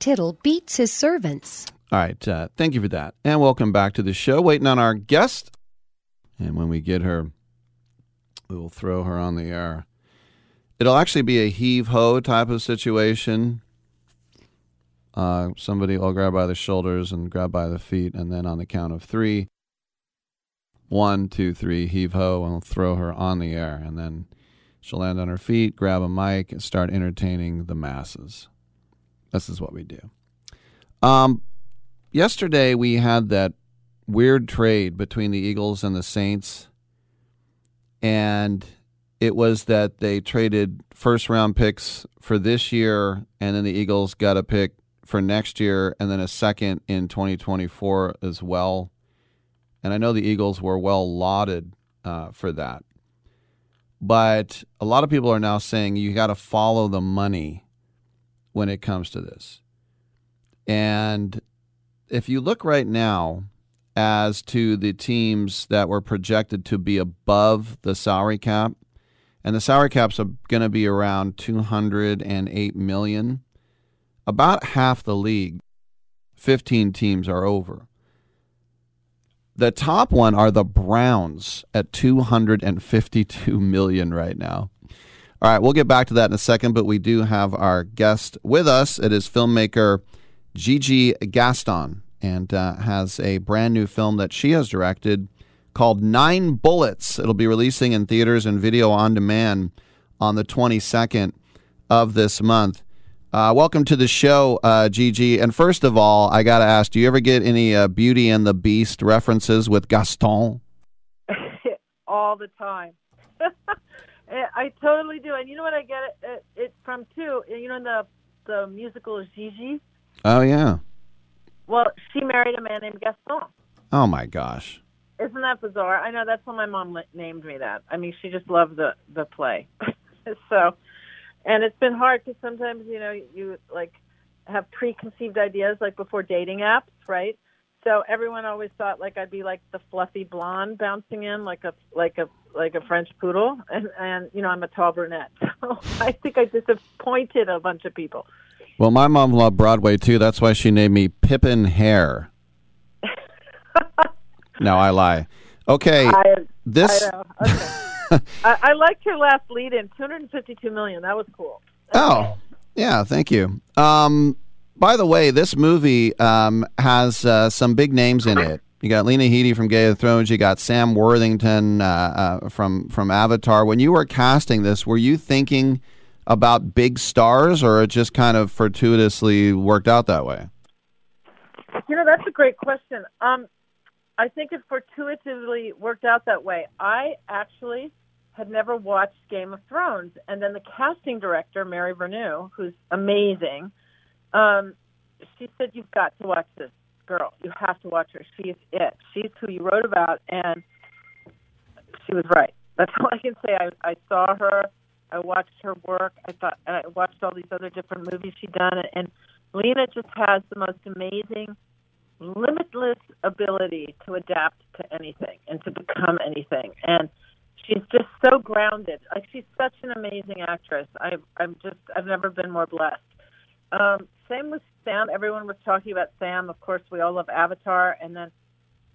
Tittle beats his servants. All right. Thank you for that. And welcome back to the show. Waiting on our guest. And when we get her, we will throw her on the air. It'll actually be a heave-ho type of situation. Somebody will grab by the shoulders and grab by the feet. And then on the count of three, one, two, three, heave-ho, and we'll throw her on the air. And then she'll land on her feet, grab a mic, and start entertaining the masses. This is what we do. Yesterday we had that weird trade between the Eagles and the Saints, and it was that they traded first-round picks for this year, and then the Eagles got a pick for next year, and then a second in 2024 as well. And I know the Eagles were well lauded for that. But a lot of people are now saying you got to follow the money when it comes to this. And if you look right now as to the teams that were projected to be above the salary cap, and the salary cap's going to be around $208 million, about half the league, 15 teams, are over. The top one are the Browns at $252 million right now. All right, we'll get back to that in a second, but we do have our guest with us. It is filmmaker Gigi Gaston, and has a brand new film that she has directed called 9 Bullets. It'll be releasing in theaters and video on demand on the 22nd of this month. Welcome to the show, Gigi. And first of all, I got to ask, do you ever get any Beauty and the Beast references with Gaston? All the time. I totally do. And you know what I get it from, too? You know, in the musical Gigi? Oh, yeah. Well, she married a man named Gaston. Oh, my gosh. Isn't that bizarre? I know. That's when my mom named me that. I mean, she just loved the play. So, and it's been hard because sometimes, you know, you, like, have preconceived ideas, like, before dating apps, right? So everyone always thought, like, I'd be, like, the fluffy blonde bouncing in, like a French poodle, and you know, I'm a tall brunette. So I think I disappointed a bunch of people. Well, my mom loved Broadway too. That's why she named me Pippin Hare. No, I lie. Okay. Okay. I liked your last lead in, $252 million. That was cool. Oh, yeah. Thank you. By the way, this movie has some big names in it. You got Lena Headey from Game of Thrones. You got Sam Worthington from Avatar. When you were casting this, were you thinking about big stars, or it just kind of fortuitously worked out that way? You know, that's a great question. I think it fortuitously worked out that way. I actually had never watched Game of Thrones. And then the casting director, Mary Verneau, who's amazing, she said, "You've got to watch this girl. You have to watch her. She's it. She's who you wrote about." And she was right. That's all I can say. I saw her. I watched her work. I watched all these other different movies she'd done. And Lena just has the most amazing, limitless ability to adapt to anything and to become anything. And she's just so grounded. Like, she's such an amazing actress. I've never been more blessed. Same with Sam. Everyone was talking about Sam. Of course, we all love Avatar. And then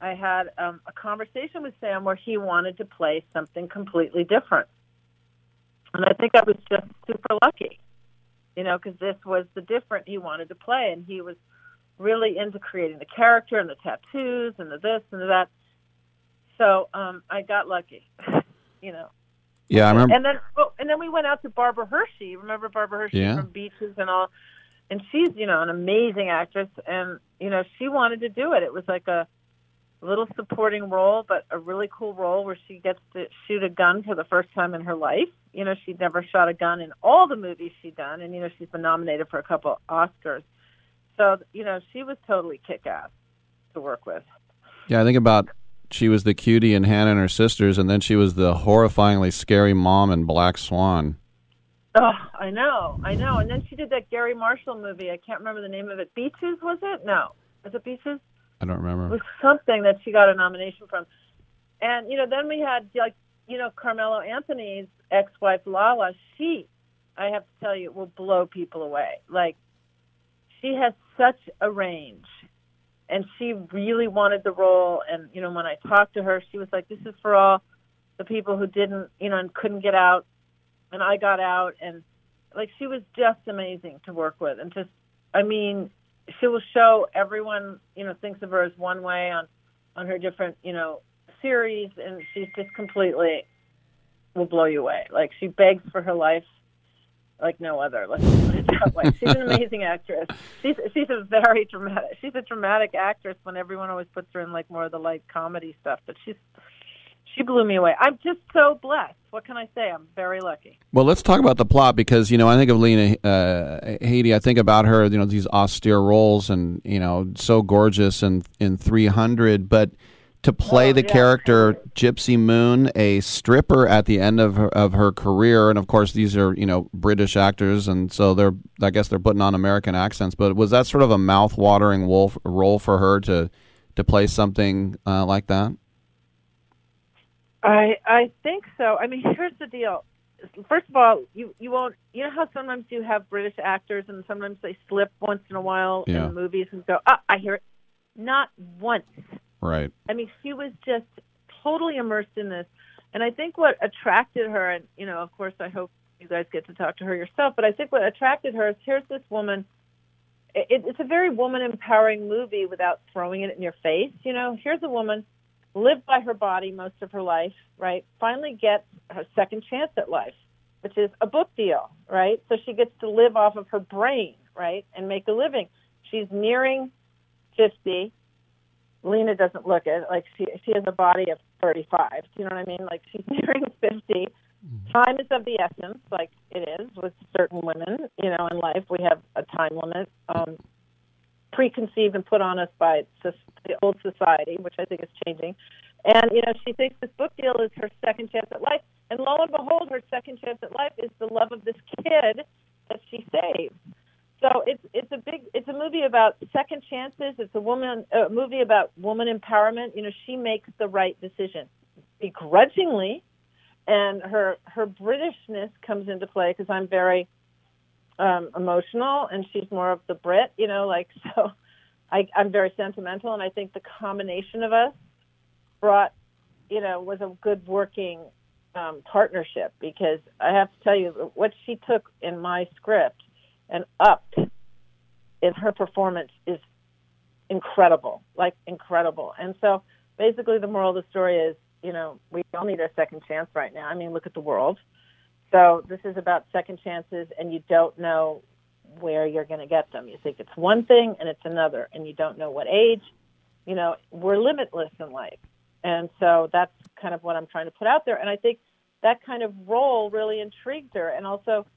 I had a conversation with Sam where he wanted to play something completely different. And I think I was just super lucky, you know, because this was the different he wanted to play. And he was really into creating the character and the tattoos and the this and the that. So I got lucky, you know. Yeah, I remember. And then we went out to Barbara Hershey. Remember Barbara Hershey from Beaches and all? And she's, you know, an amazing actress. And, you know, she wanted to do it. It was like a little supporting role, but a really cool role where she gets to shoot a gun for the first time in her life. You know, she'd never shot a gun in all the movies she'd done. And, you know, she's been nominated for a couple Oscars. So, you know, she was totally kick-ass to work with. Yeah, I think about she was the cutie in Hannah and Her Sisters, and then she was the horrifyingly scary mom in Black Swan. Oh, I know. And then she did that Gary Marshall movie. I can't remember the name of it. Beaches, was it? No. Was it Beaches? I don't remember. It was something that she got a nomination from. And, you know, then we had, like, you know, Carmelo Anthony's ex-wife, Lala. She, I have to tell you, will blow people away. Like, she has such a range. And she really wanted the role. And, you know, when I talked to her, she was like, "This is for all the people who didn't, you know, and couldn't get out. And I got out." And, like, she was just amazing to work with. And just, I mean, she will show everyone, you know, thinks of her as one way on her different, you know, series. And she's just completely will blow you away. Like, she begs for her life like no other. Let's put it that way. She's an amazing actress. She's a very dramatic. She's a dramatic actress when everyone always puts her in like more of the light comedy stuff. But she blew me away. I'm just so blessed. What can I say? I'm very lucky. Well, let's talk about the plot because, you know, I think of Lena Headey. I think about her, you know, these austere roles and, you know, so gorgeous in 300. But to play the character Gypsy Moon, a stripper at the end of her career, and of course these are, you know, British actors, and so I guess they're putting on American accents. But was that sort of a mouth-watering role for her to play something like that? I think so. I mean, here's the deal. First of all, you won't. You know how sometimes you have British actors, and sometimes they slip once in a while in movies and go, "Ah, I hear it." Not once. Right. I mean, she was just totally immersed in this. And I think what attracted her, and, you know, of course, I hope you guys get to talk to her yourself, but I think what attracted her is here's this woman. It's a very woman-empowering movie without throwing it in your face. You know, here's a woman, lived by her body most of her life, right, finally gets her second chance at life, which is a book deal, right? So she gets to live off of her brain, right, and make a living. She's nearing 50. Lena doesn't look it. Like, she has a body of 35. Do you know what I mean? Like, she's nearing 50. Time is of the essence, like it is with certain women. You know, in life we have a time limit preconceived and put on us by the old society, which I think is changing. And, you know, she thinks this book deal is her second chance at life. And lo and behold, her second chance at life is the love of this kid that she saves. So it's a movie about second chances. It's a movie about woman empowerment. You know, she makes the right decision, begrudgingly, and her Britishness comes into play because I'm very emotional, and she's more of the Brit. You know, like, so I'm very sentimental, and I think the combination of us brought, you know, was a good working partnership because I have to tell you what she took in my script and upped in her performance is incredible, like incredible. And so basically the moral of the story is, you know, we all need our second chance right now. I mean, look at the world. So this is about second chances, and you don't know where you're going to get them. You think it's one thing and it's another, and you don't know what age, you know, we're limitless in life. And so that's kind of what I'm trying to put out there. And I think that kind of role really intrigued her. And also,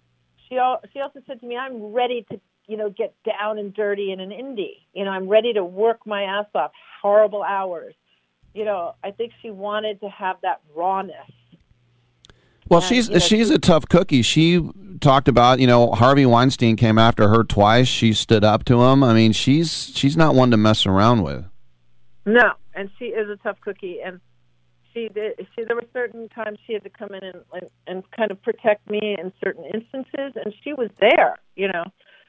she also said to me, I'm ready to, you know, get down and dirty in an indie. You know, I'm ready to work my ass off, horrible hours. You know, I think she wanted to have that rawness. Well, she's a tough cookie. She talked about, you know, Harvey Weinstein came after her twice. She stood up to him. I mean, she's not one to mess around with. No, and she is a tough cookie. And there were certain times she had to come in and kind of protect me in certain instances, and she was there, you know.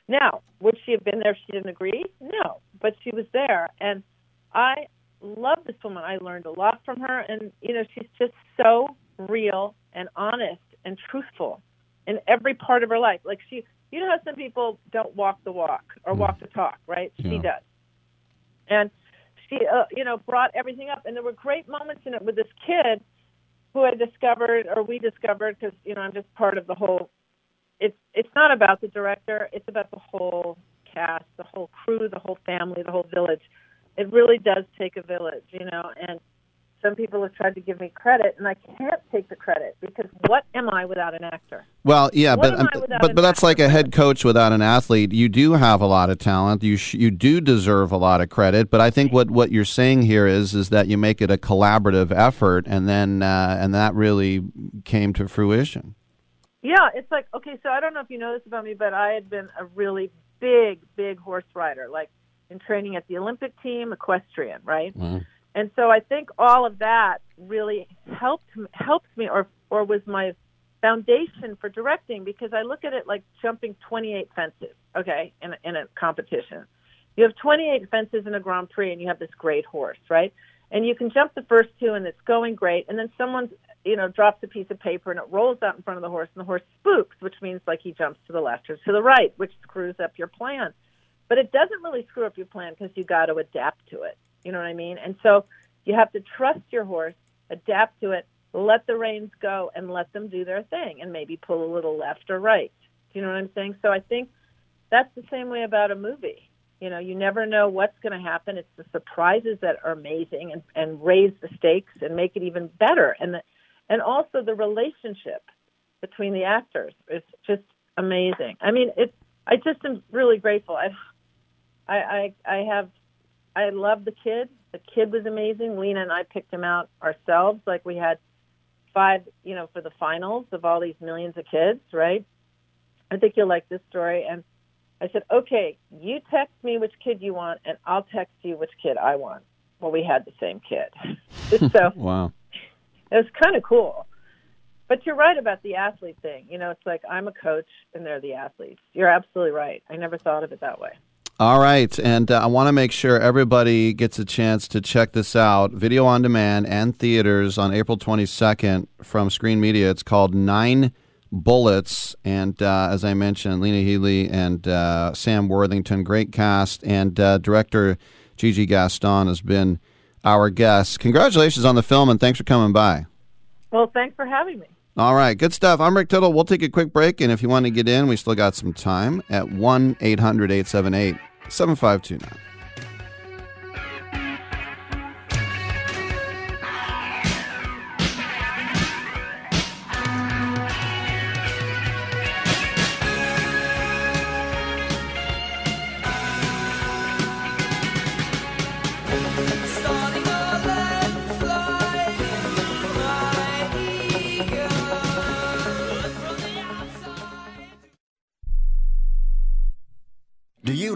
Now, would she have been there if she didn't agree? No, but she was there. And I love this woman. I learned a lot from her, and, you know, she's just so real and honest and truthful in every part of her life. Like, she, you know how some people don't walk the walk or walk the talk, right? Yeah. She does. And she, you know, brought everything up. And there were great moments in it with this kid who I discovered, or we discovered, because, you know, I'm just part of the whole, it's not about the director. It's about the whole cast, the whole crew, the whole family, the whole village. It really does take a village, you know, and some people have tried to give me credit, and I can't take the credit, because what am I without an actor? Well, yeah, but that's like a head coach without an athlete. You do have a lot of talent. You do deserve a lot of credit, but I think what you're saying here is that you make it a collaborative effort, and then and that really came to fruition. Yeah, it's like, okay, so I don't know if you know this about me, but I had been a really big, big horse rider, like in training at the Olympic team, equestrian, right? Wow. And so I think all of that really helped me, or was my foundation for directing, because I look at it like jumping 28 fences, okay, in a competition. You have 28 fences in a Grand Prix, and you have this great horse, right? And you can jump the first two, and it's going great, and then someone, you know, drops a piece of paper, and it rolls out in front of the horse, and the horse spooks, which means, like, he jumps to the left or to the right, which screws up your plan. But it doesn't really screw up your plan, because you got to adapt to it. You know what I mean? And so you have to trust your horse, adapt to it, let the reins go, and let them do their thing, and maybe pull a little left or right. You know what I'm saying? So I think that's the same way about a movie. You know, you never know what's going to happen. It's the surprises that are amazing and raise the stakes and make it even better. And also the relationship between the actors is just amazing. I mean, I just am really grateful. I love the kid. The kid was amazing. Lena and I picked him out ourselves. Like, we had 5, you know, for the finals of all these millions of kids, right? I think you'll like this story. And I said, okay, you text me which kid you want, and I'll text you which kid I want. Well, we had the same kid. So wow. It was kind of cool. But you're right about the athlete thing. You know, it's like, I'm a coach, and they're the athletes. You're absolutely right. I never thought of it that way. All right, and I want to make sure everybody gets a chance to check this out. Video on demand and theaters on April 22nd from Screen Media. It's called 9 Bullets, and as I mentioned, Lena Headey and Sam Worthington, great cast, and director Gigi Gaston has been our guest. Congratulations on the film, and thanks for coming by. Well, thanks for having me. All right, good stuff. I'm Rick Tittle. We'll take a quick break, and if you want to get in, we still got some time at 1-800-878 7529. Do you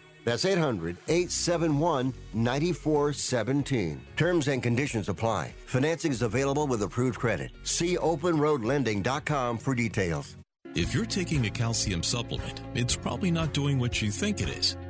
That's 800-871-9417. Terms and conditions apply. Financing is available with approved credit. See openroadlending.com for details. If you're taking a calcium supplement, it's probably not doing what you think it is.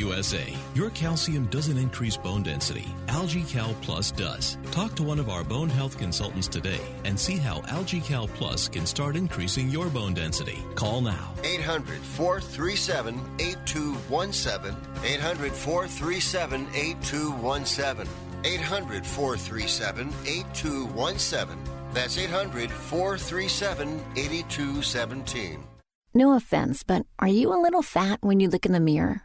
USA. Your calcium doesn't increase bone density. AlgaeCal Plus does. Talk to one of our bone health consultants today and see how AlgaeCal Plus can start increasing your bone density. Call now. 800-437-8217. 800-437-8217. 800-437-8217. That's 800-437-8217. No offense, but are you a little fat when you look in the mirror?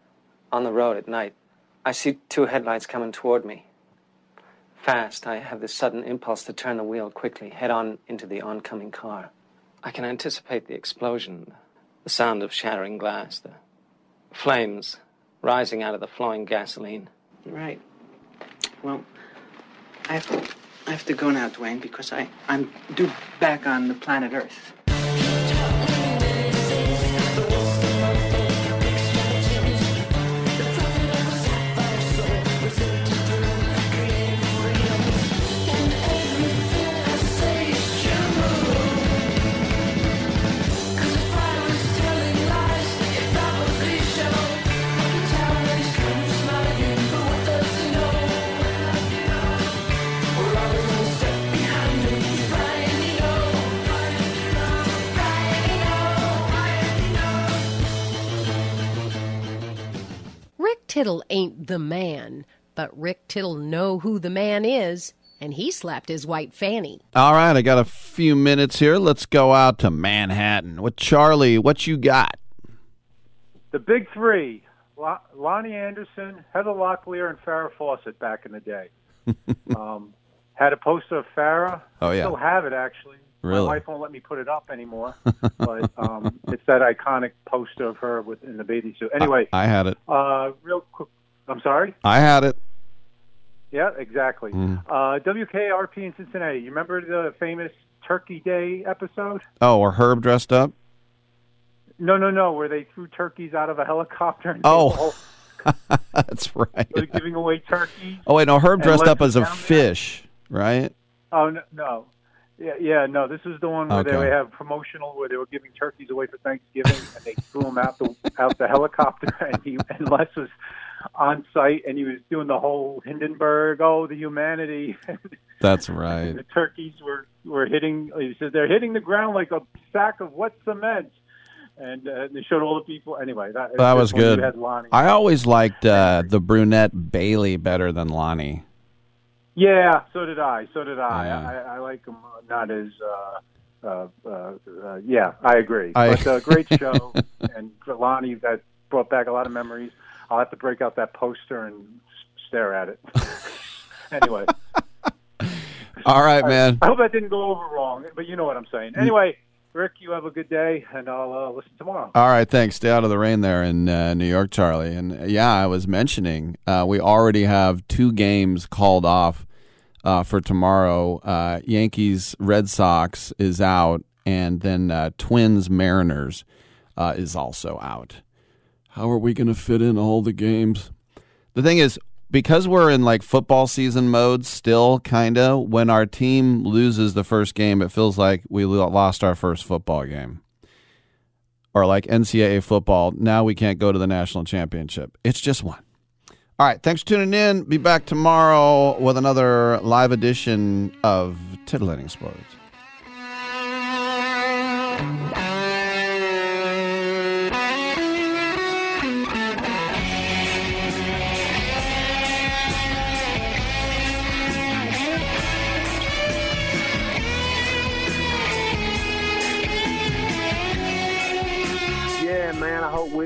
on the road at night, I see 2 headlights coming toward me. Fast, I have this sudden impulse to turn the wheel quickly, head on into the oncoming car. I can anticipate the explosion, the sound of shattering glass, the flames rising out of the flowing gasoline. Right. Well, I have to go now, Dwayne, because I'm due back on the planet Earth. Tittle ain't the man, but Rick Tittle know who the man is, and he slapped his white fanny. All right, I got a few minutes here. Let's go out to Manhattan. What, Charlie, what you got? The big three, Lonnie Anderson, Heather Locklear, and Farrah Fawcett back in the day. Had a poster of Farrah. Oh, yeah. I still have it, actually. Really? My wife won't let me put it up anymore, but it's that iconic poster of her in the bathing suit. Anyway, I had it. Real quick, I'm sorry? I had it. Yeah, exactly. WKRP in Cincinnati. You remember the famous Turkey Day episode? Oh, where Herb dressed up? No, where they threw turkeys out of a helicopter. And that's right. They were giving away turkeys. Oh, wait, no, Herb dressed up as a fish, right? Oh, no. Yeah, no. This is the one where they have promotional, where they were giving turkeys away for Thanksgiving, and they threw him out the helicopter, and Les was on site, and he was doing the whole Hindenburg, the humanity. That's right. And the turkeys were hitting. He said they're hitting the ground like a sack of wet cement, and they showed all the people. Anyway, that was good. I always liked the brunette Bailey better than Lonnie. Yeah, so did I. Yeah. I like him not as, yeah, I agree. But great show, and Lonnie, that brought back a lot of memories. I'll have to break out that poster and stare at it. Anyway. All right, man. I hope that didn't go over wrong, but you know what I'm saying. Anyway, Rick, you have a good day, and I'll listen tomorrow. All right, thanks. Stay out of the rain there in New York, Charlie. And, yeah, I was mentioning we already have two games called off for tomorrow. Yankees-Red Sox is out, and then Twins-Mariners is also out. How are we going to fit in all the games? The thing is, because we're in like football season mode still, kind of, when our team loses the first game, it feels like we lost our first football game. Or like NCAA football, now we can't go to the national championship. It's just one. All right, thanks for tuning in. Be back tomorrow with another live edition of Titillating Sports. Man, I hope we